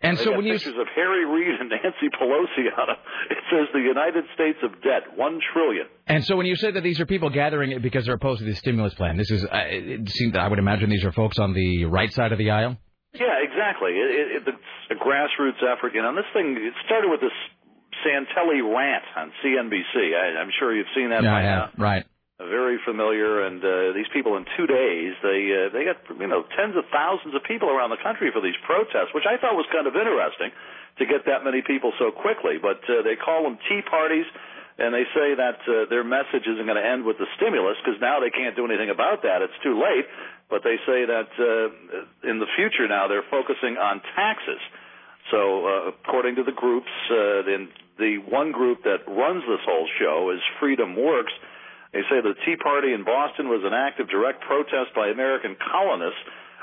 And so when you pictures of Harry Reid and Nancy Pelosi on it, it says the United States of debt, $1 trillion. And so when you say that these are people gathering because they're opposed to the stimulus plan, this is it seems I would imagine these are folks on the right side of the aisle. Yeah, exactly. It's a grassroots effort, And this thing it started with this Santelli rant on CNBC. I'm sure you've seen that by now. Right. very familiar. And these people, in 2 days, they got, you know, tens of thousands of people around the country for these protests, which I thought was kind of interesting to get that many people so quickly. But they call them tea parties, and they say that their message isn't going to end with the stimulus because now they can't do anything about that. It's too late. But they say that in the future now they're focusing on taxes. So according to the groups, the one group that runs this whole show is Freedom Works. They say the Tea Party in Boston was an act of direct protest by American colonists,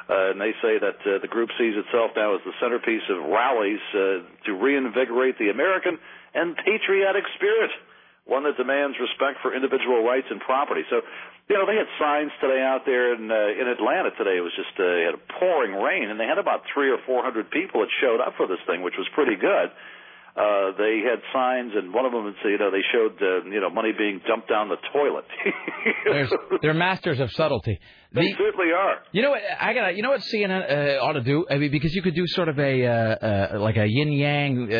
and they say that the group sees itself now as the centerpiece of rallies to reinvigorate the American and patriotic spirit, one that demands respect for individual rights and property. So, you know, they had signs today out there in Atlanta today. It was just had a pouring rain, and they had about 300 or 400 people that showed up for this thing, which was pretty good. They had signs, and one of them would say, you know, they showed, you know, money being dumped down the toilet. They're masters of subtlety. They certainly are. You know what? You know what CNN ought to do? I mean, because you could do sort of a like a yin yang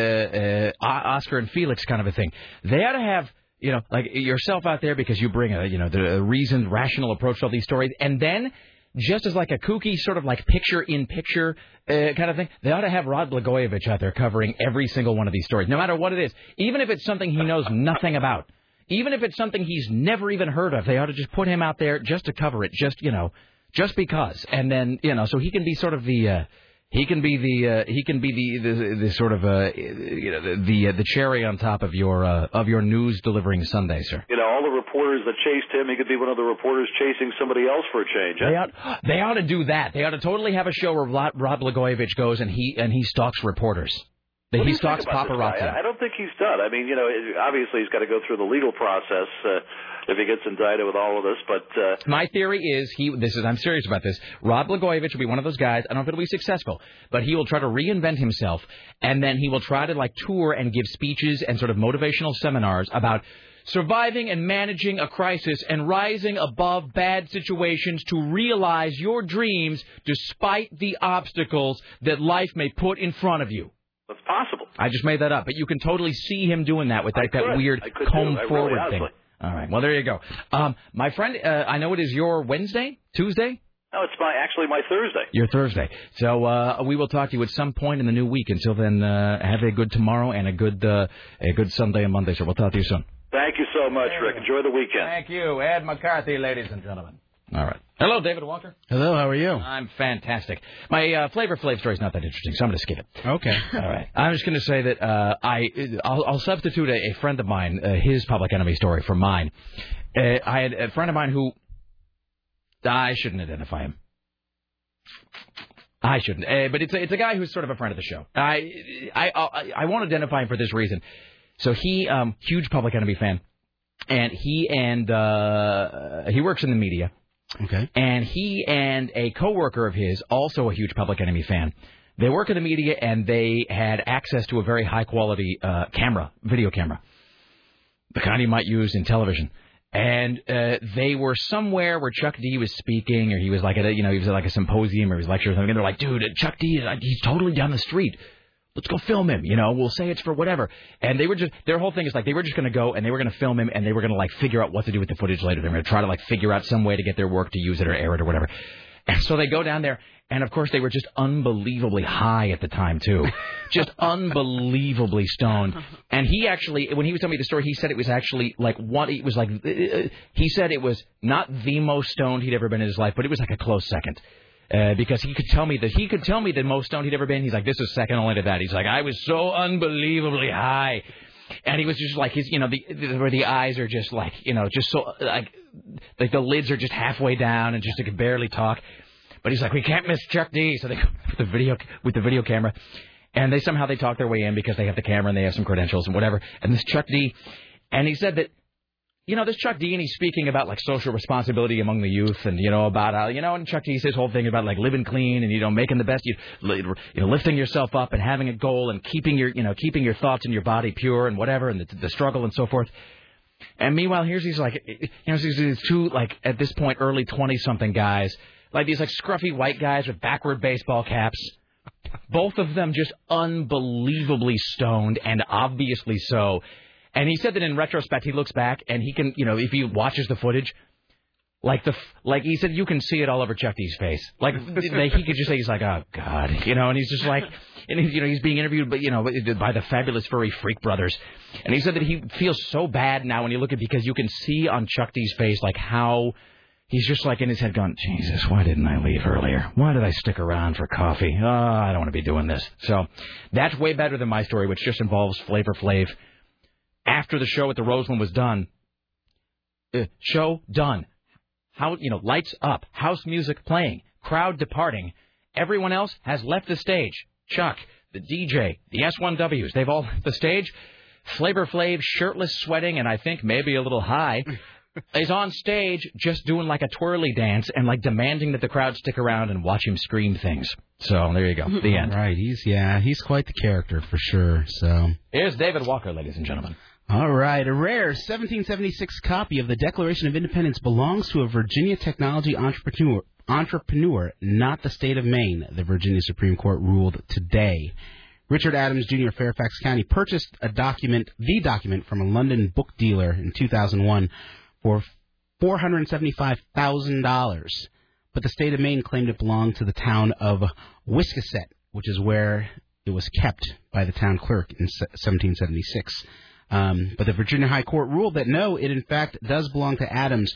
Oscar and Felix kind of a thing. They ought to have, you know, like yourself out there because you bring a, you know, the reasoned, rational approach to all these stories, and then, just as like a kooky sort of like picture-in-picture kind of thing, they ought to have Rod Blagojevich out there covering every single one of these stories, no matter what it is. Even if it's something he knows nothing about, even if it's something he's never even heard of, they ought to just put him out there just to cover it, just, you know, just because. And then, you know, so he can be sort of the he can be the sort of you know, the cherry on top of your news delivering Sunday, sir. You know, all the reporters that chased him, he could be one of the reporters chasing somebody else for a change. Huh? They ought to do that. They ought to totally have a show where Rod Blagojevich goes and he stalks reporters. He stalks paparazzi. I don't think he's done. I mean, you know, obviously he's got to go through the legal process if he gets indicted with all of this. But my theory is I'm serious about this. Rod Blagojevich will be one of those guys. I don't know if it'll be successful, but he will try to reinvent himself, and then he will try to like tour and give speeches and sort of motivational seminars about surviving and managing a crisis and rising above bad situations to realize your dreams despite the obstacles that life may put in front of you. That's possible. I just made that up, but you can totally see him doing that with like that weird comb-forward thing. All right. Well, there you go. My friend, I know it is your Wednesday, Tuesday? No, it's actually my Thursday. Your Thursday. So we will talk to you at some point in the new week. Until then, have a good tomorrow and a good Sunday and Monday. So we'll talk to you soon. Thank you so much, Rick. Enjoy the weekend. Thank you. Ed McCarthy, ladies and gentlemen. All right. Hello, David Walker. Hello, how are you? I'm fantastic. My Flavor Flav story's not that interesting, so I'm going to skip it. Okay. All right. I'm just going to say that I'll substitute a friend of mine, his Public Enemy story for mine. I had a friend of mine who... I shouldn't identify him. I shouldn't. But it's a guy who's sort of a friend of the show. I won't identify him for this reason. So he, huge Public Enemy fan, and he works in the media. Okay. And he and a coworker of his, also a huge Public Enemy fan, they work in the media and they had access to a very high-quality video camera, the kind you might use in television. And they were somewhere where Chuck D was speaking, or he was like at a symposium or his lecture or something. And they're like, dude, Chuck D, he's totally down the street. Let's go film him, you know, we'll say it's for whatever. And they were just, their whole thing is like, they were just going to go and they were going to film him and they were going to like figure out what to do with the footage later. They were going to try to like figure out some way to get their work to use it or air it or whatever. And so they go down there and of course they were just unbelievably high at the time too. Just unbelievably stoned. And he actually, when he was telling me the story, he said it was actually like he said it was not the most stoned he'd ever been in his life, but it was like a close second. Because he could tell me the most stoned he'd ever been. He's like, this is second only to that. He's like, I was so unbelievably high, and he was just like his, you know, where the eyes are just like, you know, just so like the lids are just halfway down and just he could barely talk. But he's like, we can't miss Chuck D. So they go with the video camera, and they somehow talk their way in because they have the camera and they have some credentials and whatever. And this Chuck D, and he said that. You know, this Chuck D, and he's speaking about, like, social responsibility among the youth and, you know, about how, you know, and Chuck D, his whole thing about, like, living clean and, you know, making the best, you know, lifting yourself up and having a goal and keeping your thoughts and your body pure and whatever and the struggle and so forth. And meanwhile, here's these, like, you know, these two, like, at this point, early 20-something guys, like these, like, scruffy white guys with backward baseball caps, both of them just unbelievably stoned and obviously so. And he said that in retrospect, he looks back and he can, you know, if he watches the footage, Like he said, you can see it all over Chuck D's face. Like he could just say he's like, oh God, you know, and he's just like, and he, you know, he's being interviewed, but you know, by the fabulous furry freak brothers, and he said that he feels so bad now when you look at, because you can see on Chuck D's face like how he's just like in his head going, Jesus, why didn't I leave earlier? Why did I stick around for coffee? Oh, I don't want to be doing this. So that's way better than my story, which just involves Flavor Flav. After the show at the Roseland was done, show done. How, you know, lights up, house music playing, crowd departing. Everyone else has left the stage. Chuck, the DJ, the S1Ws, they've all left the stage. Flavor Flav, shirtless, sweating, and I think maybe a little high, is on stage just doing like a twirly dance and like demanding that the crowd stick around and watch him scream things. So there you go, the end. All right, he's quite the character for sure. So here's David Walker, ladies and gentlemen. All right, a rare 1776 copy of the Declaration of Independence belongs to a Virginia technology entrepreneur, not the state of Maine, the Virginia Supreme Court ruled today. Richard Adams Jr. of Fairfax County purchased the document from a London book dealer in 2001 for $475,000, but the state of Maine claimed it belonged to the town of Wiscasset, which is where it was kept by the town clerk in 1776. But the Virginia High Court ruled that, no, it in fact does belong to Adams.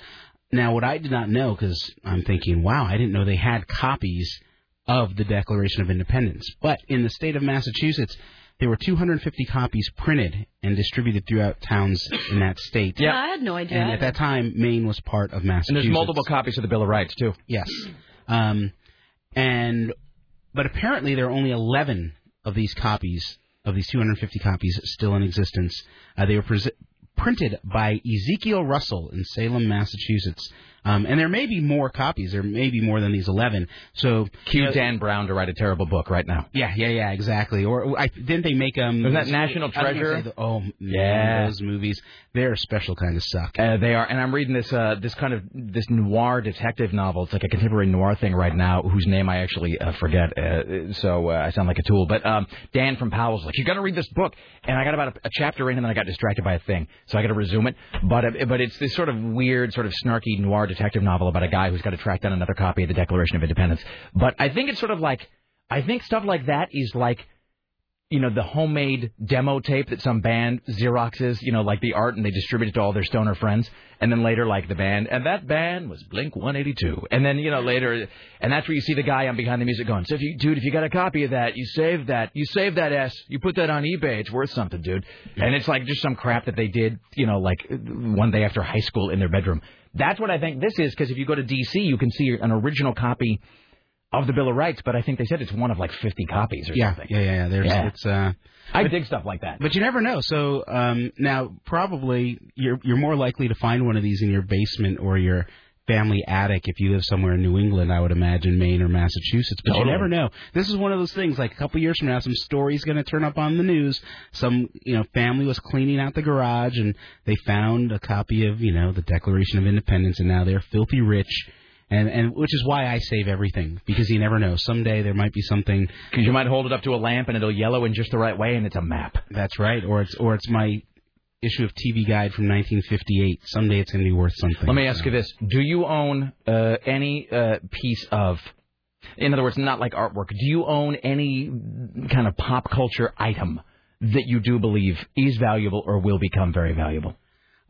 Now, what I did not know, because I'm thinking, wow, I didn't know they had copies of the Declaration of Independence. But in the state of Massachusetts, there were 250 copies printed and distributed throughout towns in that state. Yeah, I had no idea. And at that time, Maine was part of Massachusetts. And there's multiple copies of the Bill of Rights, too. Yes. But apparently there are only 11 of these copies of these 250 copies still in existence. They were printed by Ezekiel Russell in Salem, Massachusetts. And there may be more copies. There may be more than these 11. So cue Dan Brown to write a terrible book right now. Yeah, exactly. Or didn't they make was that National Treasure? Those movies. They're a special kind of suck. They are. And I'm reading this noir detective novel. It's like a contemporary noir thing right now, whose name I actually forget. So I sound like a tool. But Dan from Powell's like, you got to read this book. And I got about a chapter in, and then I got distracted by a thing, so I got to resume it. But it's this sort of weird, sort of snarky noir detective novel about a guy who's got to track down another copy of the Declaration of Independence. But I think it's sort of like, I think stuff like that is like, you know, the homemade demo tape that some band Xeroxes, you know, like the art, and they distribute it to all their stoner friends. And then later, like the band, and that band was Blink 182. And then, you know, later, and that's where you see the guy on Behind the Music going, so if you got a copy of that, you saved that S, you put that on eBay, it's worth something, dude. And it's like just some crap that they did, you know, like one day after high school in their bedroom. That's what I think this is, because if you go to D.C., you can see an original copy of the Bill of Rights, but I think they said it's one of like 50 copies or something. Yeah. It's, I dig stuff like that. But you never know. So now probably you're more likely to find one of these in your basement or your family attic if you live somewhere in New England, I would imagine, Maine or Massachusetts. But totally. You never know. This is one of those things, like a couple years from now, some story's going to turn up on the news. Some, you know, family was cleaning out the garage and they found a copy of, you know, the Declaration of Independence, and now they're filthy rich. And which is why I save everything, because you never know. Someday there might be something. Because you might hold it up to a lamp and it'll yellow in just the right way and it's a map. That's right. Or it's my issue of TV Guide from 1958. Someday it's going to be worth something. Let me ask you this. Do you own any piece of, in other words, not like artwork, do you own any kind of pop culture item that you do believe is valuable or will become very valuable?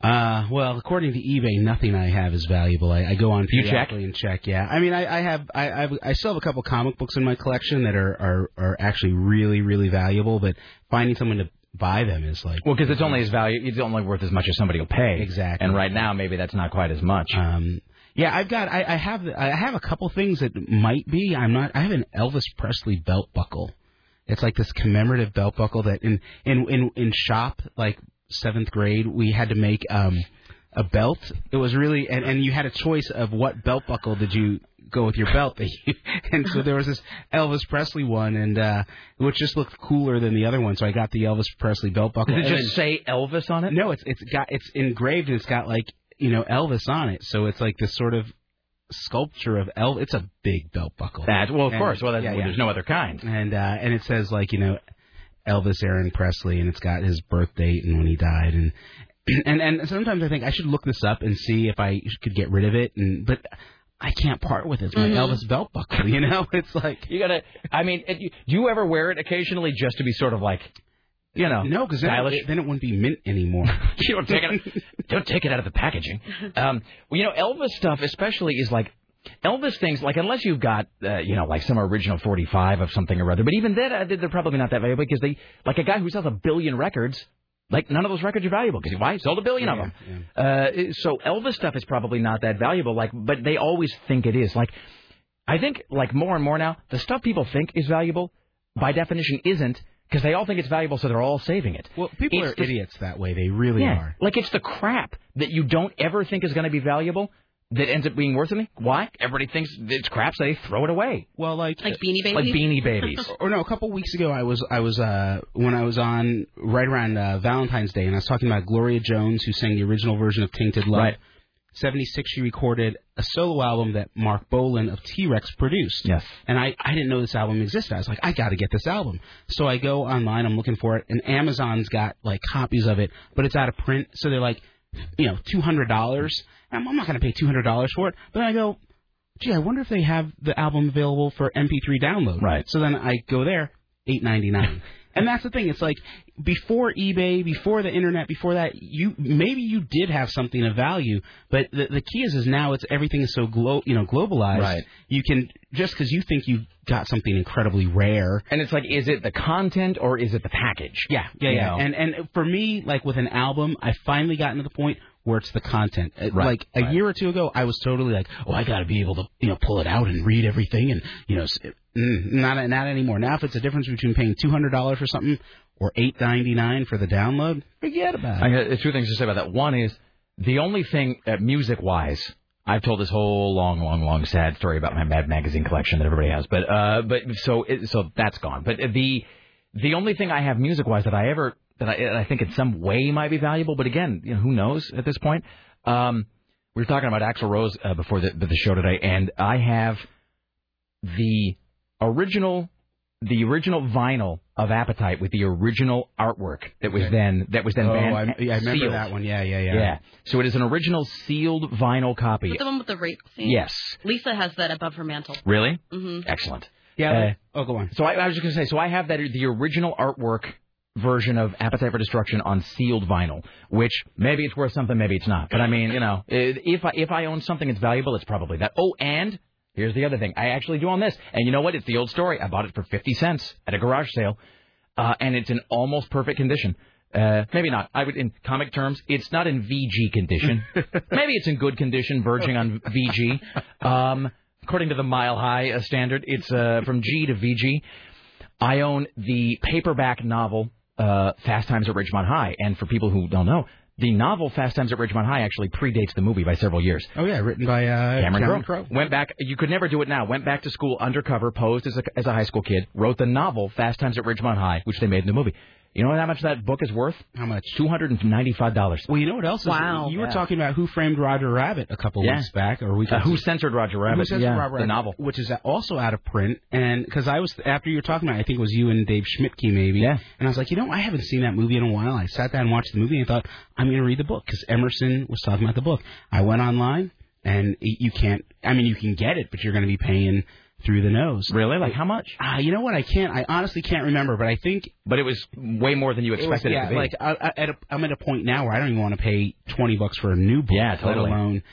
Well, according to eBay, nothing I have is valuable. I go on periodically and check. Yeah, I mean, I still have a couple comic books in my collection that are actually really, really valuable. But finding someone to buy them is like, well, because it's only it's only worth as much as somebody will pay. Exactly. And right now, maybe that's not quite as much. Yeah, I've got I have a couple things that might be. I have an Elvis Presley belt buckle. It's like this commemorative belt buckle that in shop, like, 7th grade, we had to make a belt. It was really, and you had a choice of what belt buckle did you go with your belt. And so there was this Elvis Presley one, and which just looked cooler than the other one. So I got the Elvis Presley belt buckle. Did it just say Elvis on it? No, it's engraved, and it's got, like, you know, Elvis on it. So it's like this sort of sculpture of Elvis. It's a big belt buckle. Of course. There's no other kind. And it says, like, you know, Elvis Aaron Presley, and it's got his birth date and when he died, and And sometimes I think I should look this up and see if I could get rid of it, but I can't part with it. It's like Elvis belt buckle, you know? It's like... You gotta... I mean, do you ever wear it occasionally just to be sort of like... You know, no, because then it wouldn't be mint anymore. You don't take it. Don't take it out of the packaging. Well, you know, Elvis stuff, especially, is like Elvis things. Like unless you've got, you know, like some original 45 of something or other. But even then, they're probably not that valuable because they, like a guy who sells 1 billion records, like none of those records are valuable because why? He sold 1 billion of them. Yeah. So Elvis stuff is probably not that valuable. Like, but they always think it is. Like, I think like more and more now, the stuff people think is valuable, by definition, isn't. Because they all think it's valuable, so they're all saving it. Well, people are idiots that way. They really are. Like, it's the crap that you don't ever think is going to be valuable that ends up being worth something. Why? Everybody thinks it's crap, so they throw it away. Well, like Beanie Babies? Like Beanie Babies. Or no, a couple weeks ago, I was when I was on right around Valentine's Day, and I was talking about Gloria Jones, who sang the original version of Tainted Love. Right. 1976, she recorded a solo album that Mark Bolan of T-Rex produced. Yes. And I didn't know this album existed. I was like, I got to get this album. So I go online, I'm looking for it, and Amazon's got, like, copies of it, but it's out of print. So they're like, you know, $200. And I'm not going to pay $200 for it. But then I go, gee, I wonder if they have the album available for MP3 download. Right. So then I go there, $8.99. And that's the thing. It's like before eBay, before the internet, before that, maybe you did have something of value. But the key is now it's everything is so globalized. Right. You can just because you think you got something incredibly rare. And it's like, is it the content or is it the package? Yeah. And for me, like with an album, I finally gotten to the point where it's the content. Like a year or two ago, I was totally like, oh, I got to be able to pull it out and read everything and not anymore. Now, if it's a difference between paying $200 for something or $8.99 for the download, forget about it. I got two things to say about that. One is the only thing music-wise, I've told this whole long sad story about my Mad Magazine collection that everybody has, but so that's gone. But the only thing I have music-wise that I think in some way might be valuable, but again, who knows at this point. We were talking about Axl Rose before the show today, and I have the original vinyl of Appetite with the original artwork that was then banned. I remember sealed. That one. Yeah. So it is an original sealed vinyl copy. That's the one with the rape scene. Yes. Lisa has that above her mantle. Really? Mm-hmm. Excellent. Yeah. Go on. So I was just going to say, so I have that the original artwork version of Appetite for Destruction on sealed vinyl, which maybe it's worth something, maybe it's not. But I mean, if I own something that's valuable, it's probably that. Oh, and here's the other thing. I actually do own this. And you know what? It's the old story. I bought it for 50 cents at a garage sale, and it's in almost perfect condition. Maybe not. I would, in comic terms, it's not in VG condition. Maybe it's in good condition, verging on VG. According to the Mile High standard, it's from G to VG. I own the paperback novel Fast Times at Ridgemont High. And for people who don't know, the novel Fast Times at Ridgemont High actually predates the movie by several years. Oh, yeah, written by Cameron Crowe. Went back, you could never do it now, went back to school undercover, posed as a high school kid, wrote the novel Fast Times at Ridgemont High, which they made in the movie. You know how much that book is worth? How much? $295. Well, you know what else? Wow. You were talking about Who Framed Roger Rabbit a couple weeks back. Or Who Censored Roger Rabbit. Who Censored Roger Rabbit, the novel. Which is also out of print. And because I was, after you were talking about it, I think it was you and Dave Schmidtke maybe. Yeah. And I was like, I haven't seen that movie in a while. I sat down and watched the movie and thought, I'm going to read the book because Emerson was talking about the book. I went online and you can't, I mean, you can get it, but you're going to be paying... Through the nose. Really? Like how much? You know what? I honestly can't remember, but I think... But it was way more than you expected it to be. Yeah, like I'm at a point now where I don't even want to pay $20 for a new book, totally. Let alone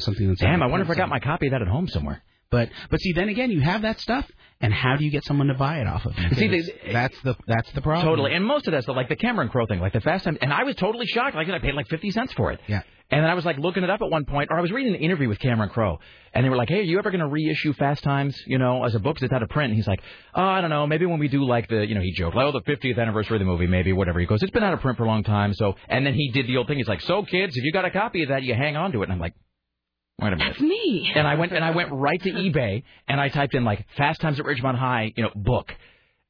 something that's... Damn, I wonder if I got my copy of that at home somewhere. But see, then again, you have that stuff, and how do you get someone to buy it off of you? See, that's the problem. Totally, and most of that stuff, like the Cameron Crowe thing, like the Fast Times, and I was totally shocked. Like I paid like 50 cents for it. Yeah. And then I was like looking it up at one point, or I was reading an interview with Cameron Crowe, and they were like, "Hey, are you ever going to reissue Fast Times? As a book because it's out of print?" And he's like, "Oh, I don't know. Maybe when we do like the, he joked, like, oh, the 50th anniversary of the movie, maybe whatever." He goes, "It's been out of print for a long time, so." And then he did the old thing. He's like, "So kids, if you got a copy of that, you hang on to it." And I'm like, wait a minute. That's me. And I went right to eBay and I typed in like Fast Times at Ridgemont High, book,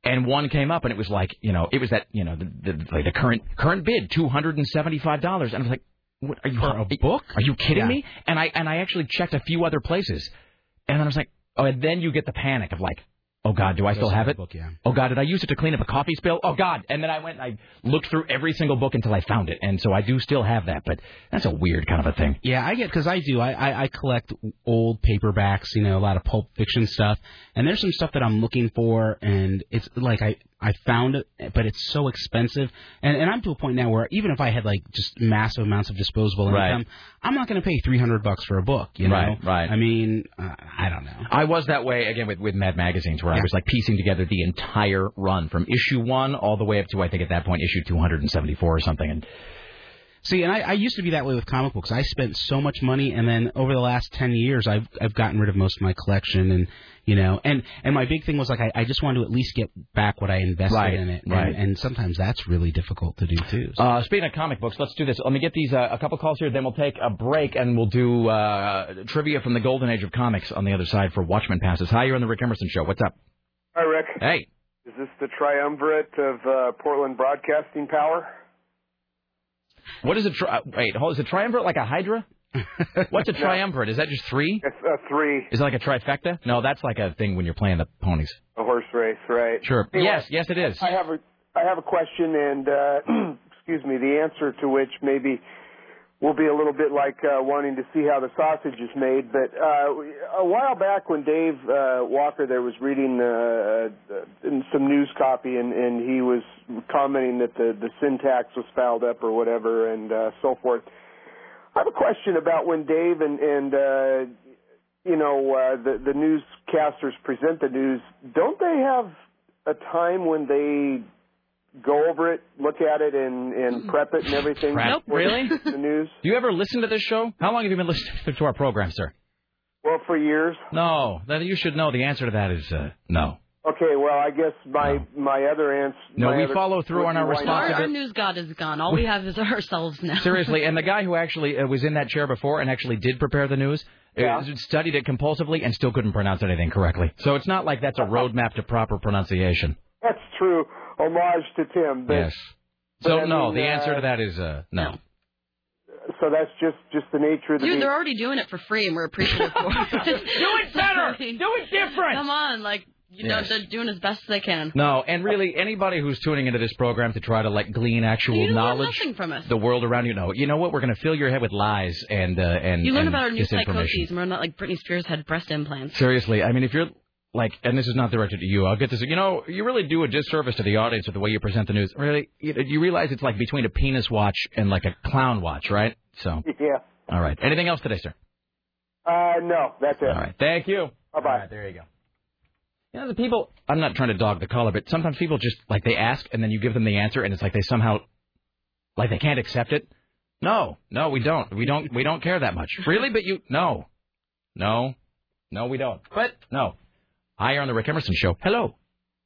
and one came up and it was like, it was that, the current bid $275. And I was like, what are you for a book? Are you kidding me? And I actually checked a few other places, and then I was like, oh, and then you get the panic of like, Oh, God, do I still have it? Book, yeah. Oh, God, did I use it to clean up a coffee spill? Oh, God. And then I went and I looked through every single book until I found it. And so I do still have that. But that's a weird kind of a thing. Yeah, I get, because I do. I collect old paperbacks, you know, a lot of Pulp Fiction stuff. And there's some stuff that I'm looking for. And it's like I found it, but it's so expensive. And I'm to a point now where even if I had, like, just massive amounts of disposable income, right, I'm not going to pay $300 for a book, you know? Right, right. I mean, I don't know. I was that way, again, with Mad Magazines, where I was, like, piecing together the entire run from issue 1 all the way up to, I think at that point, issue 274 or something. And see, and I used to be that way with comic books. I spent so much money, and then over the last 10 years, I've gotten rid of most of my collection, and you know, and my big thing was like I just wanted to at least get back what I invested in it, and sometimes that's really difficult to do too. So. Speaking of comic books, let's do this. Let me get these a couple calls here, then we'll take a break, and we'll do trivia from the golden age of comics on the other side for Watchmen passes. Hi, you're on the Rick Emerson Show. What's up? Hi, Rick. Hey. Is this the triumvirate of Portland broadcasting power? What is a is a triumvirate like a hydra? What's a triumvirate? Is that just three? It's a three. Is it like a trifecta? No, that's like a thing when you're playing the ponies. A horse race, right? Sure. Anyway, yes, it is. I have a question, and excuse me, the answer to which maybe will be a little bit like wanting to see how the sausage is made. But a while back, when Dave Walker there was reading some news copy, and he was commenting that the syntax was fouled up or whatever, and so forth. I have a question about when Dave and the newscasters present the news. Don't they have a time when they go over it, look at it, and prep it and everything? Nope, really? The news? Do you ever listen to this show? How long have you been listening to our program, sir? Well, for years. No, then you should know the answer to that is no. Okay, well, I guess my other answer... No, we follow through on our responsibility. Our news god is gone. All we have is ourselves now. Seriously, and the guy who actually was in that chair before and actually did prepare the news, studied it compulsively and still couldn't pronounce anything correctly. So it's not like that's a roadmap to proper pronunciation. That's true. Homage to Tim. But, yes. So, the answer to that is no. So that's just the nature of the... Dude, they're already doing it for free, and we're appreciative for it. Do it better! Do it different! Come on, like... You know, they're doing as best as they can. No, and really, anybody who's tuning into this program to try to, glean actual knowledge... You learn nothing from us. The world around you, no. You know what? We're going to fill your head with lies and you learn about our new psychoses, and we're not like Britney Spears had breast implants. Seriously. I mean, if you're... and this is not directed to you. I'll get this. You know, you really do a disservice to the audience with the way you present the news. Really? You realize it's like between a penis watch and like a clown watch, right? So... Yeah. All right. Anything else today, sir? No. That's it. All right. Thank you. Bye-bye. All right, there you go. You know, the people, I'm not trying to dog the caller, but sometimes people just, they ask, and then you give them the answer, and it's like they somehow, they can't accept it. No, we don't. We don't care that much. Really? But you, no, we don't. But, no. Hi, you're on the Rick Emerson Show. Hello.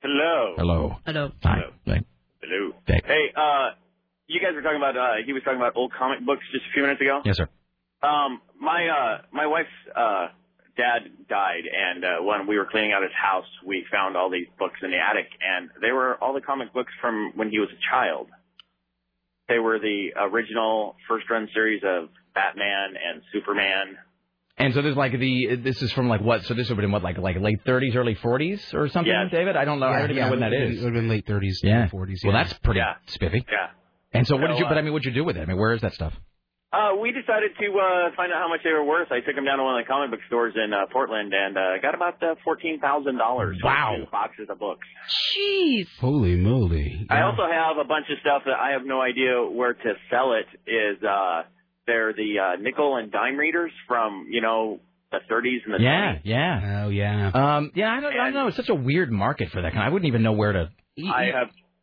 Hello. Hello. Hello. Hi. Hello. Hello. Hey, you guys were talking about, he was talking about old comic books just a few minutes ago. Yes, sir. My wife's, dad died, and when we were cleaning out his house, we found all these books in the attic, and they were all the comic books from when he was a child. They were the original first-run series of Batman and Superman. And so there's this is from what? So this would have been late 30s, early 40s or something, yes. David? I don't know. I don't know when that is. It would have been late 30s, yeah. 40s. Yeah. Well, that's pretty spiffy. Yeah. And so what did you? But I mean, what'd you do with it? I mean, where is that stuff? We decided to find out how much they were worth. I took them down to one of the comic book stores in Portland and got about $14,000. Wow. For two boxes of books. Jeez. Holy moly. Yeah. I also have a bunch of stuff that I have no idea where to sell it. They're the nickel and dime readers from, the 30s and the 20s. Yeah, yeah. Oh, yeah. I don't know. It's such a weird market for that kind. I wouldn't even know where to...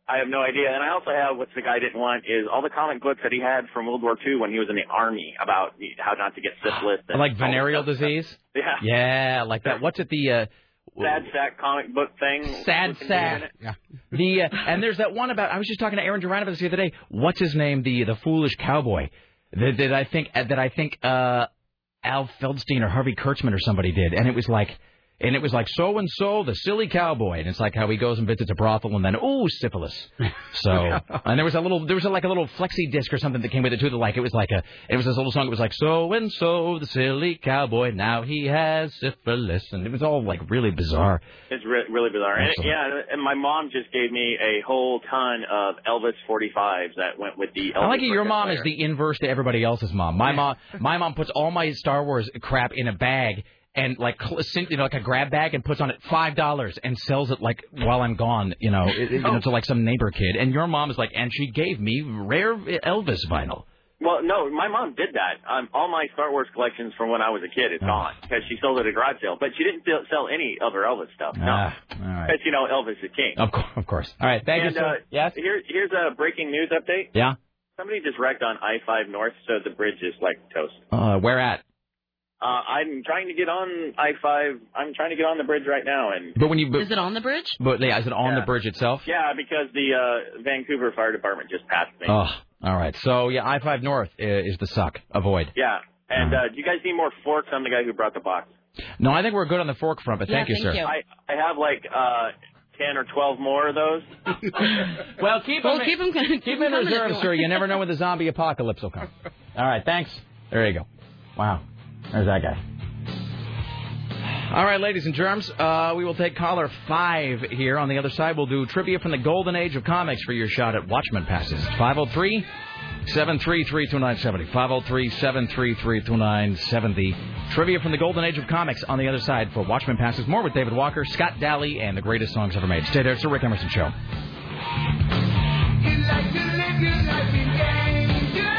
I have no idea, and I also have what the guy didn't want is all the comic books that he had from World War II when he was in the Army about how not to get syphilis. And like venereal disease? Yeah. Yeah, like that. What's it, the... Sad Sack comic book thing. Sad Sack. Yeah. And there's that one about... I was just talking to Aaron Duran about this the other day. What's his name? The foolish cowboy that I think Al Feldstein or Harvey Kurtzman or somebody did, and it was like... And it was like so-and-so, the silly cowboy. And it's like how he goes and visits a brothel and then, ooh, syphilis. So, and there was like a little flexi disc or something that came with it, too. It was this little song. It was like, so-and-so, the silly cowboy, now he has syphilis. And it was all like really bizarre. It's really bizarre. And and my mom just gave me a whole ton of Elvis 45s that went with the Elvis. I like it. Your mom is the inverse to everybody else's mom. My mom puts all my Star Wars crap in a bag. And like a grab bag, and puts on it $5 and sells it like while I'm gone, to like some neighbor kid. And your mom is like, and she gave me rare Elvis vinyl. Well, no, my mom did that. All my Star Wars collections from when I was a kid is gone because she sold at a garage sale. But she didn't sell any other Elvis stuff. No, right. But Elvis is king. Of course. All right, thank you. Yes. Here's a breaking news update. Yeah. Somebody just wrecked on I-5 North, so the bridge is like toast. Where at? I'm trying to get on I-5. I'm trying to get on the bridge right now. Is it on the bridge? But yeah, is it on the bridge itself? Yeah, because the Vancouver Fire Department just passed me. Oh, all right. So yeah, I-5 North is the suck. Avoid. Yeah, and do you guys need more forks? I'm the guy who brought the box. No, I think we're good on the fork front. But thank you, sir. I have 10 or 12 more of those. Well, keep them in reserve, sir. You never know when the zombie apocalypse will come. All right, thanks. There you go. Wow. There's that guy. All right, ladies and germs, we will take caller 5 here. On the other side, we'll do trivia from the golden age of comics for your shot at Watchmen passes. 503-733-2970. 503-733-2970. Trivia from the golden age of comics on the other side for Watchmen passes. More with David Walker, Scott Daly, and the greatest songs ever made. Stay there. It's the Rick Emerson Show. You like to live your life in danger.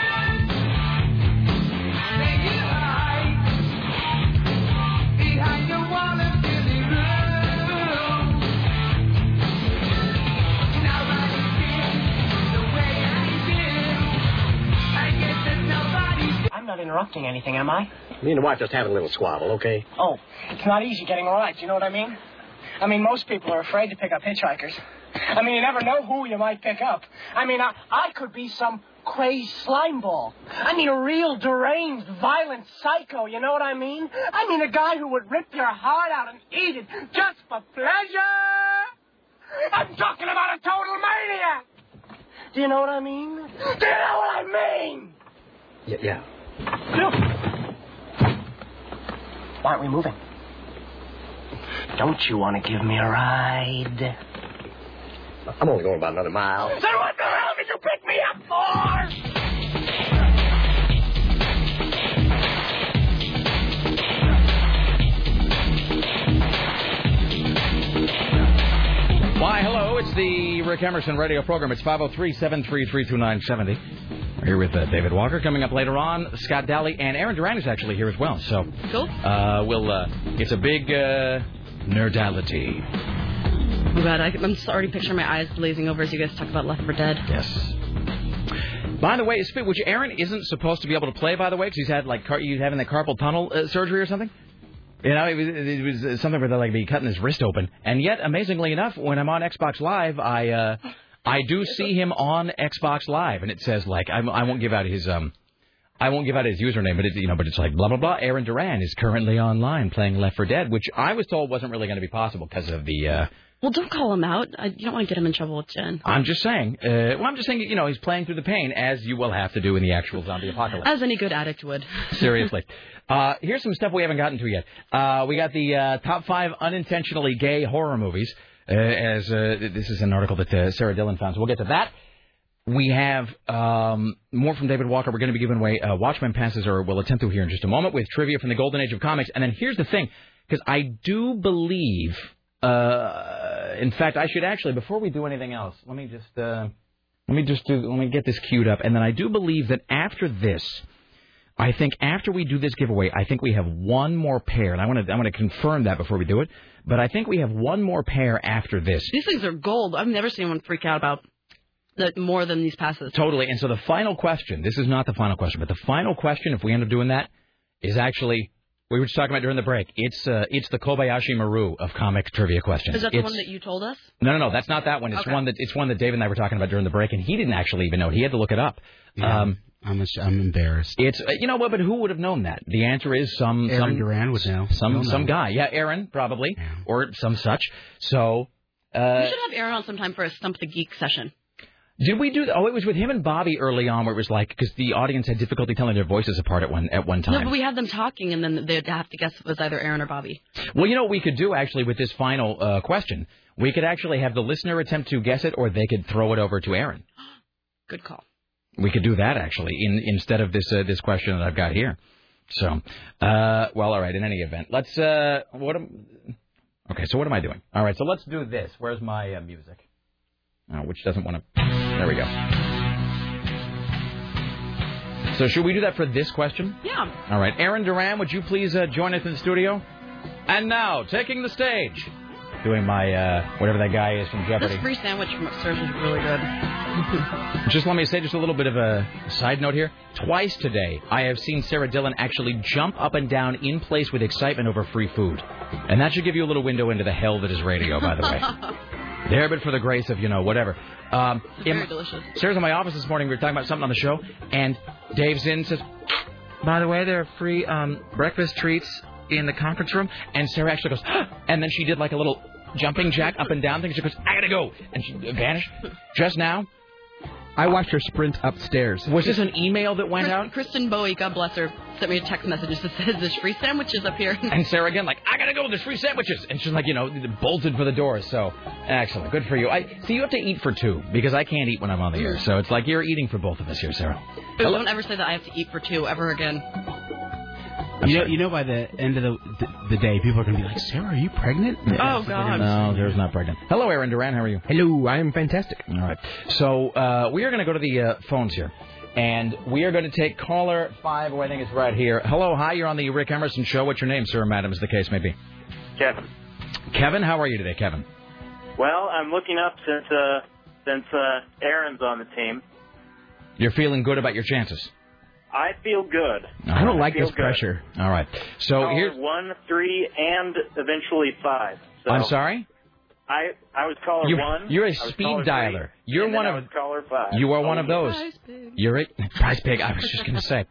Behind your wall of silly room. Now I feel the way I feel. I guess that nobody... I'm not interrupting anything, am I? Me and the wife just having a little squabble, okay? Oh, it's not easy getting right, you know what I mean? I mean, most people are afraid to pick up hitchhikers. I mean, you never know who you might pick up. I mean, I could be some... crazy slime ball. I mean, a real deranged, violent psycho, you know what I mean? I mean, a guy who would rip your heart out and eat it just for pleasure. I'm talking about a total maniac. Do you know what I mean? Do you know what I mean? Yeah. Look. Why aren't we moving? Don't you want to give me a ride? I'm only going about another mile. Then what the hell did you pick me up for? Why, hello, it's the Rick Emerson radio program. It's 503-733-2970. We're here with David Walker. Coming up later on, Scott Daly, and Aaron Duran is actually here as well. So, cool. It's a big nerdality. Oh, God, I'm just already picturing my eyes glazing over as you guys talk about Left 4 Dead. Yes. By the way, which Aaron isn't supposed to be able to play, by the way, because he's had, you having that carpal tunnel surgery or something. You know, it was something where they're, be cutting his wrist open. And yet, amazingly enough, when I'm on Xbox Live, I do see him on Xbox Live. And it says, I won't give out his... I won't give out his username, but it's like blah blah blah. Aaron Duran is currently online playing Left 4 Dead, which I was told wasn't really going to be possible because of the. Well, don't call him out. You don't want to get him in trouble with Jen. I'm just saying. I'm just saying. He's playing through the pain, as you will have to do in the actual zombie apocalypse. As any good addict would. Seriously. Here's some stuff we haven't gotten to yet. We got the top 5 unintentionally gay horror movies. This is an article that Sarah Dillon found. So we'll get to that. We have more from David Walker. We're going to be giving away Watchmen passes, or we'll attempt to here in just a moment, with trivia from the golden age of comics. And then here's the thing, because I do believe, in fact, I should actually, before we do anything else, let me get this queued up. And then I do believe that after this, I think after we do this giveaway, I think we have one more pair. And I want to confirm that before we do it. But I think we have one more pair after this. These things are gold. I've never seen anyone freak out about more than these passes. Totally. And so the final question, this is not the final question, but the final question, if we end up doing that, is actually, we were just talking about during the break, it's the Kobayashi Maru of comic trivia questions. Is that the one that you told us? No, that's not that one. It's one that Dave and I were talking about during the break, and he didn't actually even know. He had to look it up. Yeah. I'm embarrassed. It's you know what, but who would have known that? The answer is Aaron Duran would know. Some guy, yeah, Aaron probably, yeah. Or some such. So we should have Aaron on sometime for a Stump the Geek session. Did we do that? Oh, it was with him and Bobby early on, where it was like because the audience had difficulty telling their voices apart at one time. No, but we had them talking, and then they'd have to guess it was either Aaron or Bobby. Well, you know what we could do actually with this final question, we could actually have the listener attempt to guess it, or they could throw it over to Aaron. Good call. We could do that actually instead of this this question that I've got here. So, well, all right. In any event, let's. Okay, so what am I doing? All right, so let's do this. Where's my music? Which doesn't want to... There we go. So should we do that for this question? Yeah. All right. Aaron Duran, would you please join us in the studio? And now, taking the stage. Doing my, whatever that guy is from Jeopardy. This free sandwich from upstairs is really good. Just let me say just a little bit of a side note here. Twice today, I have seen Sarah Dillon actually jump up and down in place with excitement over free food. And that should give you a little window into the hell that is radio, by the way. There, but for the grace of, you know, whatever. It's very delicious. Sarah's in my office this morning. We were talking about something on the show, and Dave's in says, by the way, there are free breakfast treats in the conference room. And Sarah actually goes, and then she did like a little jumping jack up and down thing. She goes, I gotta go. And she vanished. Just now, I watched her sprint upstairs. Was this an email that went out? Kristen Bowie, God bless her, sent me a text message that says, there's free sandwiches up here. And Sarah again, like, I gotta go, there's free sandwiches. And she's like, you know, bolted for the door. So, excellent. Good for you. See, you have to eat for two, because I can't eat when I'm on the air. So it's like you're eating for both of us here, Sarah. But don't ever say that I have to eat for two ever again. You know, by the end of the day, people are going to be like, Sarah, are you pregnant? Oh, God. No, Sarah's not pregnant. Hello, Aaron Duran. How are you? Hello. I am fantastic. All right. So we are going to go to the phones here, and we are going to take caller 5, who I think is right here. Hello. Hi. You're on the Rick Emerson Show. What's your name, sir or madam, as the case may be? Kevin. Kevin, how are you today, Kevin? Well, I'm looking up since Aaron's on the team. You're feeling good about your chances. I feel good. I don't like this pressure. All right. So here's 1, 3, and eventually 5. So I'm sorry? I was caller 1. You're a speed dialer. You're one of caller 5. You are one of those. You're a prize pig. I was just going to say.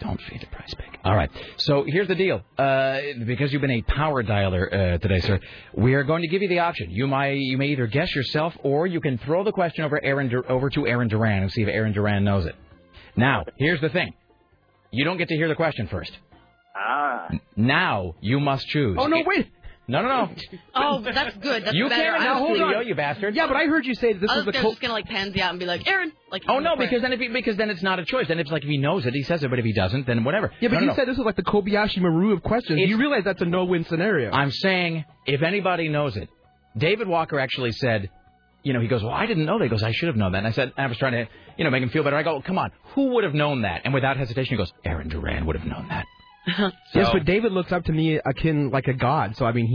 Don't feed the prize pig. All right. So here's the deal. Because you've been a power dialer today, sir, we are going to give you the option. You may either guess yourself, or you can throw the question over to Aaron Duran and see if Aaron Duran knows it. Now, here's the thing. You don't get to hear the question first. Ah. Now, you must choose. Oh, no, wait. No. Oh, but that's good. That's you better. You can't now, hold on, you bastard. Yeah, but I heard you say that this is the... I was just going to, like, pansy out and be like, Aaron. Like, oh, no, because then it's not a choice. Then it's like if he knows it, he says it, but if he doesn't, then whatever. Yeah, but you said this was like the Kobayashi Maru of questions. You realize that's a no-win scenario. I'm saying if anybody knows it. David Walker actually said... You know, he goes, well, I didn't know that. He goes, I should have known that. And I said, I was trying to, you know, make him feel better. I go, come on, who would have known that? And without hesitation, he goes, Aaron Duran would have known that. So, yes, but David looks up to me akin like a god. So, I mean,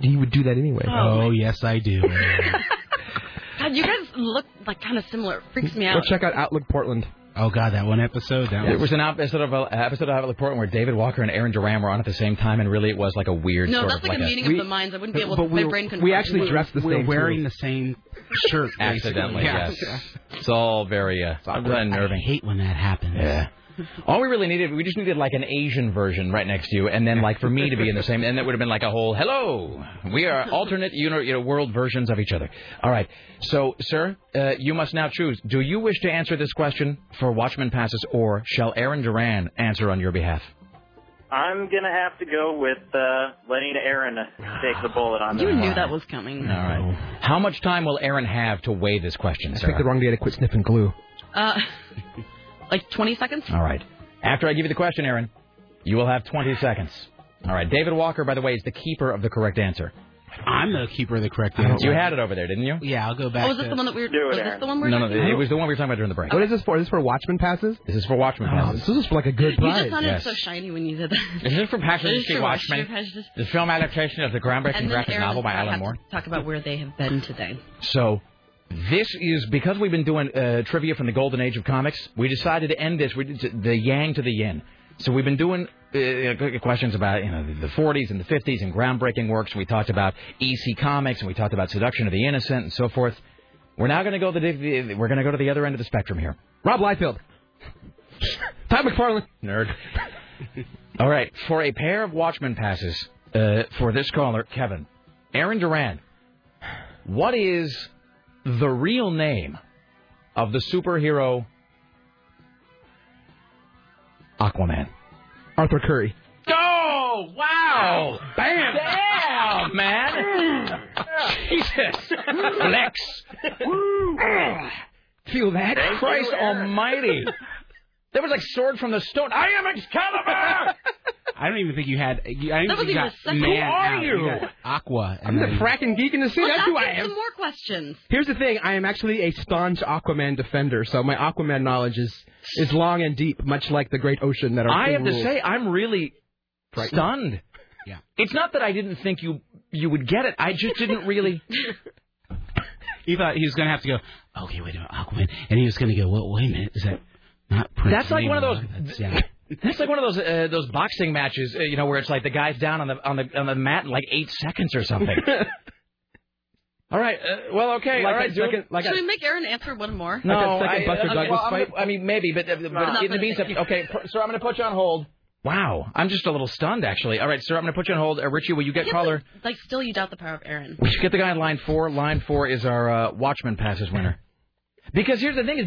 he would do that anyway. Oh yes, I do. God, you guys look like kind of similar. It freaks me out. Go check out Outlook Portland. Oh, God, that one episode. It was an episode of Outlook Portland where David Walker and Aaron Duran were on at the same time, and really it was like a weird sort of... No, that's like a meeting of the minds. I wouldn't be able to... My brain couldn't... We actually dressed the same... We were wearing the same shirt. Accidentally, yes. It's all very unnerving. I hate when that happens. Yeah. All we just needed like an Asian version right next to you, and then like for me to be in the same... And that would have been like a whole, hello, we are alternate world versions of each other. All right. So, sir, you must now choose. Do you wish to answer this question for Watchmen passes, or shall Aaron Duran answer on your behalf? I'm going to have to go with letting Aaron take the bullet on this. You knew that was coming. All right. How much time will Aaron have to weigh this question, sir? I picked the wrong day to quit sniffing glue. Like 20 seconds? All right. After I give you the question, Aaron, you will have 20 seconds. All right. David Walker, by the way, is the keeper of the correct answer. I'm the keeper of the correct answer. You had it over there, didn't you? Yeah, I'll go back. Oh, was this the one that we were doing? No, it was the one we were talking about during the break. What is this for? Is this for Watchmen passes? This is for Watchmen passes. This is for like a good prize. You just sounded so shiny when you said that. This is for Passion Street Watchmen, the film adaptation of the groundbreaking graphic novel by Alan Moore. Talk about where they have been today. So... This is, because we've been doing trivia from the golden age of comics, we decided to end this, the yang to the yin. So we've been doing questions about the 40s and the 50s and groundbreaking works. We talked about EC Comics, and we talked about Seduction of the Innocent and so forth. We're now going to go to the other end of the spectrum here. Rob Liefeld. Todd McFarlane. Nerd. All right. For a pair of Watchmen passes for this caller, Kevin. Aaron Duran, what is the real name of the superhero Aquaman? Arthur Curry. Oh, wow. Bam. Damn, man. Jesus. Flex. Woo. Feel that? Thank Christ you, almighty. There was like sword from the stone. I am Excalibur! I don't even think you had... Who are you? Aqua. I'm the fracking geek in the city. Well, that's who I am. Some more questions. Here's the thing. I am actually a staunch Aquaman defender, so my Aquaman knowledge is long and deep, much like the great ocean that our I have rules. To say, I'm really stunned. Yeah. It's not that I didn't think you would get it. I just didn't really... He thought he was going to have to go, okay, wait a minute, Aquaman. And he was going to go, well, wait a minute, is that... That's like one of those. Yeah. That's like one of those boxing matches, you know, where it's like the guy's down on the mat in like 8 seconds or something. All right. Well, okay. Like all right. Should we make Aaron answer one more? No. Like Buster Douglas fight? I mean, maybe, but in the meantime, okay, sir, I'm going to put you on hold. Wow, I'm just a little stunned, actually. All right, sir, I'm going to put you on hold. Richie, will you get caller? Still, you doubt the power of Aaron. We should get the guy on line four. Line four is our Watchmen passes winner. Because here's the thing,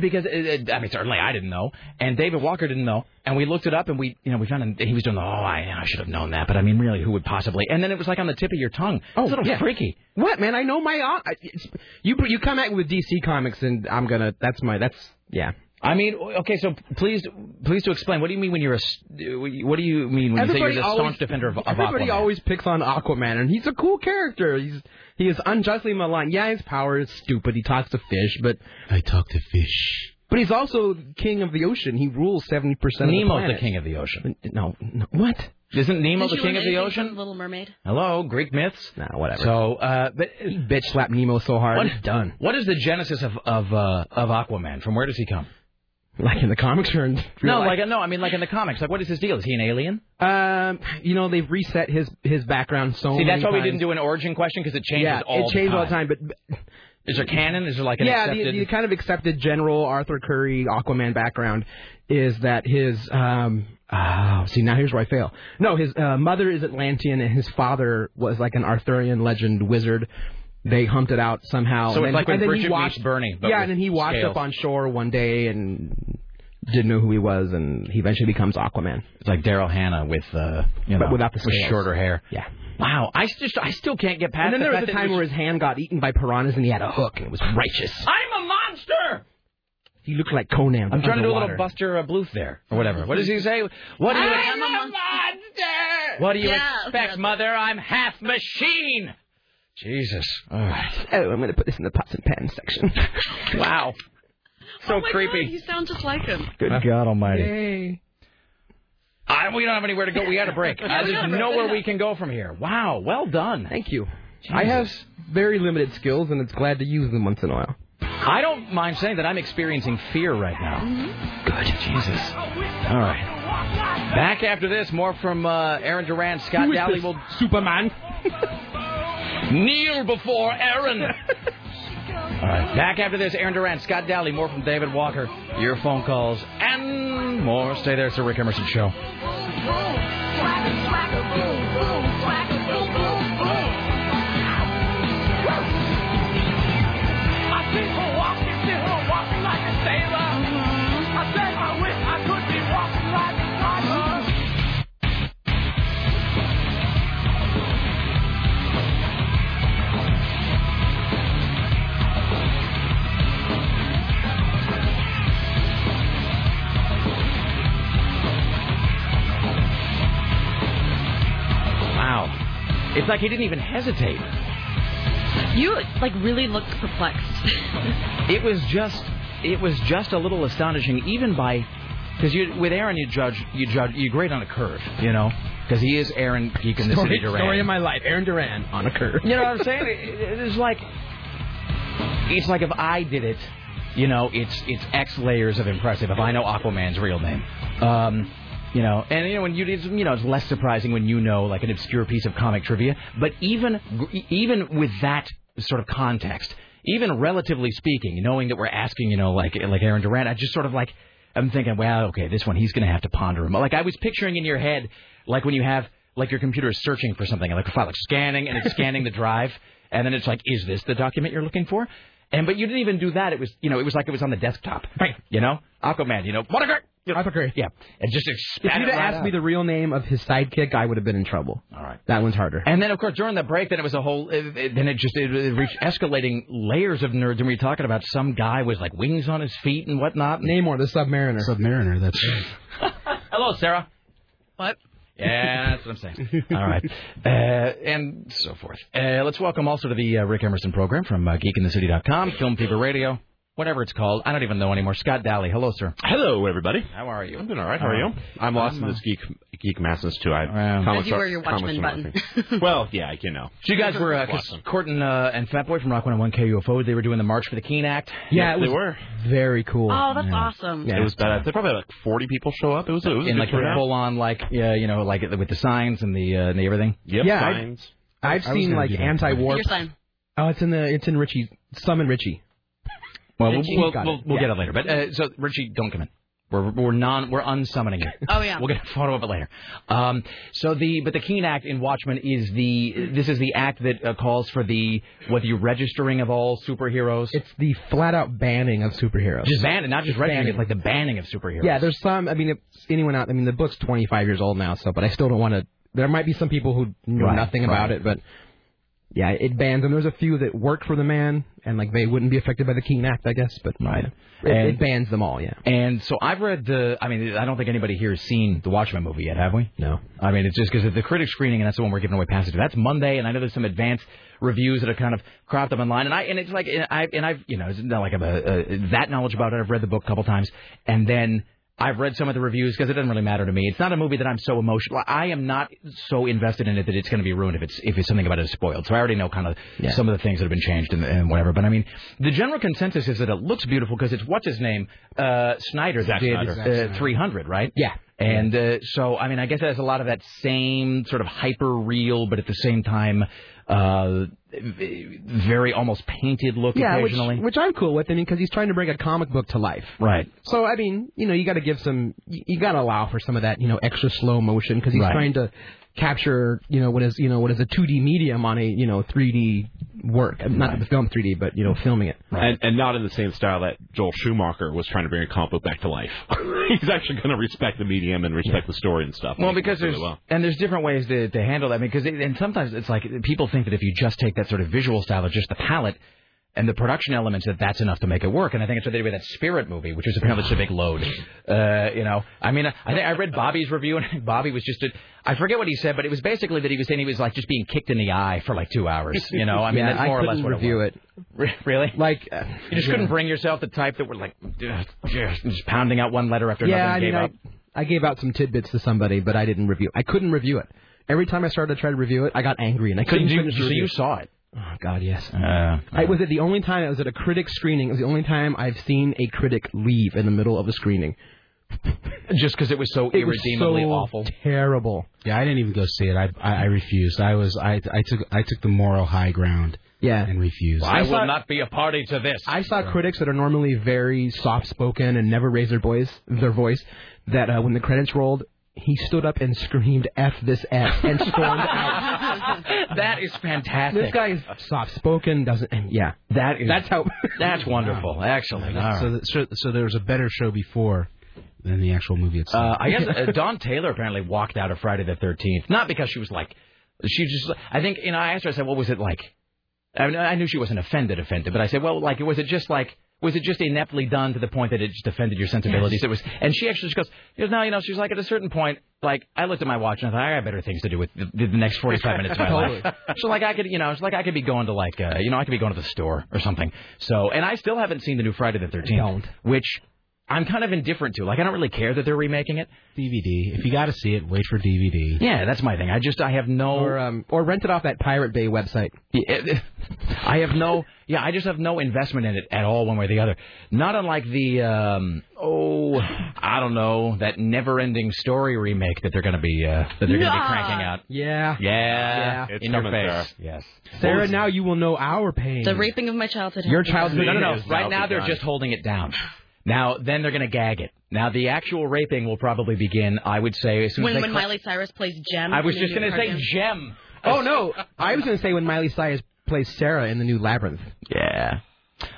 certainly I didn't know, and David Walker didn't know, and we looked it up, and we found him, and he was doing I should have known that, but I mean, really, who would possibly? And then it was like on the tip of your tongue. Oh, it's a little freaky. What, man? I know my you come at me with DC Comics, and I'm gonna. That's. I mean, okay, so please to explain. What do you mean when you're when you say you're the staunch defender of Aquaman? Everybody always picks on Aquaman, and he's a cool character. He is unjustly maligned. Yeah, his power is stupid. He talks to fish, but... I talk to fish. But he's also king of the ocean. He rules 70% of the planet. Nemo's the king of the ocean. No. What? Isn't Nemo the king of the ocean? Little Mermaid? Hello, Greek myths? Nah, whatever. So, he bitch-slapped Nemo so hard. What, done. What is the genesis of Aquaman? From where does he come? Like in the comics or in real life? I mean in the comics. Like, what is his deal? Is he an alien? They've reset his background so many times. See, that's why we didn't do an origin question, because it changes all the time. Yeah, it changes all the time, but... Is there canon? Is there like an accepted... Yeah, the kind of accepted general Arthur Curry Aquaman background is that his... now here's where I fail. No, his mother is Atlantean, and his father was like an Arthurian legend wizard. They humped it out somehow. So it's like when Bridget meets Bernie. Yeah, and then he washed up on shore one day and didn't know who he was, and he eventually becomes Aquaman. It's like Daryl Hannah with shorter hair. Yeah. Wow. I still can't get past. And then there was a time where his hand got eaten by piranhas, and he had a hook, and it was righteous. I'm a monster. He looked like Conan. I'm trying to do a little Buster Bluth there, or whatever. What does he say? What do you? I'm a monster. What do you expect, Mother? I'm half machine. Jesus. All right. Oh, I'm going to put this in the pots and pans section. Wow. So creepy. God, you sound just like him. Good God almighty. Yay. We don't have anywhere to go. We had a break. There's nowhere we can go from here. Wow. Well done. Thank you. Jesus. I have very limited skills, and it's glad to use them once in a while. I don't mind saying that I'm experiencing fear right now. Mm-hmm. Good. Jesus. All right. Back after this, more from Aaron Duran. Scott Daly will... Superman. Kneel before Aaron. All right. Back after this, Aaron Duran, Scott Daly, more from David Walker, your phone calls, and more. Stay there. It's the Rick Emerson Show. It's like he didn't even hesitate. You, really looked perplexed. It was just a little astonishing, even because with Aaron, you grade on a curve, you know? Because he is Aaron Geek in the City Duran. Story of my life, Aaron Duran on a curve. You know what I'm saying? It's like if I did it, you know, it's X layers of impressive. If I know Aquaman's real name. You know, and when it's less surprising when like an obscure piece of comic trivia. But even with that sort of context, even relatively speaking, knowing that we're asking, like Aaron Duran, I just sort of I'm thinking, well, okay, this one, he's going to have to ponder him. Like, I was picturing in your head, like when you have, like your computer is searching for something, like a file, like scanning, and it's scanning the drive, and then it's like, is this the document you're looking for? And but you didn't even do that. It was, you know, it was like it was on the desktop. Right. You know? Aquaman, you know? Monica! Yeah. And just expand. If you'd have asked me the real name of his sidekick, I would have been in trouble. All right. That one's harder. And then, of course, during the break, then it was a whole... Then it reached escalating layers of nerds. And we were talking about some guy with, like, wings on his feet and whatnot. Namor, the Submariner. Submariner, that's right. Hello, Sarah. What? Yeah, that's what I'm saying. All right. And so forth. Let's welcome also to the Rick Emerson program from geekinthecity.com, Film Fever Radio, whatever it's called. I don't even know anymore. Scott Daly. Hello, sir. Hello, everybody. How are you? I'm doing all right. How are you? I'm lost in this geek masses, too. Did you wear your Watchmen button? Well, yeah, you know. So you guys were, Corton and Fatboy from Rock 101 KUFO, they were doing the March for the Keene Act. Yeah, they were. Very cool. Oh, that's awesome. Yeah, it was badass. They probably had like 40 people show up. It was in, a like, the full-on, like, you know, like with the signs and the everything. Yep, yeah, signs. I've seen, like, anti-war. Your sign. Oh, it's in Richie. Summon Richie. Well, we'll get it later. But so, Richie, don't come in. We're unsummoning you. Oh yeah. We'll get a photo of it later. So the Keene Act in Watchmen is the act that calls for the registering of all superheroes. It's the flat out banning of superheroes. Just banning, not just registering. It's like the banning of superheroes. Yeah, there's some. I mean, if anyone out. I mean, the book's 25 years old now. So, but I still don't want to. There might be some people who know nothing about it, but. Yeah, it bans them. There's a few that worked for the man, and like they wouldn't be affected by the Keene Act, I guess. But right. It bans them all, yeah. And so I've read I don't think anybody here has seen the Watchmen movie yet, have we? No. I mean, it's just because the critic screening, and that's the one we're giving away passes to. That's Monday, and I know there's some advanced reviews that have kind of cropped up online, I've that knowledge about it. I've read the book a couple times, and then. I've read some of the reviews because it doesn't really matter to me. It's not a movie that I'm so emotional. I am not so invested in it that it's going to be ruined if it's something about it is spoiled. So I already know kind of some of the things that have been changed and whatever. But I mean, the general consensus is that it looks beautiful because it's what's his name, Snyder, that did 300, right? Yeah. And so I mean, I guess it has a lot of that same sort of hyper real, but at the same time. Very almost painted look occasionally. Which I'm cool with, I mean, because he's trying to bring a comic book to life. Right. So, I mean, you know, you got to allow for some of that, you know, extra slow motion, because he's trying to capture, you know, what is a 2D medium on a, you know, 3D work. Not the film 3D, but, you know, filming it. Right. And not in the same style that Joel Schumacher was trying to bring a comic book back to life. He's actually going to respect the medium and respect the story and stuff. Well, because there's different ways to handle that. I mean, because sometimes it's like people think that if you just take that sort of visual style of just the palette and the production elements, that's enough to make it work. And I think it's what they did with that Spirit movie, which was apparently such a big load. You know, I mean, I think I read Bobby's review, and Bobby was I forget what he said, but it was basically that he was saying he was like just being kicked in the eye for like 2 hours. You know, I mean, that's more or less what it was. Really? Like, you just couldn't bring yourself the type that were like just pounding out one letter after another. And I gave out some tidbits to somebody, but I didn't review. I couldn't review it. Every time I started to try to review it, I got angry and I couldn't. So you saw it. Oh, God, yes. It was at a critic screening. It was the only time I've seen a critic leave in the middle of a screening. Just because it was so irredeemably awful. Terrible. Yeah, I didn't even go see it. I refused. I took the moral high ground. Yeah. And refused. Well, I will not be a party to this. I saw critics that are normally very soft-spoken and never raise their voice, that when the credits rolled, he stood up and screamed, "F this F," and stormed out. That is fantastic. This guy is soft-spoken, that's wonderful, actually. Wow. So there was a better show before than the actual movie itself. I guess Dawn Taylor apparently walked out of Friday the 13th, not because she was like, she just, I think, you know, I asked her, I said, what was it like? I mean, I knew she wasn't offended, but I said, well, like, was it just ineptly done to the point that it just offended your sensibilities? Yes. It was, and she actually just goes, no, you know, she's like, at a certain point, like, I looked at my watch and I thought, I got better things to do with the next 45 minutes of my life. So, like, I could be going to, like, I could be going to the store or something. So, and I still haven't seen the new Friday the 13th, which I'm kind of indifferent to. Like, I don't really care that they're remaking it. DVD. If you got to see it, wait for DVD. Yeah, that's my thing. I have no... Or rent it off that Pirate Bay website. I have no... Yeah, I just have no investment in it at all, one way or the other. Not unlike the, I don't know, that Never-Ending Story remake that they're going to be cranking out. Yeah. Yeah. It's in your face. Yes. Sarah, now you will know our pain. The raping of my childhood. Your childhood. No. Right now they're just holding it down. Now, then they're going to gag it. Now, the actual raping will probably begin, I would say, as soon as when Miley Cyrus plays Gem. I was just going to say Gem. Oh, no. I was going to say when Miley Cyrus plays Sarah in the new Labyrinth. Yeah.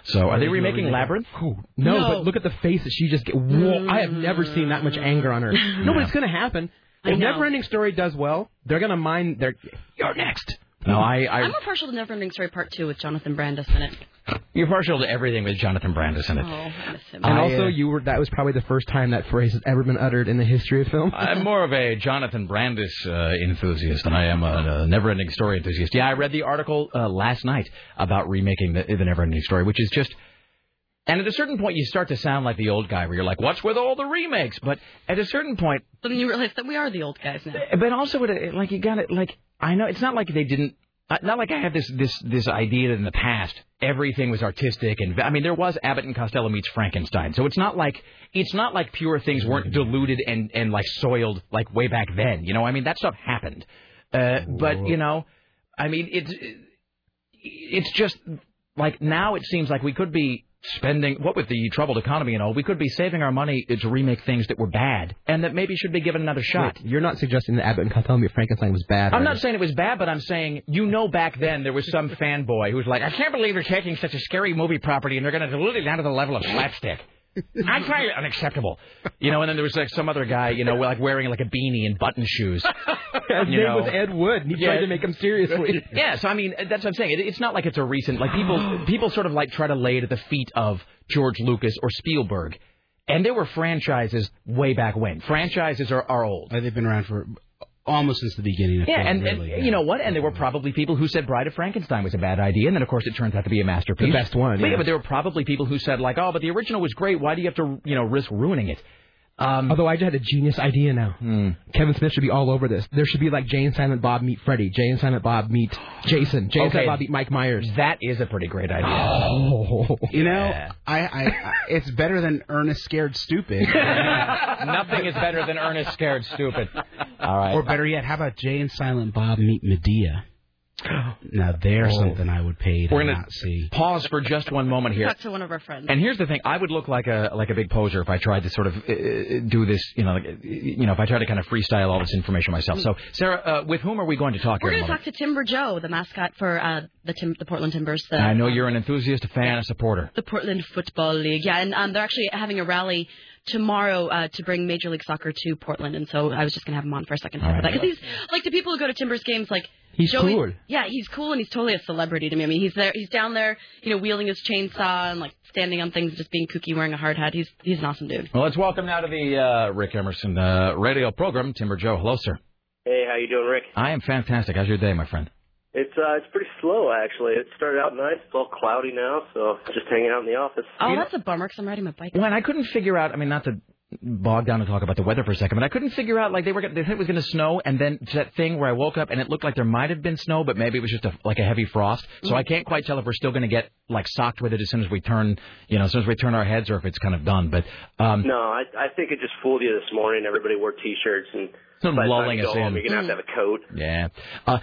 So, are they remaking Labyrinth? Ooh, no, but look at the face that she just gets. Whoa, I have never seen that much anger on her. No, but it's going to happen. If Neverending Story does well, they're going to mind their... You're next. No, I'm partial to Neverending Story Part 2 with Jonathan Brandis in it. You're partial to everything with Jonathan Brandis in it. Oh, I miss him. And also, that was probably the first time that phrase has ever been uttered in the history of film. I'm more of a Jonathan Brandis enthusiast than I am a Neverending Story enthusiast. Yeah, I read the article last night about remaking the Neverending Story, which is just... And at a certain point, you start to sound like the old guy, where you're like, what's with all the remakes? But at a certain point... Then you realize that we are the old guys now. But also, like, you got to, like... I know it's not like they didn't. Not like I had this idea that in the past everything was artistic, and I mean there was Abbott and Costello meets Frankenstein. So it's not like pure things weren't diluted and like soiled like way back then. You know, I mean that stuff happened. But you know, I mean it's just like now it seems like we could be spending what with the troubled economy and all, we could be saving our money to remake things that were bad and that maybe should be given another shot. Wait, you're not suggesting that Abbott and Costello meets Frankenstein was bad. I'm not saying it was bad, but I'm saying back then there was some fanboy who was like, I can't believe you're taking such a scary movie property and they're going to dilute it down to the level of slapstick. I find it unacceptable, you know. And then there was like some other guy, you know, like wearing like a beanie and button shoes. His name was Ed Wood. And he tried to make him seriously. Yeah, so I mean, that's what I'm saying. It's not like it's a recent. Like people sort of like try to lay it at the feet of George Lucas or Spielberg, and there were franchises way back when. Franchises are old. They've been around for almost since the beginning. Of you know what? And there were probably people who said Bride of Frankenstein was a bad idea, and then of course it turns out to be a masterpiece, the best one. Yeah. But there were probably people who said like, oh, but the original was great. Why do you have to, you know, risk ruining it? Although I just had a genius idea now. Kevin Smith should be all over this. There should be like Jay and Silent Bob meet Freddy. Jay and Silent Bob meet Jason. Jay and Silent Bob meet Mike Myers. That is a pretty great idea. Oh, you know, yeah. It's better than Ernest Scared Stupid. Nothing is better than Ernest Scared Stupid. All right. Or better yet, how about Jay and Silent Bob meet Medea? Now there's something I would pay to not see. Pause for just one moment here. Talk to one of our friends. And here's the thing: I would look like a big poser if I tried to sort of do this. You know, if I tried to kind of freestyle all this information myself. So, Sarah, with whom are we going to talk? We're going to talk to Timber Joe, the mascot for the Portland Timbers. I know you're an enthusiast, a fan, a supporter. The Portland Football League, yeah, and they're actually having a rally tomorrow to bring Major League Soccer to Portland, and so I was just going to have him on for a second time for that because he's like the people who go to Timbers games like. He's cool. Yeah, he's cool, and he's totally a celebrity to me. I mean, he's there, he's down there, you know, wielding his chainsaw and like standing on things, and just being kooky, wearing a hard hat. He's an awesome dude. Well, let's welcome now to the Rick Emerson radio program, Timber Joe. Hello, sir. Hey, how you doing, Rick? I am fantastic. How's your day, my friend? It's pretty slow, actually. It started out nice. It's all cloudy now, so just hanging out in the office. Oh, that's a bummer because I'm riding my bike. Well, and I couldn't figure out. I mean, not to bogged down and talk about the weather for a second, but I couldn't figure out, like, they said it was going to snow, and then that thing where I woke up and it looked like there might have been snow, but maybe it was just a heavy frost, so I can't quite tell if we're still going to get, like, socked with it as soon as we turn our heads, or if it's kind of done, but... no, I think it just fooled you this morning. Everybody wore T-shirts and... lulling us in. You're going to have a coat. Yeah.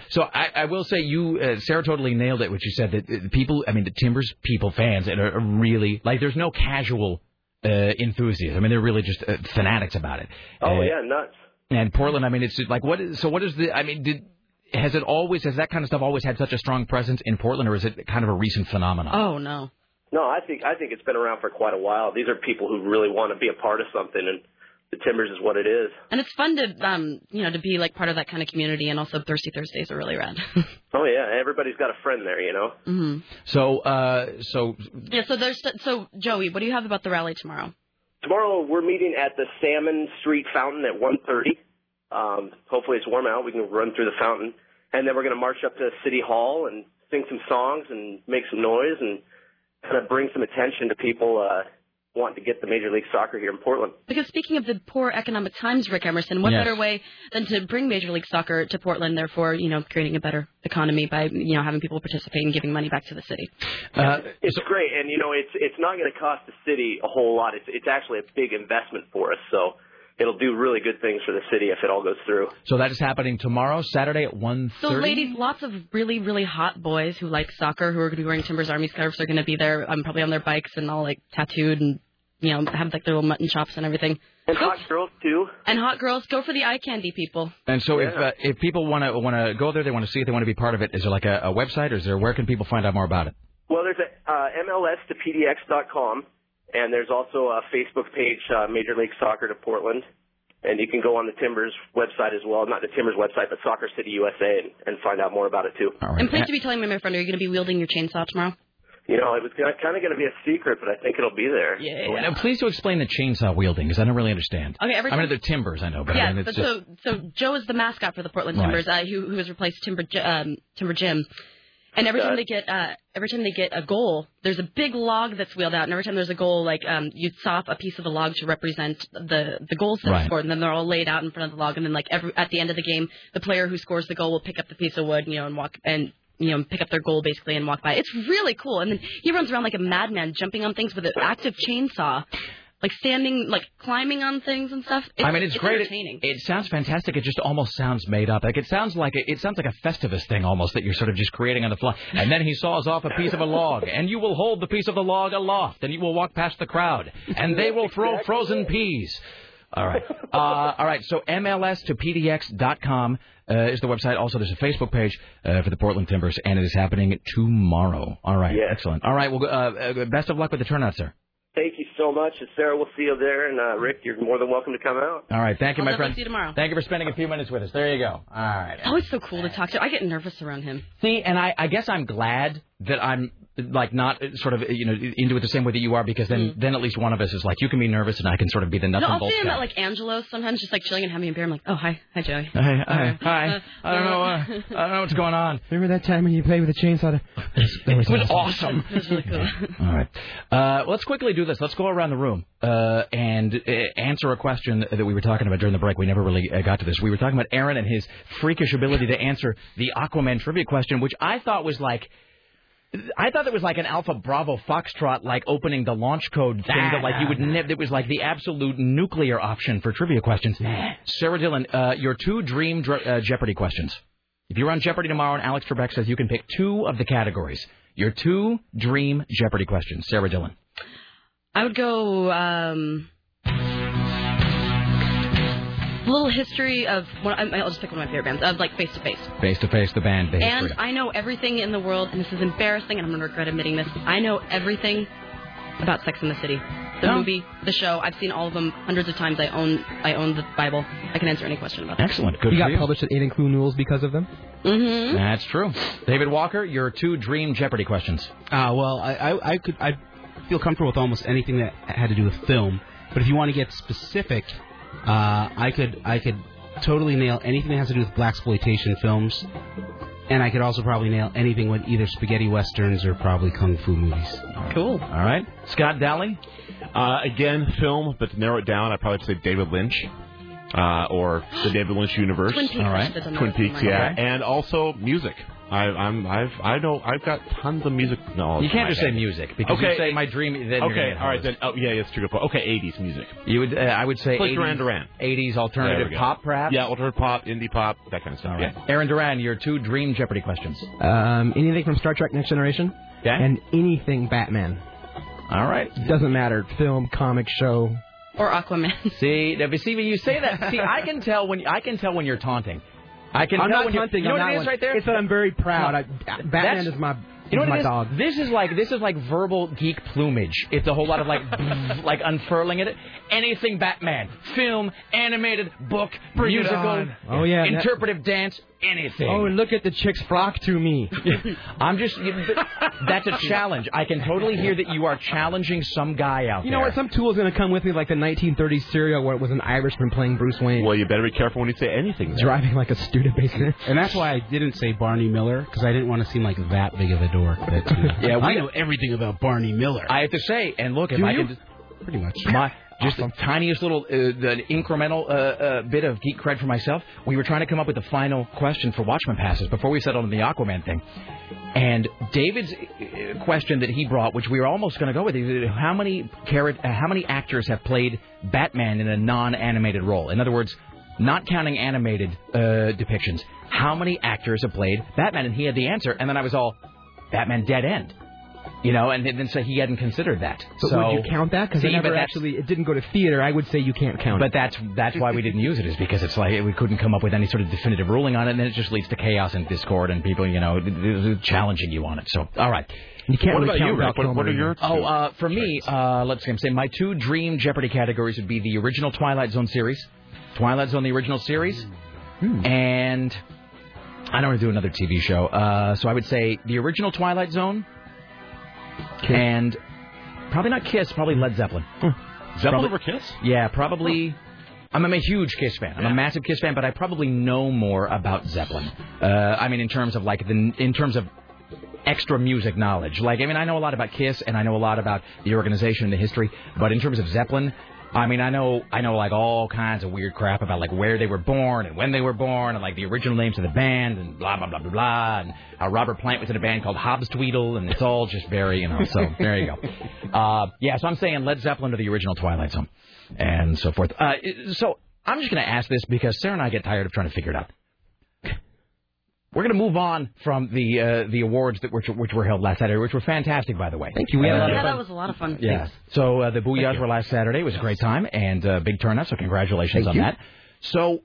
So I will say you, Sarah, totally nailed it, which you said that people, I mean, the Timbers people, fans, and are really, like, there's no casual... enthusiasts. I mean, they're really just fanatics about it. Oh yeah, nuts. And Portland, I mean, it's like has that kind of stuff always had such a strong presence in Portland, or is it kind of a recent phenomenon? Oh no. No, I think it's been around for quite a while. These are people who really want to be a part of something, and the Timbers is what it is. And it's fun to to be like part of that kind of community, and also Thirsty Thursdays are really rad. Oh yeah, everybody's got a friend there, you know. Mm-hmm. So Joey, what do you have about the rally tomorrow? Tomorrow we're meeting at the Salmon Street Fountain at 1:30. Hopefully it's warm out. We can run through the fountain, and then we're going to march up to City Hall and sing some songs and make some noise and kind of bring some attention to people want to get the Major League Soccer here in Portland. Because speaking of the poor economic times, Rick Emerson, what better way than to bring Major League Soccer to Portland, therefore, you know, creating a better economy by, you know, having people participate and giving money back to the city. It's great, and you know, it's not going to cost the city a whole lot. It's actually a big investment for us, so it'll do really good things for the city if it all goes through. So that is happening tomorrow, Saturday at 1:30. So ladies, lots of really, really hot boys who like soccer, who are going to be wearing Timbers Army scarves, are going to be there, probably on their bikes and all like tattooed and you know, have like their little mutton chops and everything. And hot girls too. And hot girls, go for the eye candy, people. And so if people want to go there, they want to see it, they want to be part of it. Is there like a website, or is there, where can people find out more about it? Well, there's a mls2pdx.com, and there's also a Facebook page, Major League Soccer to Portland. And you can go on the Timbers website as well. Not the Timbers website, but Soccer City USA, and find out more about it, too. All right. And please be telling me, my friend, are you going to be wielding your chainsaw tomorrow? You know, it was kind of going to be a secret, but I think it'll be there. Yeah. Now, please do explain the chainsaw wielding, because I don't really understand. Okay, I mean, they're Timbers, I know. But yeah, I mean, it's so Joe is the mascot for the Portland Timbers, right, who has replaced Timber Jim. And every time they get a goal, there's a big log that's wheeled out. And every time there's a goal, like you'd sop a piece of the log to represent the goals that were scored. And then they're all laid out in front of the log. And then like at the end of the game, the player who scores the goal will pick up the piece of wood, you know, and walk and, you know, pick up their goal basically and walk by. It's really cool. And then he runs around like a madman, jumping on things with an active chainsaw. Like standing, like climbing on things and stuff. I mean, it's great. It sounds fantastic. It just almost sounds made up. Like it sounds like a Festivus thing almost that you're sort of just creating on the fly. And then he saws off a piece of a log, and you will hold the piece of the log aloft, and you will walk past the crowd, and they will throw frozen peas. All right. So mls2pdx.com is the website. Also, there's a Facebook page for the Portland Timbers, and it is happening tomorrow. All right. Yeah. Excellent. All right. Well, best of luck with the turnout, sir. Thank you so much. And Sarah, we'll see you there. And, Rick, you're more than welcome to come out. All right. Thank you, my friend. I'll see you tomorrow. Thank you for spending a few minutes with us. There you go. All right. Oh, it's so cool to talk to. I get nervous around him. See, and I guess I'm glad that I'm, like, not sort of, you know, into it the same way that you are, because then at least one of us is like, you can be nervous and I can sort of be the nuts and bolts guy. No, I'll see him at, like, Angelo's sometimes, just, like, chilling and having a beer. I'm like, oh, hi, Joey. Hi. I don't know what's going on. Remember that time when you played with a chainsaw? It was awesome. It was really cool. All right. Let's quickly do this. Let's go around the room and answer a question that we were talking about during the break. We never really got to this. We were talking about Aaron and his freakish ability to answer the Aquaman trivia question, which I thought was like... I thought it was like an Alpha Bravo Foxtrot, like opening the launch code thing that like you would never. It was like the absolute nuclear option for trivia questions. Nah. Sarah Dillon, your two dream Jeopardy questions. If you're on Jeopardy tomorrow and Alex Trebek says you can pick two of the categories, your two dream Jeopardy questions. Sarah Dillon. I would go a little history of, I'll just pick one of my favorite bands, of like Face to Face. Face to Face, the band, the history. And I know everything in the world, and this is embarrassing, and I'm going to regret admitting this, I know everything about Sex and the City. The movie, the show, I've seen all of them hundreds of times. I own the Bible. I can answer any question about that. Excellent. Good for you. You got published at Aiden Clue Newell's because of them? Mm-hmm. That's true. David Walker, your two dream Jeopardy questions. I feel comfortable with almost anything that had to do with film, but if you want to get specific... I could totally nail anything that has to do with blaxploitation films, and I could also probably nail anything with either spaghetti westerns or probably kung fu movies. Cool. All right. Scott Daly? Again, film, but to narrow it down, I'd probably say David Lynch or the David Lynch universe. Twin Peaks. All right. Twin Peaks, yeah. Okay. And also music. I've got tons of music knowledge. You can't just say music because you say my dream. Then okay, all right, then that's true. Okay, 80s music. You would I would say like 80s, Duran. 80s alternative pop, perhaps. Yeah, alternative pop, indie pop, that kind of stuff. All right. Yeah. Aaron Duran, your two dream Jeopardy questions. Anything from Star Trek: Next Generation. Yeah. And anything Batman. All right. Doesn't matter. Film, comic, show. Or Aquaman. See, when you say that. See, I can tell when you're taunting. I can tell when hunting. You know what it is right there? It's that I'm very proud. Batman is my dog. This is like verbal geek plumage. It's a whole lot of like like unfurling at it. Anything Batman, film, animated, book, musical, interpretive dance, anything. Oh, and look at the chick's frock to me. I'm just that's a challenge. I can totally hear that you are challenging some guy out there. You know what? Some tool's going to come with me like the 1930s serial where it was an Irishman playing Bruce Wayne. Well, you better be careful when you say anything. Driving like a Studebaker. And that's why I didn't say Barney Miller, because I didn't want to seem like that big of a dork. Yeah, I know everything about Barney Miller. I have to say, and look, if I can... Pretty much. Just the tiniest little the incremental bit of geek cred for myself. We were trying to come up with the final question for Watchmen passes before we settled on the Aquaman thing. And David's question that he brought, which we were almost going to go with, is how many actors have played Batman in a non-animated role? In other words, not counting animated depictions, how many actors have played Batman? And he had the answer, and then I was all, Batman dead end. You know, and then so he hadn't considered that. But so, would you count that? Because it didn't go to theater. I would say you can't count it. But that's why we didn't use it, is because it's like we couldn't come up with any sort of definitive ruling on it, and then it just leads to chaos and discord and people, you know, challenging you on it. So, all right. You can't really count that. What are your two? Oh, for me, let's say my two dream Jeopardy categories would be the original Twilight Zone series. Twilight Zone, the original series. And I don't want to do another TV show. So I would say the original Twilight Zone. Kiss. And probably not Kiss, probably Led Zeppelin. Zeppelin over Kiss? Yeah, probably. I'm a huge Kiss fan. I'm a massive Kiss fan, but I probably know more about Zeppelin. I mean, in terms of extra music knowledge. Like, I mean, I know a lot about Kiss, and I know a lot about the organization and the history. But in terms of Zeppelin, I mean, I know like all kinds of weird crap about like where they were born and when they were born and like the original names of the band and blah blah blah blah blah, and how Robert Plant was in a band called Hobbs Tweedle, and it's all just very, you know. So there you go. So I'm saying Led Zeppelin to the original Twilight Zone, and so forth. So I'm just going to ask this because Sarah and I get tired of trying to figure it out. We're going to move on from the awards which were held last Saturday, which were fantastic, by the way. Thank you. We had a lot of fun. That was a lot of fun. Yeah. So the Booyahs were last Saturday. It was a great time and a big turnout, so congratulations on that. So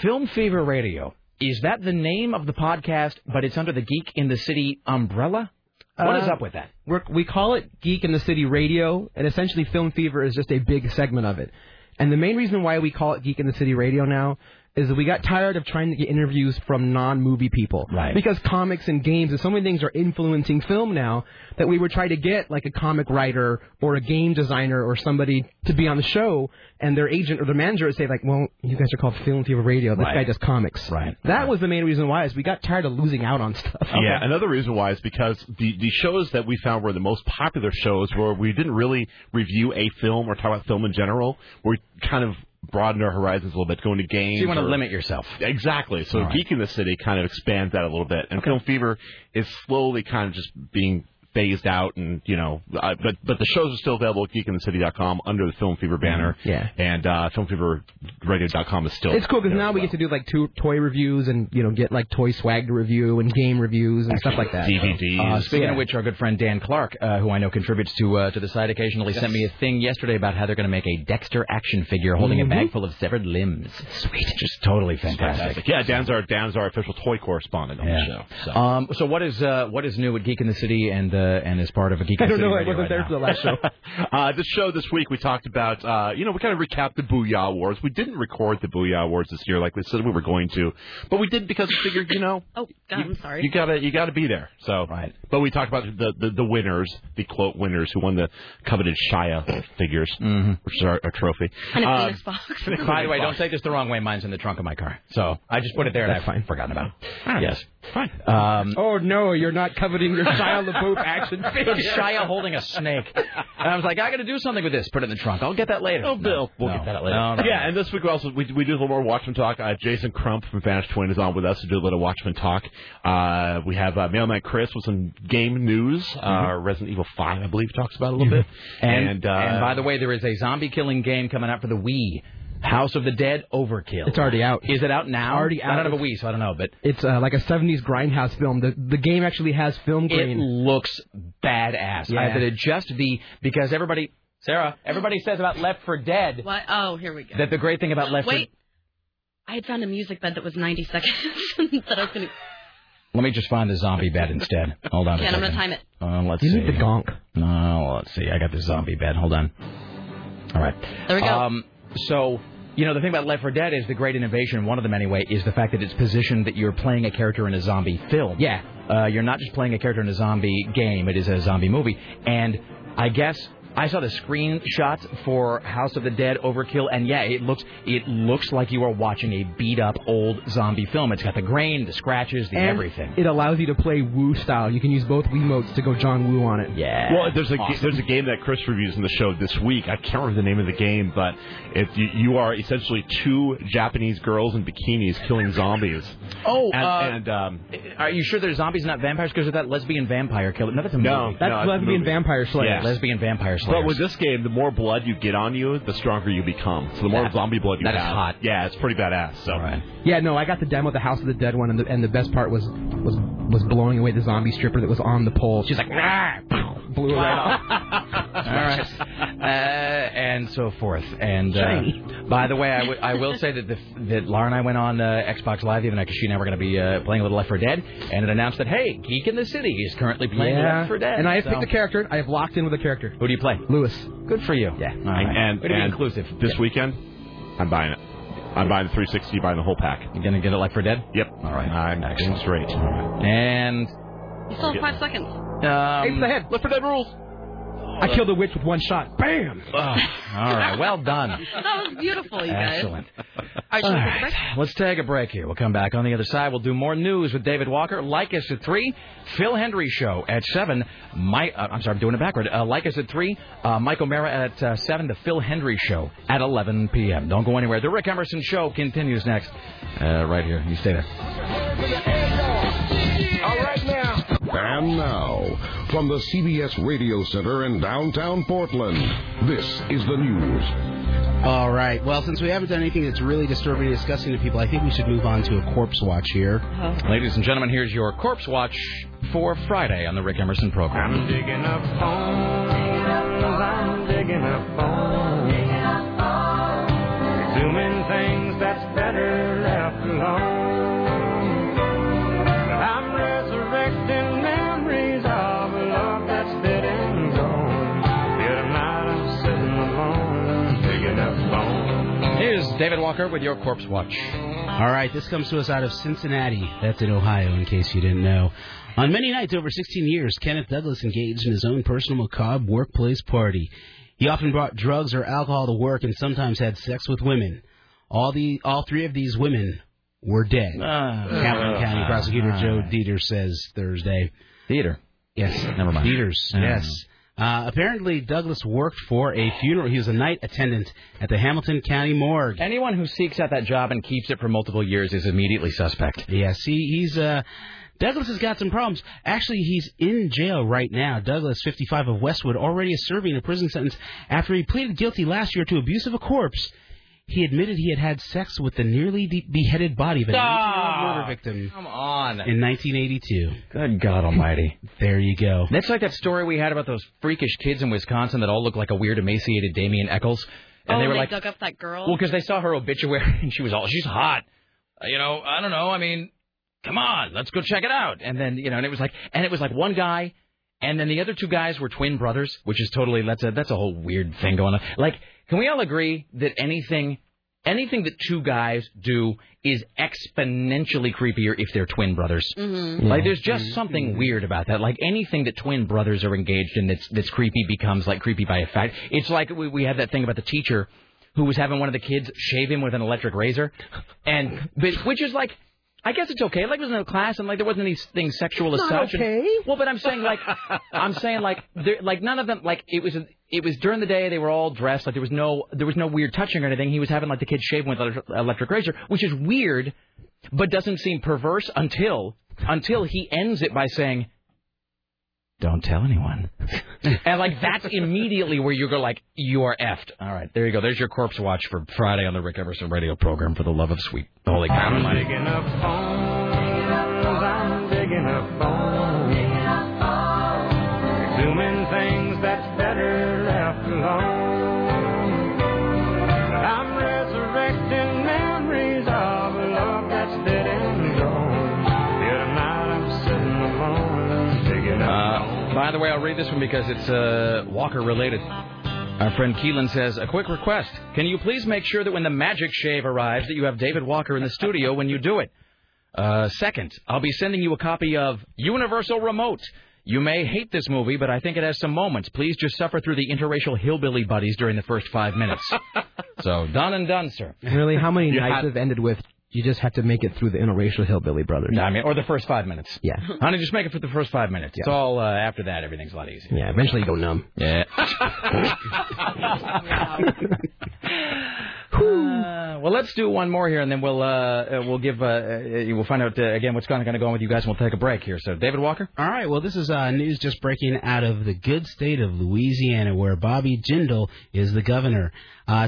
Film Fever Radio, is that the name of the podcast, but it's under the Geek in the City umbrella? What is up with that? We call it Geek in the City Radio, and essentially Film Fever is just a big segment of it. And the main reason why we call it Geek in the City Radio now is that we got tired of trying to get interviews from non-movie people. Right. Because comics and games and so many things are influencing film now that we would try to get like a comic writer or a game designer or somebody to be on the show, and their agent or their manager would say like, well, you guys are called Film Fever Radio. This guy does comics. Right. That was the main reason why, is we got tired of losing out on stuff. Yeah, another reason why is because the shows that we found were the most popular shows where we didn't really review a film or talk about film in general. We kind of broaden our horizons a little bit, going to games. So you want to limit yourself. Exactly. So Geek in the City kind of expands that a little bit. And Film Fever is slowly kind of just being phased out, and, you know, but the shows are still available at geekinthecity.com under the Film Fever banner. Yeah. And filmfeverradio.com is still. It's cool because now we get to do like toy reviews and, you know, get like toy swag to review and game reviews and stuff like that. DVDs. Speaking of which, our good friend Dan Clark, who I know contributes to the site occasionally, sent me a thing yesterday about how they're going to make a Dexter action figure holding a bag full of severed limbs. Sweet. Just totally fantastic. Yeah, Dan's our official toy correspondent on the show. So, so what is new at Geek in the City and as part of a Geek in the City? I don't know. I wasn't there for the last show. This show this week, we talked about, we kind of recapped the Booyah Awards. We didn't record the Booyah Awards this year like we said we were going to, but we did because we figured, you know, I'm sorry. You gotta be there. So, right. But we talked about the winners, the quote winners who won the coveted Shia figures, which is our trophy. And a Phoenix box. By the way, don't take this the wrong way. Mine's in the trunk of my car, so I just put it there and I've forgotten about it. Right. Yes. Fine. Oh no, you're not coveting your Shia LaBeouf action figure. Shia holding a snake. And I was like, I got to do something with this. Put it in the trunk. I'll get that later. Oh, Bill, we'll get that later. No. Yeah, and this week we did a little more Watchmen talk. Jason Crump from Vanish Twin is on with us to do a little Watchmen talk. We have Mailman Chris with some game news. Resident Evil 5, I believe, talks about a little bit. And by the way, there is a zombie killing game coming out for the Wii. House of the Dead Overkill. It's already out. Is it out now? It's already out. I don't have a Wii, so I don't know. But it's like a 70s grindhouse film. The game actually has film grain. It looks badass. Yeah. I have to adjust because everybody says about Left 4 Dead. What? Oh, here we go. That the great thing about Left 4 Dead. Wait. I had found a music bed that was 90 seconds that I was going to. Let me just find the zombie bed instead. Hold on. Yeah, I'm going to time it. Let's see. You need the gonk. No, let's see. I got the zombie bed. Hold on. All right. There we go. So, you know, the thing about Left 4 Dead is the great innovation, one of them anyway, is the fact that it's positioned that you're playing a character in a zombie film. Yeah. You're not just playing a character in a zombie game. It is a zombie movie. And I guess I saw the screenshots for House of the Dead Overkill, and yeah, it looks like you are watching a beat-up old zombie film. It's got the grain, the scratches, and everything. It allows you to play Woo style. You can use both Wiimotes to go John Woo on it. Yeah. Well, there's a game that Chris reviews in the show this week. I can't remember the name of the game, but you are essentially two Japanese girls in bikinis killing zombies. Are you sure they're zombies, not vampires? Because of that lesbian vampire killer. No, that's a movie. That's lesbian vampire slayer. Yes. Lesbian vampire layers. But with this game, the more blood you get on you, the stronger you become. So the more zombie blood you have. That is hot. Yeah, it's pretty badass. So. Right. Yeah, no, I got the demo of the House of the Dead one, and the best part was blowing away the zombie stripper that was on the pole. She's like, "Rah!" Blew it right off. All right. And so forth. And by the way, I will say that Laura and I went on Xbox Live the other night because she and I were going to be playing a little Left 4 Dead, and it announced that, hey, Geek in the City is currently playing Left 4 Dead. And I have picked a character. I have locked in with a character. Who do you play? Lewis. Good for you. Yeah. Right. And inclusive. This weekend, I'm buying it. I'm buying the 360, buying the whole pack. You're going to get it Left 4 Dead? Yep. All right. Excellent. Great. And... You still have 5 seconds. Aim for the head. Left 4 Dead rules. I killed a witch with one shot. Bam! Oh, all right. Well done. That was beautiful, you guys. Excellent. All right. Let's take a break here. We'll come back on the other side. We'll do more news with David Walker. Like us at 3. Phil Hendry Show at 7. I'm sorry, I'm doing it backward. Like us at 3. Michael Mara at 7. The Phil Hendry Show at 11 p.m. Don't go anywhere. The Rick Emerson Show continues next. Right here. You stay there. All right now. And now, from the CBS Radio Center in downtown Portland, this is the news. All right. Well, since we haven't done anything that's really disturbing and disgusting to people, I think we should move on to a corpse watch here. Oh. Ladies and gentlemen, here's your corpse watch for Friday on the Rick Emerson program. I'm digging up bones. I'm digging up bones. Exhuming things that's better left alone. David Walker with your Corpse Watch. All right, this comes to us out of Cincinnati. That's in Ohio, in case you didn't know. On many nights over 16 years, Kenneth Douglas engaged in his own personal macabre workplace party. He often brought drugs or alcohol to work and sometimes had sex with women. All three of these women were dead. Calhoun County Prosecutor Joe Dieter says Thursday. Dieter? Yes. Never mind. Dieters, yes. Apparently, Douglas worked for a funeral. He was a night attendant at the Hamilton County Morgue. Anyone who seeks out that job and keeps it for multiple years is immediately suspect. Yes, Douglas has got some problems. Actually, he's in jail right now. Douglas, 55, of Westwood, already is serving a prison sentence after he pleaded guilty last year to abuse of a corpse. He admitted he had sex with the nearly beheaded body of an 18-year-old murder victim in 1982. Good God almighty. There you go. That's like that story we had about those freakish kids in Wisconsin that all looked like a weird emaciated Damien Eccles. And they were like, dug up that girl? Well, because they saw her obituary and she's hot. You know, I don't know. I mean, come on, let's go check it out. And then, you know, and it was like one guy and then the other two guys were twin brothers, which is totally, that's a whole weird thing going on. Like, can we all agree that anything that two guys do is exponentially creepier if they're twin brothers? Mm-hmm. Yeah. Like, there's just something weird about that. Like, anything that twin brothers are engaged in that's creepy becomes, like, creepy by effect. It's like we had that thing about the teacher who was having one of the kids shave him with an electric razor, which is, like... I guess it's okay. Like, it was in a class, and, like, there wasn't anything sexual as such. Okay. Well, but I'm saying, like, none of them, like, it was during the day, they were all dressed, like, there was no weird touching or anything. He was having, like, the kid shaving with an electric razor, which is weird, but doesn't seem perverse until he ends it by saying, don't tell anyone. And, like, that's immediately where you go, like, you are effed. All right, there you go. There's your corpse watch for Friday on the Rick Emerson radio program for the love of sweet. Holy cow. I'm digging up bones. I'm digging up bones. Exhuming things that's better left alone. I'm resurrecting memories of a love that's dead and gone. Yet tonight I'm sitting alone. I'm digging up bones. By the way, I'll read this one because it's Walker-related. Our friend Keelan says, a quick request. Can you please make sure that when the magic shave arrives that you have David Walker in the studio when you do it? Second, I'll be sending you a copy of Universal Remote. You may hate this movie, but I think it has some moments. Please just suffer through the interracial hillbilly buddies during the first 5 minutes. So, done and done, sir. Really, how many nights have ended with... You just have to make it through the interracial hillbilly brothers. No, I mean, or the first 5 minutes. Yeah. Honey, just make it for the first 5 minutes. Yeah. It's all after that. Everything's a lot easier. Yeah, eventually you go numb. Yeah. Well, let's do one more here, and then we'll find out again what's going to go on with you guys, and we'll take a break here. So, David Walker. All right. Well, this is news just breaking out of the good state of Louisiana, where Bobby Jindal is the governor.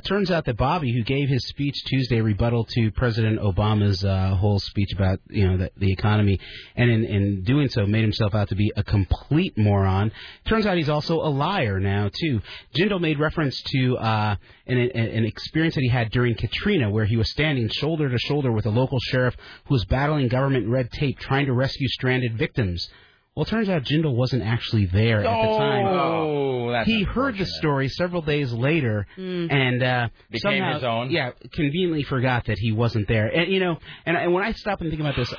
Turns out that Bobby, who gave his speech Tuesday, rebuttal to President Obama's whole speech about the economy, and in doing so, made himself out to be a complete moron. Turns out he's also a liar now too. Jindal made reference to an experience that he had during Katrina, where he was standing shoulder to shoulder with a local sheriff who was battling government red tape, trying to rescue stranded victims. Well, it turns out Jindal wasn't actually there at the time. He heard the story several days later and became somehow, his own. Yeah, conveniently forgot that he wasn't there. And and when I stop and think about this,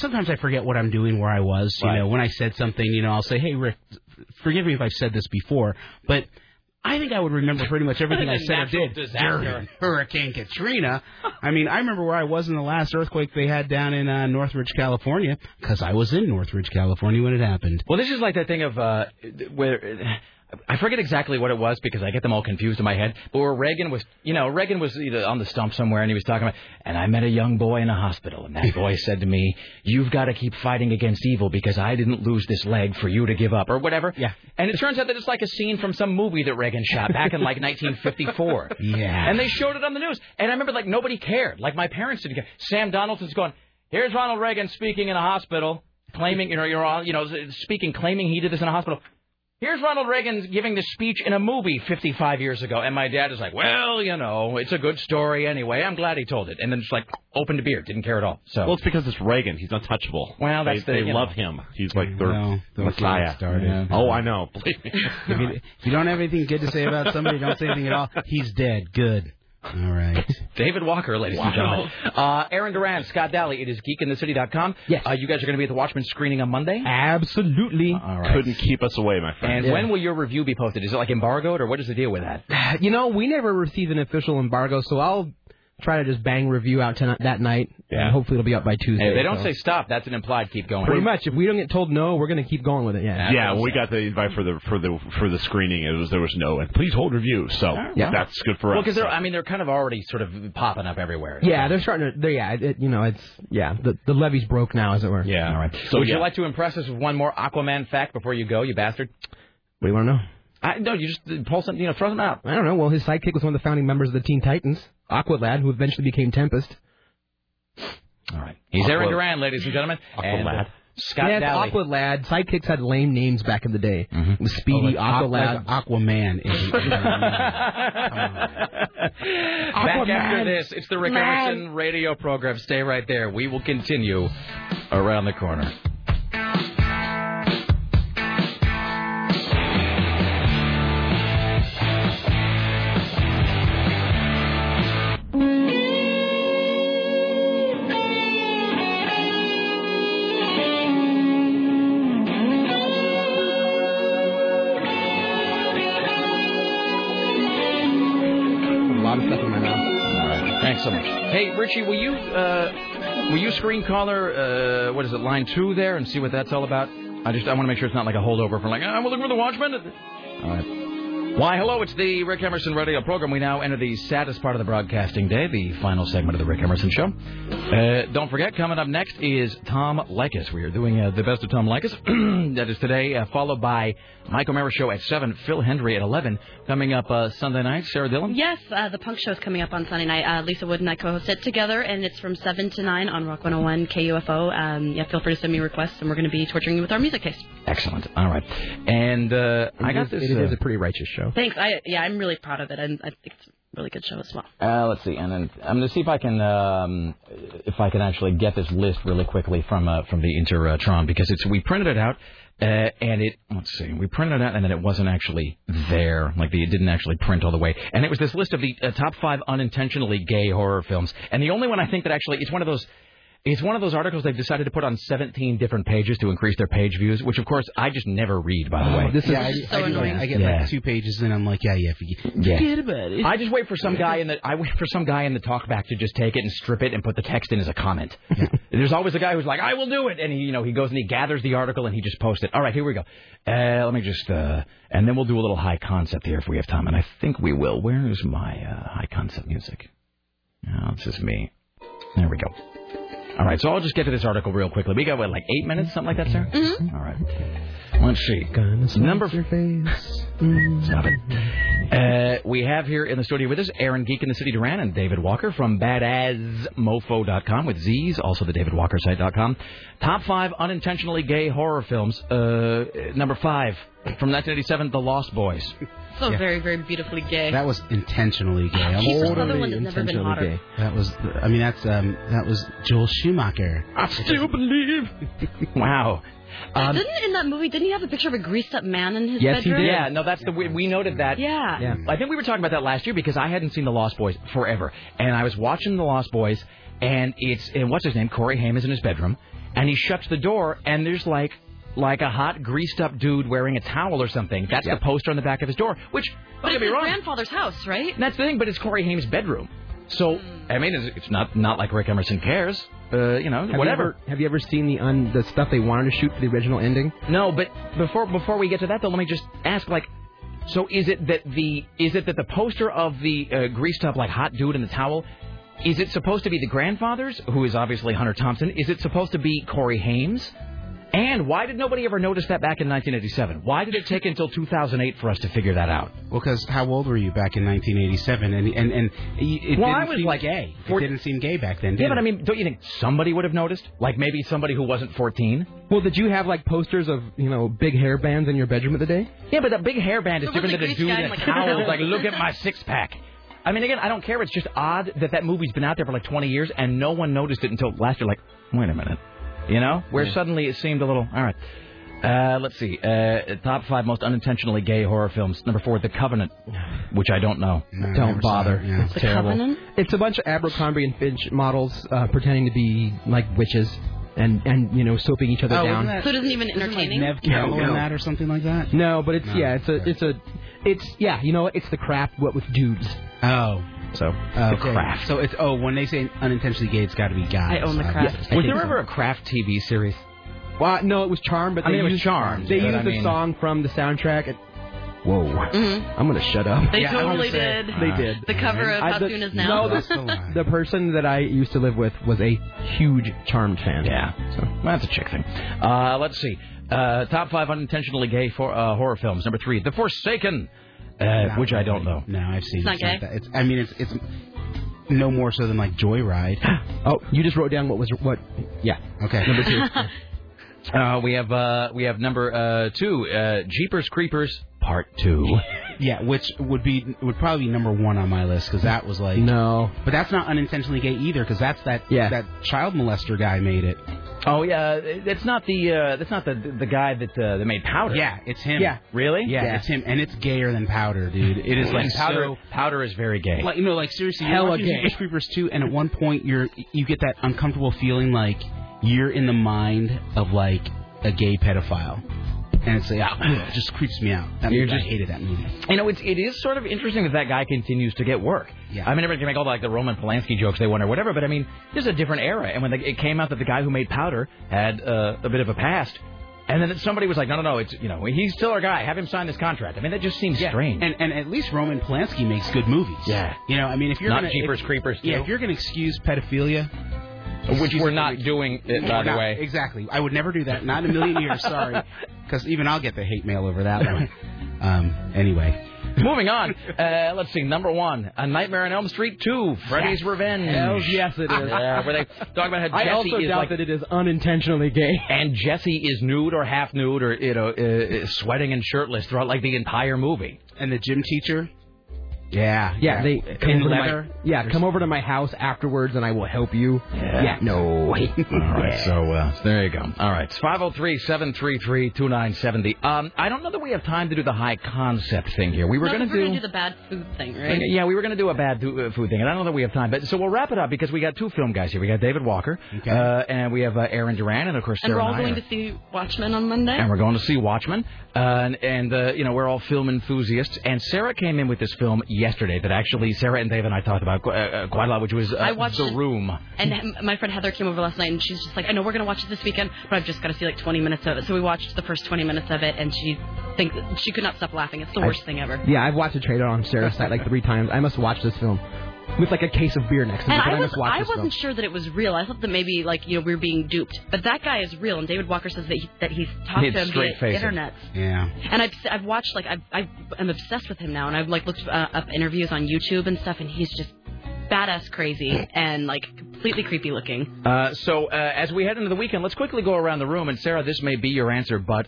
sometimes I forget what I'm doing, where I was. Right. When I said something, I'll say, "Hey, Rick, forgive me if I've said this before," but I think I would remember pretty much everything I said or did during Hurricane Katrina. I mean, I remember where I was in the last earthquake they had down in Northridge, California, because I was in Northridge, California when it happened. Well, this is like that thing of where I forget exactly what it was because I get them all confused in my head. But where Reagan was either on the stump somewhere and he was talking about, and I met a young boy in a hospital, and that boy said to me, "You've got to keep fighting against evil because I didn't lose this leg for you to give up," or whatever. Yeah. And it turns out that it's like a scene from some movie that Reagan shot back in like 1954. Yeah. And they showed it on the news. And I remember like nobody cared. Like my parents didn't care. Sam Donaldson's going, "Here's Ronald Reagan speaking in a hospital, claiming, claiming he did this in a hospital. Here's Ronald Reagan giving the speech in a movie 55 years ago." And my dad is like, "Well, it's a good story anyway. I'm glad he told it." And then it's like, opened a beer, didn't care at all. So. Well, it's because it's Reagan. He's untouchable. Well, that's they love him. He's like the Messiah. Yeah. Oh, I know. Believe me. If you don't have anything good to say about somebody, don't say anything at all. He's dead. Good. All right. David Walker, ladies and gentlemen. Aaron Duran, Scott Daly. It is geekinthecity.com. Yes. You guys are going to be at the Watchmen screening on Monday? Absolutely. All right. Couldn't keep us away, my friend. And when will your review be posted? Is it like embargoed, or what is the deal with that? We never received an official embargo, so I'll try to just bang review out tonight, that night, and hopefully it'll be up by Tuesday. Hey, if they don't say stop, that's an implied keep going. Pretty much. If we don't get told no, we're going to keep going with it. Yeah. Yeah. When we got the invite for the screening, there was no, and please hold review. So that's good for us. Well, because they're kind of already sort of popping up everywhere. Yeah, they're starting to. The levee's broke now, as it were. Yeah. All right. So would you like to impress us with one more Aquaman fact before you go, you bastard? What do you want to know? No, you just pull something, throw them out. I don't know. Well, his sidekick was one of the founding members of the Teen Titans, Aqualad, who eventually became Tempest. All right. He's Aaron Duran, ladies and gentlemen. Aqualad. Scott Daly. Aqualad. Sidekicks had lame names back in the day. Mm-hmm. Speedy, Aqualad, Aquaman. Back after this, it's the Rick Emerson radio program. Stay right there. We will continue around the corner. Hey, Richie, will you screen caller, what is it, line 2 there, and see what that's all about? I want to make sure it's not like a holdover from we're looking for the Watchmen. All right. Why, hello, it's the Rick Emerson radio program. We now enter the saddest part of the broadcasting day, the final segment of the Rick Emerson Show. Don't forget, coming up next is Tom Likas. We are doing the best of Tom Likas. That is today, followed by Mike O'Mara Show at 7, Phil Hendry at 11. Coming up Sunday night, Sarah Dillon? Yes, the punk show is coming up on Sunday night. Lisa Wood and I co-host it together, and it's from 7 to 9 on Rock 101 KUFO. Feel free to send me requests, and we're going to be torturing you with our music taste. Excellent. All right. And I got this. It is a pretty righteous show. Thanks. I'm really proud of it, and I think it's a really good show as well. Let's see. And then I'm going to see if I can actually get this list really quickly from the Intertron, because we printed it out. We printed it out, and then it wasn't actually there. It didn't actually print all the way. And it was this list of the top 5 unintentionally gay horror films. And the only one I think that actually, it's one of those articles they've decided to put on 17 different pages to increase their page views, which, of course, I just never read, by the way. This is so annoying. I get like 2 pages, and I'm like, forget about it. I just wait for some guy in the talkback to just take it and strip it and put the text in as a comment. Yeah. There's always a guy who's like, "I will do it," and he goes and he gathers the article and he just posts it. All right, here we go. Let me just, and then we'll do a little high concept here if we have time, and I think we will. Where is my high concept music? No, it's just me. There we go. All right, so I'll just get to this article real quickly. We got, what, like 8 minutes, something like that, Sarah? Mm-hmm. All right. Let's see. Number... Stop it. We have here in the studio with us Aaron Geek in the City Duran and David Walker from badassmofo.com with Z's, also the davidwalkersite.com. Top 5 unintentionally gay horror films. Number 5 from 1987, The Lost Boys. So yeah. Very, very beautifully gay. That was intentionally gay. I'm totally intentionally gay. That was, I mean, that was Joel Schumacher. I still believe. Wow. Didn't in that movie? Didn't he have a picture of a greased-up man in his bedroom? Yes, he did. Yeah, no, that's the we noted that. Yeah. I think we were talking about that last year because I hadn't seen The Lost Boys forever, and I was watching The Lost Boys, and it's what's his name? Corey Haim is in his bedroom, and he shuts the door, and there's like a hot, greased-up dude wearing a towel or something. That's the poster on the back of his door. Which, but it's his grandfather's house, right? And that's the thing. But it's Corey Haim's bedroom, so I mean, it's not like Rick Emerson cares. You know, whatever. Have you ever seen the stuff they wanted to shoot for the original ending? No, but before we get to that though, let me just ask, like, so is it that the poster of the greased up like hot dude in the towel, is it supposed to be the grandfather's, who is obviously Hunter Thompson? Is it supposed to be Corey Haim's? And why did nobody ever notice that back in 1987? Why did it take until 2008 for us to figure that out? Well, because how old were you back in 1987? And it didn't seem like gay. It didn't seem gay back then, did it? Yeah, but I mean, don't you think somebody would have noticed? Like maybe somebody who wasn't 14? Well, did you have like posters of, you know, big hair bands in your bedroom of the day? Yeah, but a big hair band is different than a dude in a towel. Like, look at my six-pack. I mean, again, I don't care. It's just odd that movie's been out there for like 20 years and no one noticed it until last year. Like, wait a minute. You know, where suddenly it seemed a little... All right. Let's see. Top 5 most unintentionally gay horror films. Number 4, The Covenant, which I don't know. No, don't bother. It. Yeah. It's terrible. Covenant? It's a bunch of Abercrombie and Fitch models pretending to be, like, witches and you know, soaping each other down. That, so it isn't even entertaining? Like Nev Campbell in that or something like that? No, but it's, it's The Craft, what with dudes. Oh, so The Craft. So it's when they say unintentionally gay, it's got to be guys. I own The Craft. Yeah, was there ever a Craft TV series? Well, no, it was Charmed, but it was Charmed. They used the song from the soundtrack. Whoa! Mm-hmm. I'm gonna shut up. They totally did. They did. The cover of How Soon Is Now. No, the person that I used to live with was a huge Charmed fan. Yeah, so that's a chick thing. Let's see. Top 5 unintentionally gay horror films. Number 3, The Forsaken. Which I don't know. No, I've seen it. It's not gay. I mean, it's no more so than like Joyride. Oh, you just wrote down what? Yeah. Okay. Number 2. We have number 2, Jeepers Creepers Part 2. Yeah, which would probably be number 1 on my list because that was like no, but that's not unintentionally gay either because that's that child molester guy made it. Oh yeah, that's not the guy that made Powder. Yeah, it's him. Yeah, really? Yeah, it's him, and it's gayer than Powder, dude. It is like Powder is very gay. Like, you know, like seriously, hella gay. Jeepers Creepers 2, and at one point you get that uncomfortable feeling like you're in the mind of like a gay pedophile. And it's like, it just creeps me out. I hated that movie. You know, it is sort of interesting that guy continues to get work. Yeah. I mean, everybody can make all the, like, the Roman Polanski jokes they want or whatever, but I mean, this is a different era. And when it came out that the guy who made Powder had a bit of a past, and then somebody was like, no, it's, you know, he's still our guy. Have him sign this contract. I mean, that just seems strange. And at least Roman Polanski makes good movies. Yeah. You know, I mean, if you're not Jeepers Creepers. Yeah, if you're going to excuse pedophilia. Which we're not doing, by the way. Exactly. I would never do that. Not in a million years, sorry. Because even I'll get the hate mail over that one. Anyway. Moving on. Let's see. Number 1, A Nightmare on Elm Street 2, Freddy's Revenge. Hell yes, it is. Where they talk about how Jesse is I also doubt that it is unintentionally gay. And Jesse is nude or half nude or, you know, sweating and shirtless throughout, like, the entire movie. And the gym teacher... Yeah. They come over to my house afterwards, and I will help you. Yeah no. All right, so there you go. All right, 503-733-2970. I don't know that we have time to do the high concept thing here. We were going to do the bad food thing, right? Yeah, we were going to do a bad food thing, and I don't know that we have time. But so we'll wrap it up because we got 2 film guys here. We got David Walker, and we have Aaron Duran, and of course, Sarah and we're all going to see Watchmen on Monday. And we're going to see Watchmen, and you know, we're all film enthusiasts. And Sarah came in with this film yesterday that actually Sarah and Dave and I talked about quite a lot, which was The Room. And my friend Heather came over last night, and she's just like, I know we're going to watch it this weekend, but I've just got to see like 20 minutes of it. So we watched the first 20 minutes of it, and she could not stop laughing. It's the worst thing ever. Yeah, I've watched a trailer on Sarah's site like 3 times. I must watch this film. with like a case of beer next to me. And I wasn't sure that it was real. I thought that maybe we were being duped. But that guy is real, and David Walker says that he's talked to him via internet. Yeah. And I've watched I'm obsessed with him now, and I've looked up interviews on YouTube and stuff, and he's just badass crazy and completely creepy looking. So as we head into the weekend, let's quickly go around the room. And Sarah, this may be your answer, but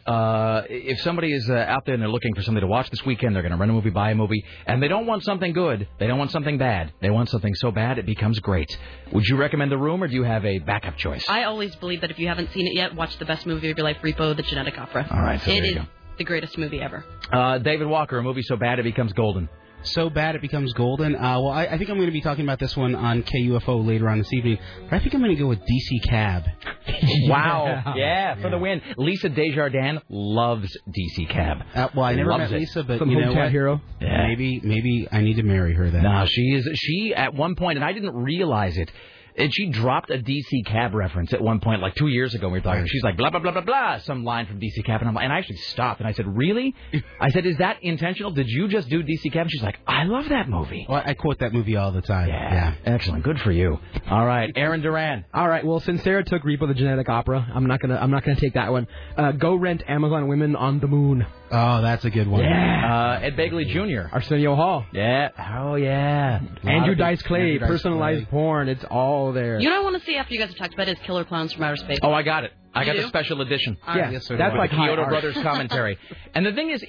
if somebody is out there and they're looking for something to watch this weekend, they're going to rent a movie, buy a movie, and they don't want something good. They don't want something bad. They want something so bad it becomes great. Would you recommend The Room, or do you have a backup choice? I always believe that if you haven't seen it yet, watch the best movie of your life, Repo, The Genetic Opera. All right, so there you go. The greatest movie ever. David Walker, a movie so bad it becomes golden. So bad it becomes golden. Well, I think I'm going to be talking about this one on KUFO later on this evening. But I think I'm going to go with DC Cab. Wow. Yeah, for the win. Lisa Desjardins loves DC Cab. Well, I never met Lisa, but you know what? Hero. Yeah. Maybe I need to marry her then. No, she at one point, and I didn't realize it, and she dropped a DC Cab reference at one point, 2 years ago when we were talking. She's like, blah, blah, blah, blah, blah, some line from DC Cab. And I actually stopped, and I said, really? I said, is that intentional? Did you just do DC Cab? And she's like, I love that movie. Well, I quote that movie all the time. Yeah. Excellent. Good for you. All right. Aaron Duran. All right. Well, since Sarah took Repo, The Genetic Opera, I'm not gonna take that one. Go rent Amazon Women on the Moon. Oh, that's a good one. Yeah. Ed Begley Jr. Arsenio Hall. Yeah. Oh, yeah. Andrew Dice Clay, personalized porn. It's all there. You know what I want to see after you guys have talked about it is Killer Clowns from Outer Space. Oh, I got it. I got the special edition. Yeah. Yes, that's like Kyoto Brothers commentary. And the thing is,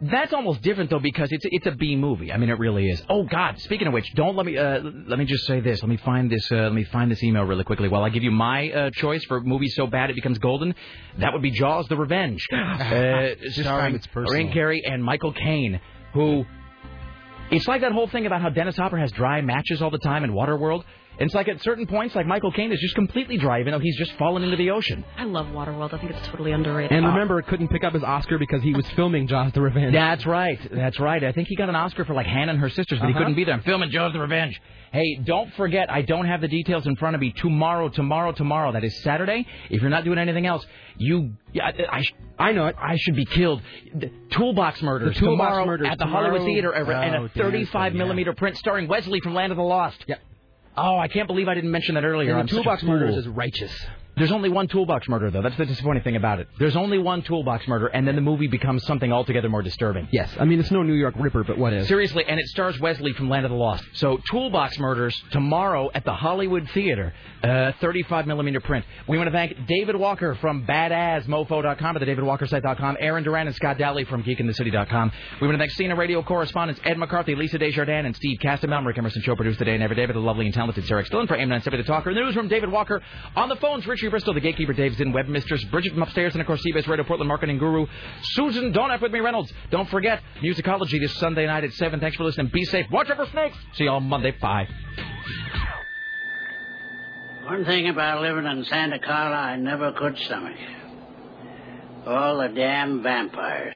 that's almost different, though, because it's a B movie. I mean, it really is. Oh, God. Speaking of which, don't let me just say this. Let me find this. Let me find this email really quickly while I give you my choice for movies so bad it becomes golden. That would be Jaws: The Revenge, starring Lorraine Carey and Michael Caine, who it's like that whole thing about how Dennis Hopper has dry matches all the time in Waterworld. It's like at certain points, Michael Caine is just completely dry, even though he's just fallen into the ocean. I love Waterworld. I think it's totally underrated. And remember, couldn't pick up his Oscar because he was filming Jaws: The Revenge. That's right. I think he got an Oscar for Hannah and Her Sisters, but he couldn't be there. I'm filming Jaws: The Revenge. Hey, don't forget, I don't have the details in front of me. Tomorrow, that is Saturday. If you're not doing anything else, I know it. I should be killed. The Toolbox Murders. Tomorrow at the Hollywood Theater, and a 35-millimeter print starring Wesley from Land of the Lost. Yep. Oh, I can't believe I didn't mention that earlier. And the Toolbox Murders is righteous. There's only one Toolbox Murder, though. That's the disappointing thing about it. There's only one Toolbox Murder, and then the movie becomes something altogether more disturbing. Yes. I mean, it's no New York Ripper, but what is? Seriously, and it stars Wesley from Land of the Lost. So, Toolbox Murders, tomorrow at the Hollywood Theater, 35-millimeter print. We want to thank David Walker from badassmofo.com, or the davidwalkersite.com, Aaron Duran and Scott Daly from geekinthecity.com. We want to thank CNN Radio correspondents Ed McCarthy, Lisa Desjardins, and Steve Kastenbaum. Rick Emerson Show produced today and every day, but the lovely and talented Sarah Stillen for AM 970 The Talker. In the newsroom, David Walker. On the phones, Richard Bristol, the gatekeeper, Dave Zinn, web mistress, Bridget from upstairs, and of course, CBS Radio Portland marketing guru, Susan Donat with me, Reynolds. Don't forget, Musicology this Sunday night at 7. Thanks for listening. Be safe. Watch out for snakes. See you all Monday. Bye. One thing about living in Santa Carla I never could stomach. All the damn vampires.